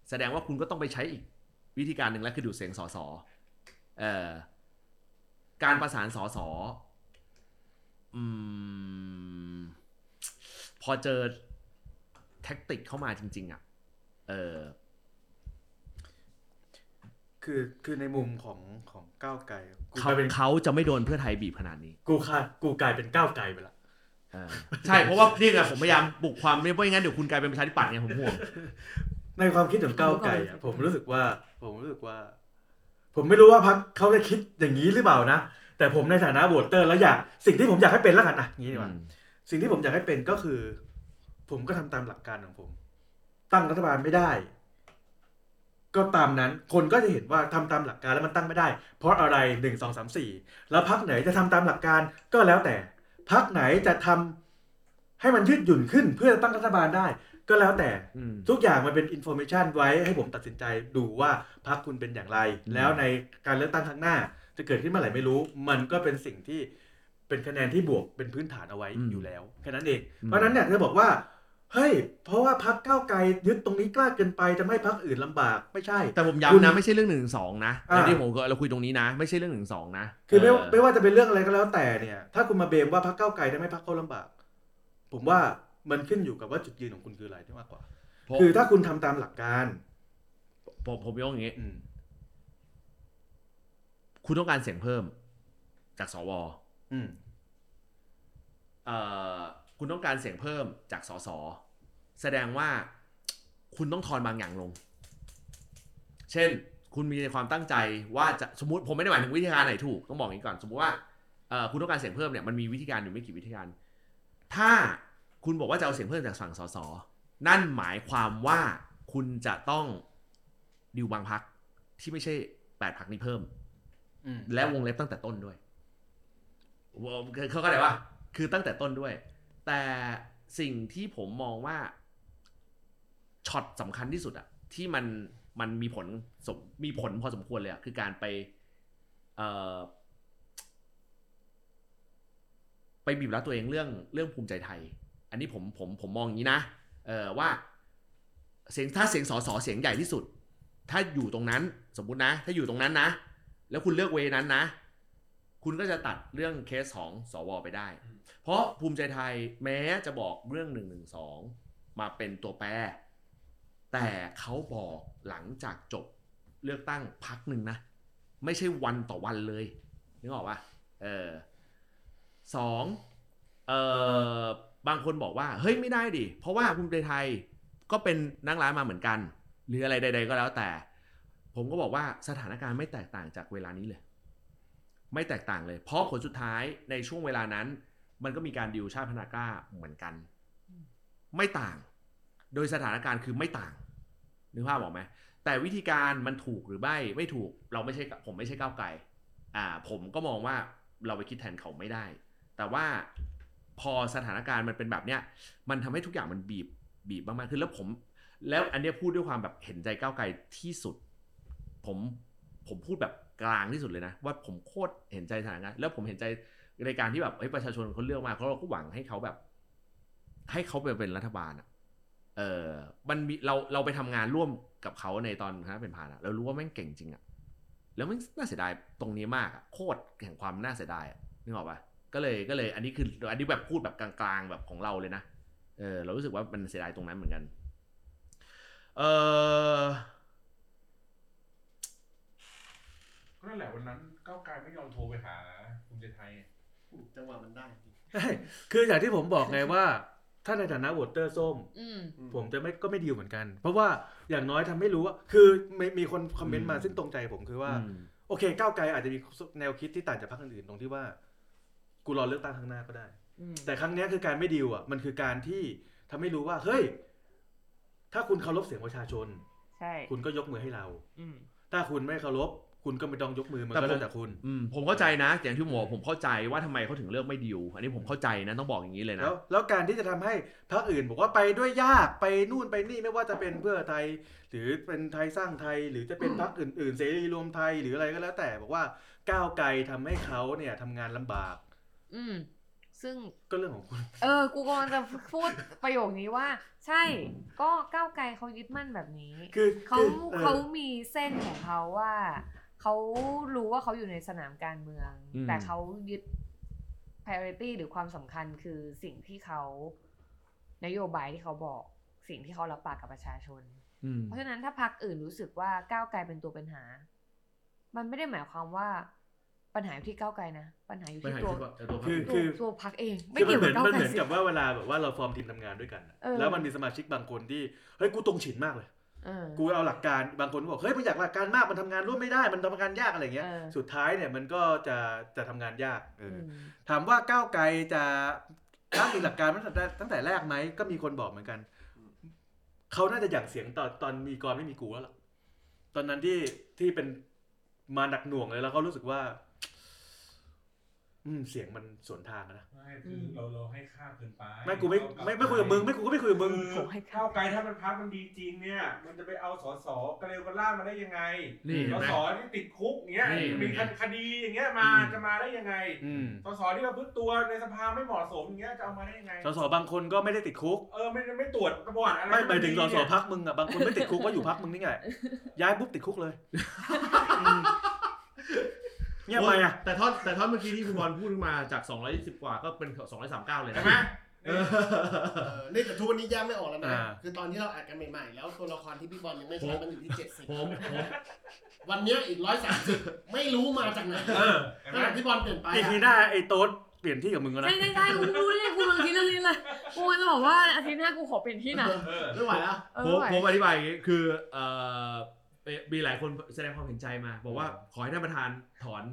แสดงว่าคุณก็ต้องไปใช้อีกวิธีการหนึ่งแล้วคือดูดเสียงสสการประสานสสพอเจอแท็กติกเข้ามาจริงๆอ่ะคือในมุมของก้าวไกลเขาจะไม่โดนเพื่อไทยบีบขนาดนี้กูกลายเป็นก้าวไกลไปละใช่เพราะว่านี่ไงผมพยายามปลุกความไม่เพราะงั้นเดี๋ยวคุณกลายเป็นประชาธิปัตย์ไงผมห่วงในความคิดของก้าวไกลอ่ะผมรู้สึกว่าผมไม่รู้ว่าพรรคเขาได้คิดอย่างนี้หรือเปล่านะแต่ผมในฐานะโหวตเตอร์แล้วอยากสิ่งที่ผมอยากให้เป็นละกันอ่ะงี้ดีกว่าสิ่งที่ผมอยากให้เป็นก็คือผมก็ทำตามหลักการของผมตั้งรัฐบาลไม่ได้ก็ตามนั้นคนก็จะเห็นว่าทำตามหลักการแล้วมันตั้งไม่ได้เพราะอะไร1 2 3 4แล้วพรรคไหนจะทำตามหลักการก็แล้วแต่พรรคไหนจะทำให้มันยืดหยุ่นขึ้นเพื่อตั้งรัฐบาลได้ก็แล้วแต่ทุกอย่างมันเป็นอินโฟเมชันไว้ให้ผมตัดสินใจดูว่าพรรคคุณเป็นอย่างไรแล้วในการเลือกตั้งครั้งหน้าจะเกิดขึ้นเมื่อไหร่ไม่รู้มันก็เป็นสิ่งที่เป็นคะแนนที่บวกเป็นพื้นฐานเอาไว้อยู่แล้วแค่นั้นเองเพราะนั้นเนี่ยจะบอกว่าเฮ้ยเพราะว่าพรรคก้าวไกลยึดตรงนี้กล้าเกินไปจะให้พรรคอื่นลำบากไม่ใช่แต่ผมย้ำนะไม่ใช่เรื่อง1-2นะในที่ผมเราคุยตรงนี้นะไม่ใช่เรื่อง1-2นะคือไม่ว่าจะเป็นเรื่องอะไรก็แล้วแต่เนี่ยถ้าคุณมาเบมว่าพรรคก้าวไกลจะให้พรรคเขาลำบากผมว่ามันขึ้นอยู่กับว่าจุดยืนของคุณคืออะไรมากกว่าคือถ้าคุณทำตามหลักการผมยกอย่างงี้คุณต้องการเสียงเพิ่มจากสวคุณต้องการเสียงเพิ่มจากสสแสดงว่าคุณต้องถอนบางอย่างลงเช่นคุณมีความตั้งใจว่าจะสมมุติผมไม่ได้หมายถึงวิธีการไหนถูกต้องบอกอย่างนี้ก่อนสมมุติว่าคุณต้องการเสียงเพิ่มเนี่ยมันมีวิธีการอยู่ไม่กี่วิธีการถ้าคุณบอกว่าจะเอาเสียงเพิ่มจากฝั่งสสนั่นหมายความว่าคุณจะต้องดิวบางพรรคที่ไม่ใช่8พรรคนี้เพิ่มและวงเล็บตั้งแต่ต้นด้วยเข้าใจป่ะคือตั้งแต่ต้นด้วยแต่สิ่งที่ผมมองว่าช็อตสำคัญที่สุดอะที่มันมีผลพอสมควรเลยอะคือการไป ไปบีบรัดตัวเองเรื่องภูมิใจไทยอันนี้ผมมองอย่างนี้นะว่าเสียงถ้าเสียงสสเสียงใหญ่ที่สุดถ้าอยู่ตรงนั้นสมมุตินะถ้าอยู่ตรงนั้นนะแล้วคุณเลือกเวนั้นนะคุณก็จะตัดเรื่องเคสของสวไปได้เพราะภูมิใจไทยแม้จะบอกเรื่อง112มาเป็นตัวแปรแต่เขาบอกหลังจากจบเลือกตั้งพักหนึ่งนะไม่ใช่วันต่อวันเลยนึกออกป่ะบางคนบอกว่าเฮ้ยไม่ได้ดิเพราะว่าภูมิใจไทยก็เป็นนั่งร้านมาเหมือนกันหรืออะไรใดๆก็แล้วแต่ผมก็บอกว่าสถานการณ์ไม่แตกต่างจากเวลานี้เลยไม่แตกต่างเลยเพราะผลสุดท้ายในช่วงเวลานั้นมันก็มีการดิวชาติพัฒนากล้าเหมือนกันไม่ต่างโดยสถานการณ์คือไม่ต่างนึกภาพออกไหมแต่วิธีการมันถูกหรือไม่ถูกเราไม่ใช่ผมไม่ใช่ก้าวไกลผมก็มองว่าเราไปคิดแทนเขาไม่ได้แต่ว่าพอสถานการณ์มันเป็นแบบเนี้ยมันทำให้ทุกอย่างมันบีบมากๆคือแล้วอันเนี้ยพูดด้วยความแบบเห็นใจก้าวไกลที่สุดผมพูดแบบกลางที่สุดเลยนะว่าผมโคตรเห็นใจสถานการณ์แล้วผมเห็นใจในการที่แบบประชาชนเขาเลือกมาเพราะเราก็หวังให้เขาแบบให้เขาเป็นรัฐบาลอ่ะมันมีเราไปทำงานร่วมกับเขาในตอนนั้นเป็นผ่านอ่ะเรารู้ว่าแม่งเก่งจริงอ่ะแล้วแม่งน่าเสียดายตรงนี้มากอ่ะโคตรแห่งความน่าเสียดายนึกออกป่ะก็เลยอันนี้คืออันนี้แบบพูดแบบกลางๆแบบของเราเลยนะเรารู้สึกว่ามันเสียดายตรงนั้นเหมือนกันก็นั่นแหละวันนั้นก้าวไกลไม่ยอมโทรไปหาภูมิใจไทยจังหวะมันได้คืออย่างที่ผมบอกไงว่าถ้าในฐานะโหวตเตอร์ส้มผมจะไม่ดีลเหมือนกันเพราะว่าอย่างน้อยทำให้รู้ว่าคือมีคนคอมเมนต์มาซึ่งตรงใจผมคือว่าโอเคก้าวไกลอาจจะมีแนวคิดที่ต่างจากพรรคอื่นๆตรงที่ว่ากูรอเลือกตั้งข้างหน้าก็ได้แต่ครั้งนี้คือการไม่ดีลอ่ะมันคือการที่ทำให้รู้ว่าเฮ้ยถ้าคุณเคารพเสียงประชาชนคุณก็ยกมือให้เราถ้าคุณไม่เคารพคุณก็ไม่ต้องยกมือมันก็แล้วแต่คุณผมเข้าใจนะอย่างที่หมอผมเข้าใจว่าทำไมเขาถึงเลือกไม่ดีลอันนี้ผมเข้าใจนะต้องบอกอย่างนี้เลยนะแล้วการที่จะทำให้พรรคอื่นบอกว่าไปด้วยยากไปนู่นไปนี่ไม่ว่าจะเป็นเพื่อไทยหรือเป็นไทยสร้างไทยหรือจะเป็นพรรคอื่นๆเสรีรวมไทยหรืออะไรก็แล้วแต่บอกว่าก้าวไกลทำให้เขาเนี่ยทำงานลำบากซึ่งก็เรื่องของคุณกูกำลังจะพูดประโยคนี้ว่าใช่ก็ก้าวไกลเขายึดมั่นแบบนี้คือเขามีเส้นของเขาว่าเขารู้ว่าเขาอยู่ในสนามการเมืองแต่เขายึด priority หรือความสำคัญคือสิ่งที่เขานโยบายที่เขาบอกสิ่งที่เขารับปากกับประชาชนเพราะฉะนั้นถ้าพรรคอื่นรู้สึกว่าก้าวไกลเป็นตัวปัญหามันไม่ได้หมายความว่าปัญหาอยู่ที่ก้าวไกลนะปัญหาอยู่ที่ตัวพรรคเองไม่เกี่ยวกับก้าวไกลมันเหมือนกับว่าเวลาแบบว่าเราฟอร์มทีมทำงานด้วยกันแล้วมันมีสมาชิกบางคนที่เฮ้ยกูตรงฉินมากเลยกูเอาหลักการบางคนบอกเฮ้ยมันอยากหลักการมากมันทำงานร่วมไม่ได้มันทำงานยากอะไรเงี้ยสุดท้ายเนี่ยมันก็จะทำงานยากถามว่าก้าวไกลจะตั้งหลักการตั้งแต่แรกไหมก็มีคนบอกเหมือนกันเขาน่าจะอย่างเสียงตอนมีกรไม่มีกูแล้วล่ะตอนนั้นที่เป็นมาหนักหน่วงเลยแล้วเขารู้สึกว่าเสียงมันสวนทางนะไม่คือเราให้ค่าเกินไปไม่กูไม่คุยกับมึงไม่กูก็ไม่คุยกับมึงก้าวไกลถ้ามันพรรคมันดีจริงเนี่ยมันจะไปเอาสสกระเลวกระล่ามาได้ยังไงสสที่ติดคุกอย่างเงี้ยมีคดีอย่างเงี้ยมาจะมาได้ยังไงสสที่ประพฤติตัวในสภาไม่เหมาะสมอย่างเงี้ยจะเอามาได้ยังไงสสบางคนก็ไม่ได้ติดคุกไม่ตรวจประวัติอะไรไม่ไปถึงสสพรรคมึงอ่ะบางคนไม่ติดคุกก็อยู่พรรคมึงนี่ไงย้ายปุ๊บติดคุกเลยเนี่ยไปอ่ะแต่ท่อนเมื่อกี้ที่คุณบอลพูดมาจาก220กว่าก็เป็น239เลยนะใช่มั้ยนี่กับทุกวันนี้แยกไม่ออกแล้วนะคือตอนนี้เราอัดกันใหม่ๆแล้วตัวละครที่พี่บอลยังไม่ใช้มันอยู่ที่70วันเนี้ยอีก130ไม่รู้มาจากไหนขนาดพี่บอลเปลี่ยนไปอีกทีหน้าไอ้โต๊ดเปลี่ยนที่กับมึงแล้วนะได้ๆกูรู้เลยกูลองคิดเรื่องนี้เลยกูจะบอกว่าอาทิตย์หน้ากูขอเปลี่ยนที่นะไม่ไหวแล้วผมอธิบายอย่างงี้คือมีหลายคนแสดงความเห็นใจมาบอกว่าขอให้ท่านประธานถอน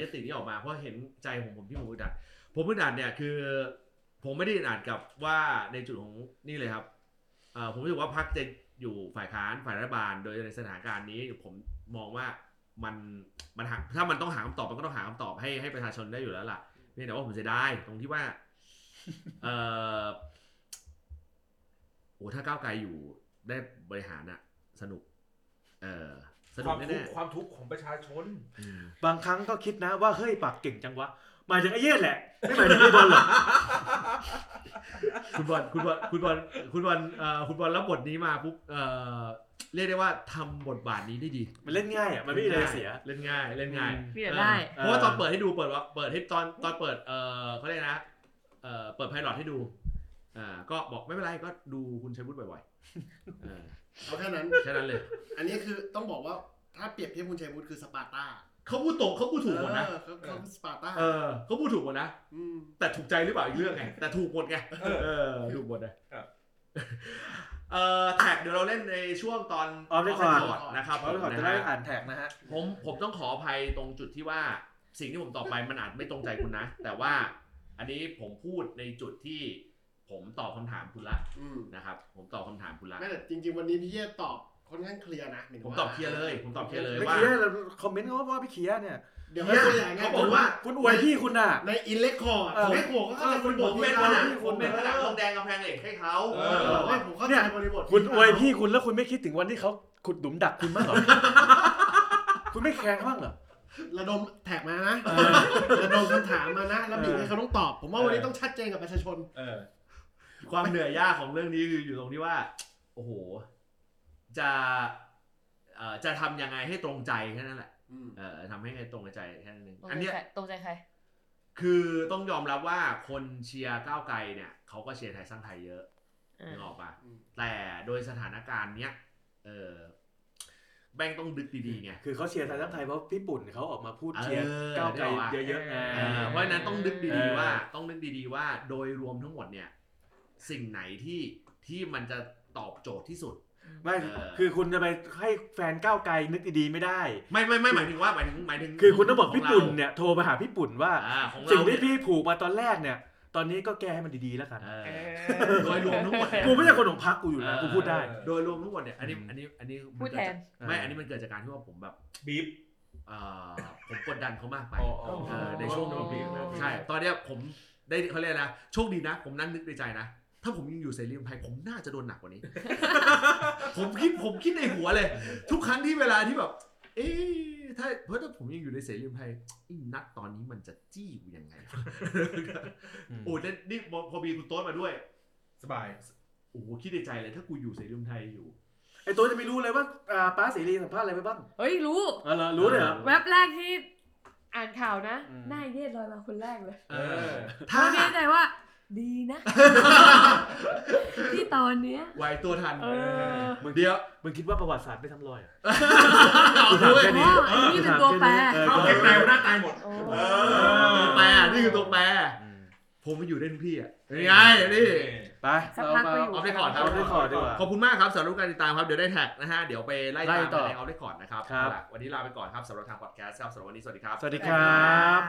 ยตินี้ออกมาเพราะเห็นใจผมที่ผมอึดอัดผมอึดอัดเนี่ยคือผมไม่ได้อึดอัดกับว่าในจุดของนี่เลยครับผมรู้สึกว่าพรรคจะอยู่ฝ่ายค้านฝ่ายรัฐบาลโดยในสถานการณ์นี้ผมมองว่ามันถ้ามันต้องหาคำตอบมันก็ต้องหาคำตอบให้ประชาชนได้อยู่แล้วล่ะนี่แต่ว่าผมเสียดายตรงที่ว่าโอ้ถ้าก้าวไกลอยู่ได้บริหารอะสนุกความทุกข์ของประชาชนบางครั้งก็คิดนะว่าเฮ้ยปากเก่งจังวะ หมายถึงไอ้เหี้ยแหละไม่หมายถึงไอ้บอลหรอกคุณบอลรับบทนี้มาปุ๊บเรียกได้ว่าทำบทบาทนี้ได้ดีมันเล่นง่ายอ่ะมันไม่มีอะไรเสียเล่นง่ายพี่จะได้เพราะว่าตอนเปิดให้ดูเปิดให้ตอนเปิดเขาเรียกนะเปิดไพลอตให้ดูก็บอกไม่เป็นไรก็ดูคุณชัยวุฒิบ่อยๆเอาแค่นั้นเลยอันนี้คือต้องบอกว่าถ้าเปรียบเทียบคุณชัยวุฒิคือสปาร์ตาเขาพูดถูกหมดนะเขาสปาร์ตาเขาพูดถูกหมดนะแต่ถูกใจหรือเปล่าอีกเรื่องไงแต่ถูกหมดไงถูกหมดนะแท็กเดี๋ยวเราเล่นในช่วงตอนออฟเรคคอร์ดนะครับจะได้อ่านแท็กนะฮะผมต้องขออภัยตรงจุดที่ว่าสิ่งที่ผมตอบไปมันอาจไม่ตรงใจคุณนะแต่ว่าอันนี้ผมพูดในจุดที่ผมตอบคำถามคุณละนะครับผมตอบคำถามคุณละไม่แต่จริงๆวันนี้พี่เย่ตอบค่อนข้างเคลียร์นะผมตอบเคลียร์เลยว่าพี่เย่เราคอมเมนต์เขาว่าพี่เคียร์เนี่ยเดี๋ยวเขาบอกว่าคุณอวยพี่คุณน่ะในอินเล็กคอร์ดผมไม่ห่วงก็คุณบอกเป็นขนาดทองแดงกำแพงเหล็กให้เขาไม่ผมเข้าใจบริบทคุณอวยพี่คุณแล้วคุณไม่คิดถึงวันที่เขาขุดหลุมดักคุณบ้างเหรอคุณไม่แคร์บ้างเหรอระดมแท็กมานะระดมคำถามมานะแล้วบีบให้เขาต้องตอบผมว่าวันนี้ต้องชัดเจนกับประชาชนความเหนื่อยยากของเรื่องนี้คืออยู่ตรงที่ว่าโอ้โหจะทำยังไงให้ตรงใจแค่นั้นแหละทำให้ตรงใจแค่นั้นเองอันนี้ตรงใจใครคือต้องยอมรับว่าคนเชียร์ก้าวไกลเนี่ยเขาก็เชียร์ไทยสร้างไทยเยอะนึกออกป่ะแต่โดยสถานการณ์เนี้ยแบงค์ต้องดึกดีๆไงคือเขาเชียร์ไทยสร้างไทยเพราะญี่ปุ่นเขาออกมาพูดเชียร์ก้าวไกลเยอะๆไงเพราะฉะนั้นต้องดึกดีๆว่าโดยรวมทั้งหมดเนี่ยสิ่งไหนที่มันจะตอบโจทย์ที่สุดไม่คือคุณจะไปให้แฟนก้าวไกลนึกดีๆไม่ได้ไม่หมายถึงคือคุณต้องบอกพี่ปุ่นเนี่ยโทรไปหาพี่ปุ่นว่าสิ่งที่พี่ผูกมาตอนแรกเนี่ยตอนนี้ก็แก้ให้มันดีๆแล้วกันโดยรวมทั้งหมดกูไม่ใช่คนของพรรคกูอยู่แล้วกูพูดได้โดยรวมทั้งหมดเนี่ยอันนี้พูดแทนไม่อันนี้มันเกิดจากการที่ว่าผมแบบบีบผมกดดันเขามากไปในช่วงโดนบีบใช่ตอนเนี้ยผมได้เขาเรียกนะโชคดีนะผมนั่งนึกในใจนะถ้าผมยังอยู่เสรีรวมไทยผมน่าจะโดนหนักกว่านี้ ผมคิดในหัวเลยทุกครั้งที่เวลาที่แบบเอ๊ะถ้าผมยังอยู่ในเสรีรวมไทยนัดตอนนี้มันจะจี้กูยังไง โอ้แล้วนี่พอมีคุณโต๊ดมาด้วยสบายโอ้คิดในใจเลยถ้ากูอยู่เสรีรวมไทยอยู่ไอ้โต๊ดจะไม่รู้เลยว่าป้าเสรีสัมภาษณ์อะไรไปบ้างเฮ้ยรู้เหรอรู้เลยเหรอแวบแรกที่อ่านข่าวนะหน้าเย็ดลอยมาคนแรกเลยถ้าคิดใจว่าดีนะที่ตอนเนี้ยไวตัวทันมึงเดียวมึงคิดว่าประวัติศาสตร์ไม่ทำรอยอ่ะด้วยนี่เป็นตัวแปรเข้าแข่งในหน้าตายหมดตัวแปรนี่คือตัวแปรผมไปอยู่ได้ทุกที่อ่ะนี่ไงนี่ไปเอาไปขอดครับขอบคุณมากครับสำหรับการติดตามครับเดี๋ยวได้แท็กนะฮะเดี๋ยวไปไล่ตามในเอาไปขอดนะครับวันนี้ลาไปก่อนครับสำหรับทางพอดแคสต์ครับสำหรับวันนี้สวัสดีครับ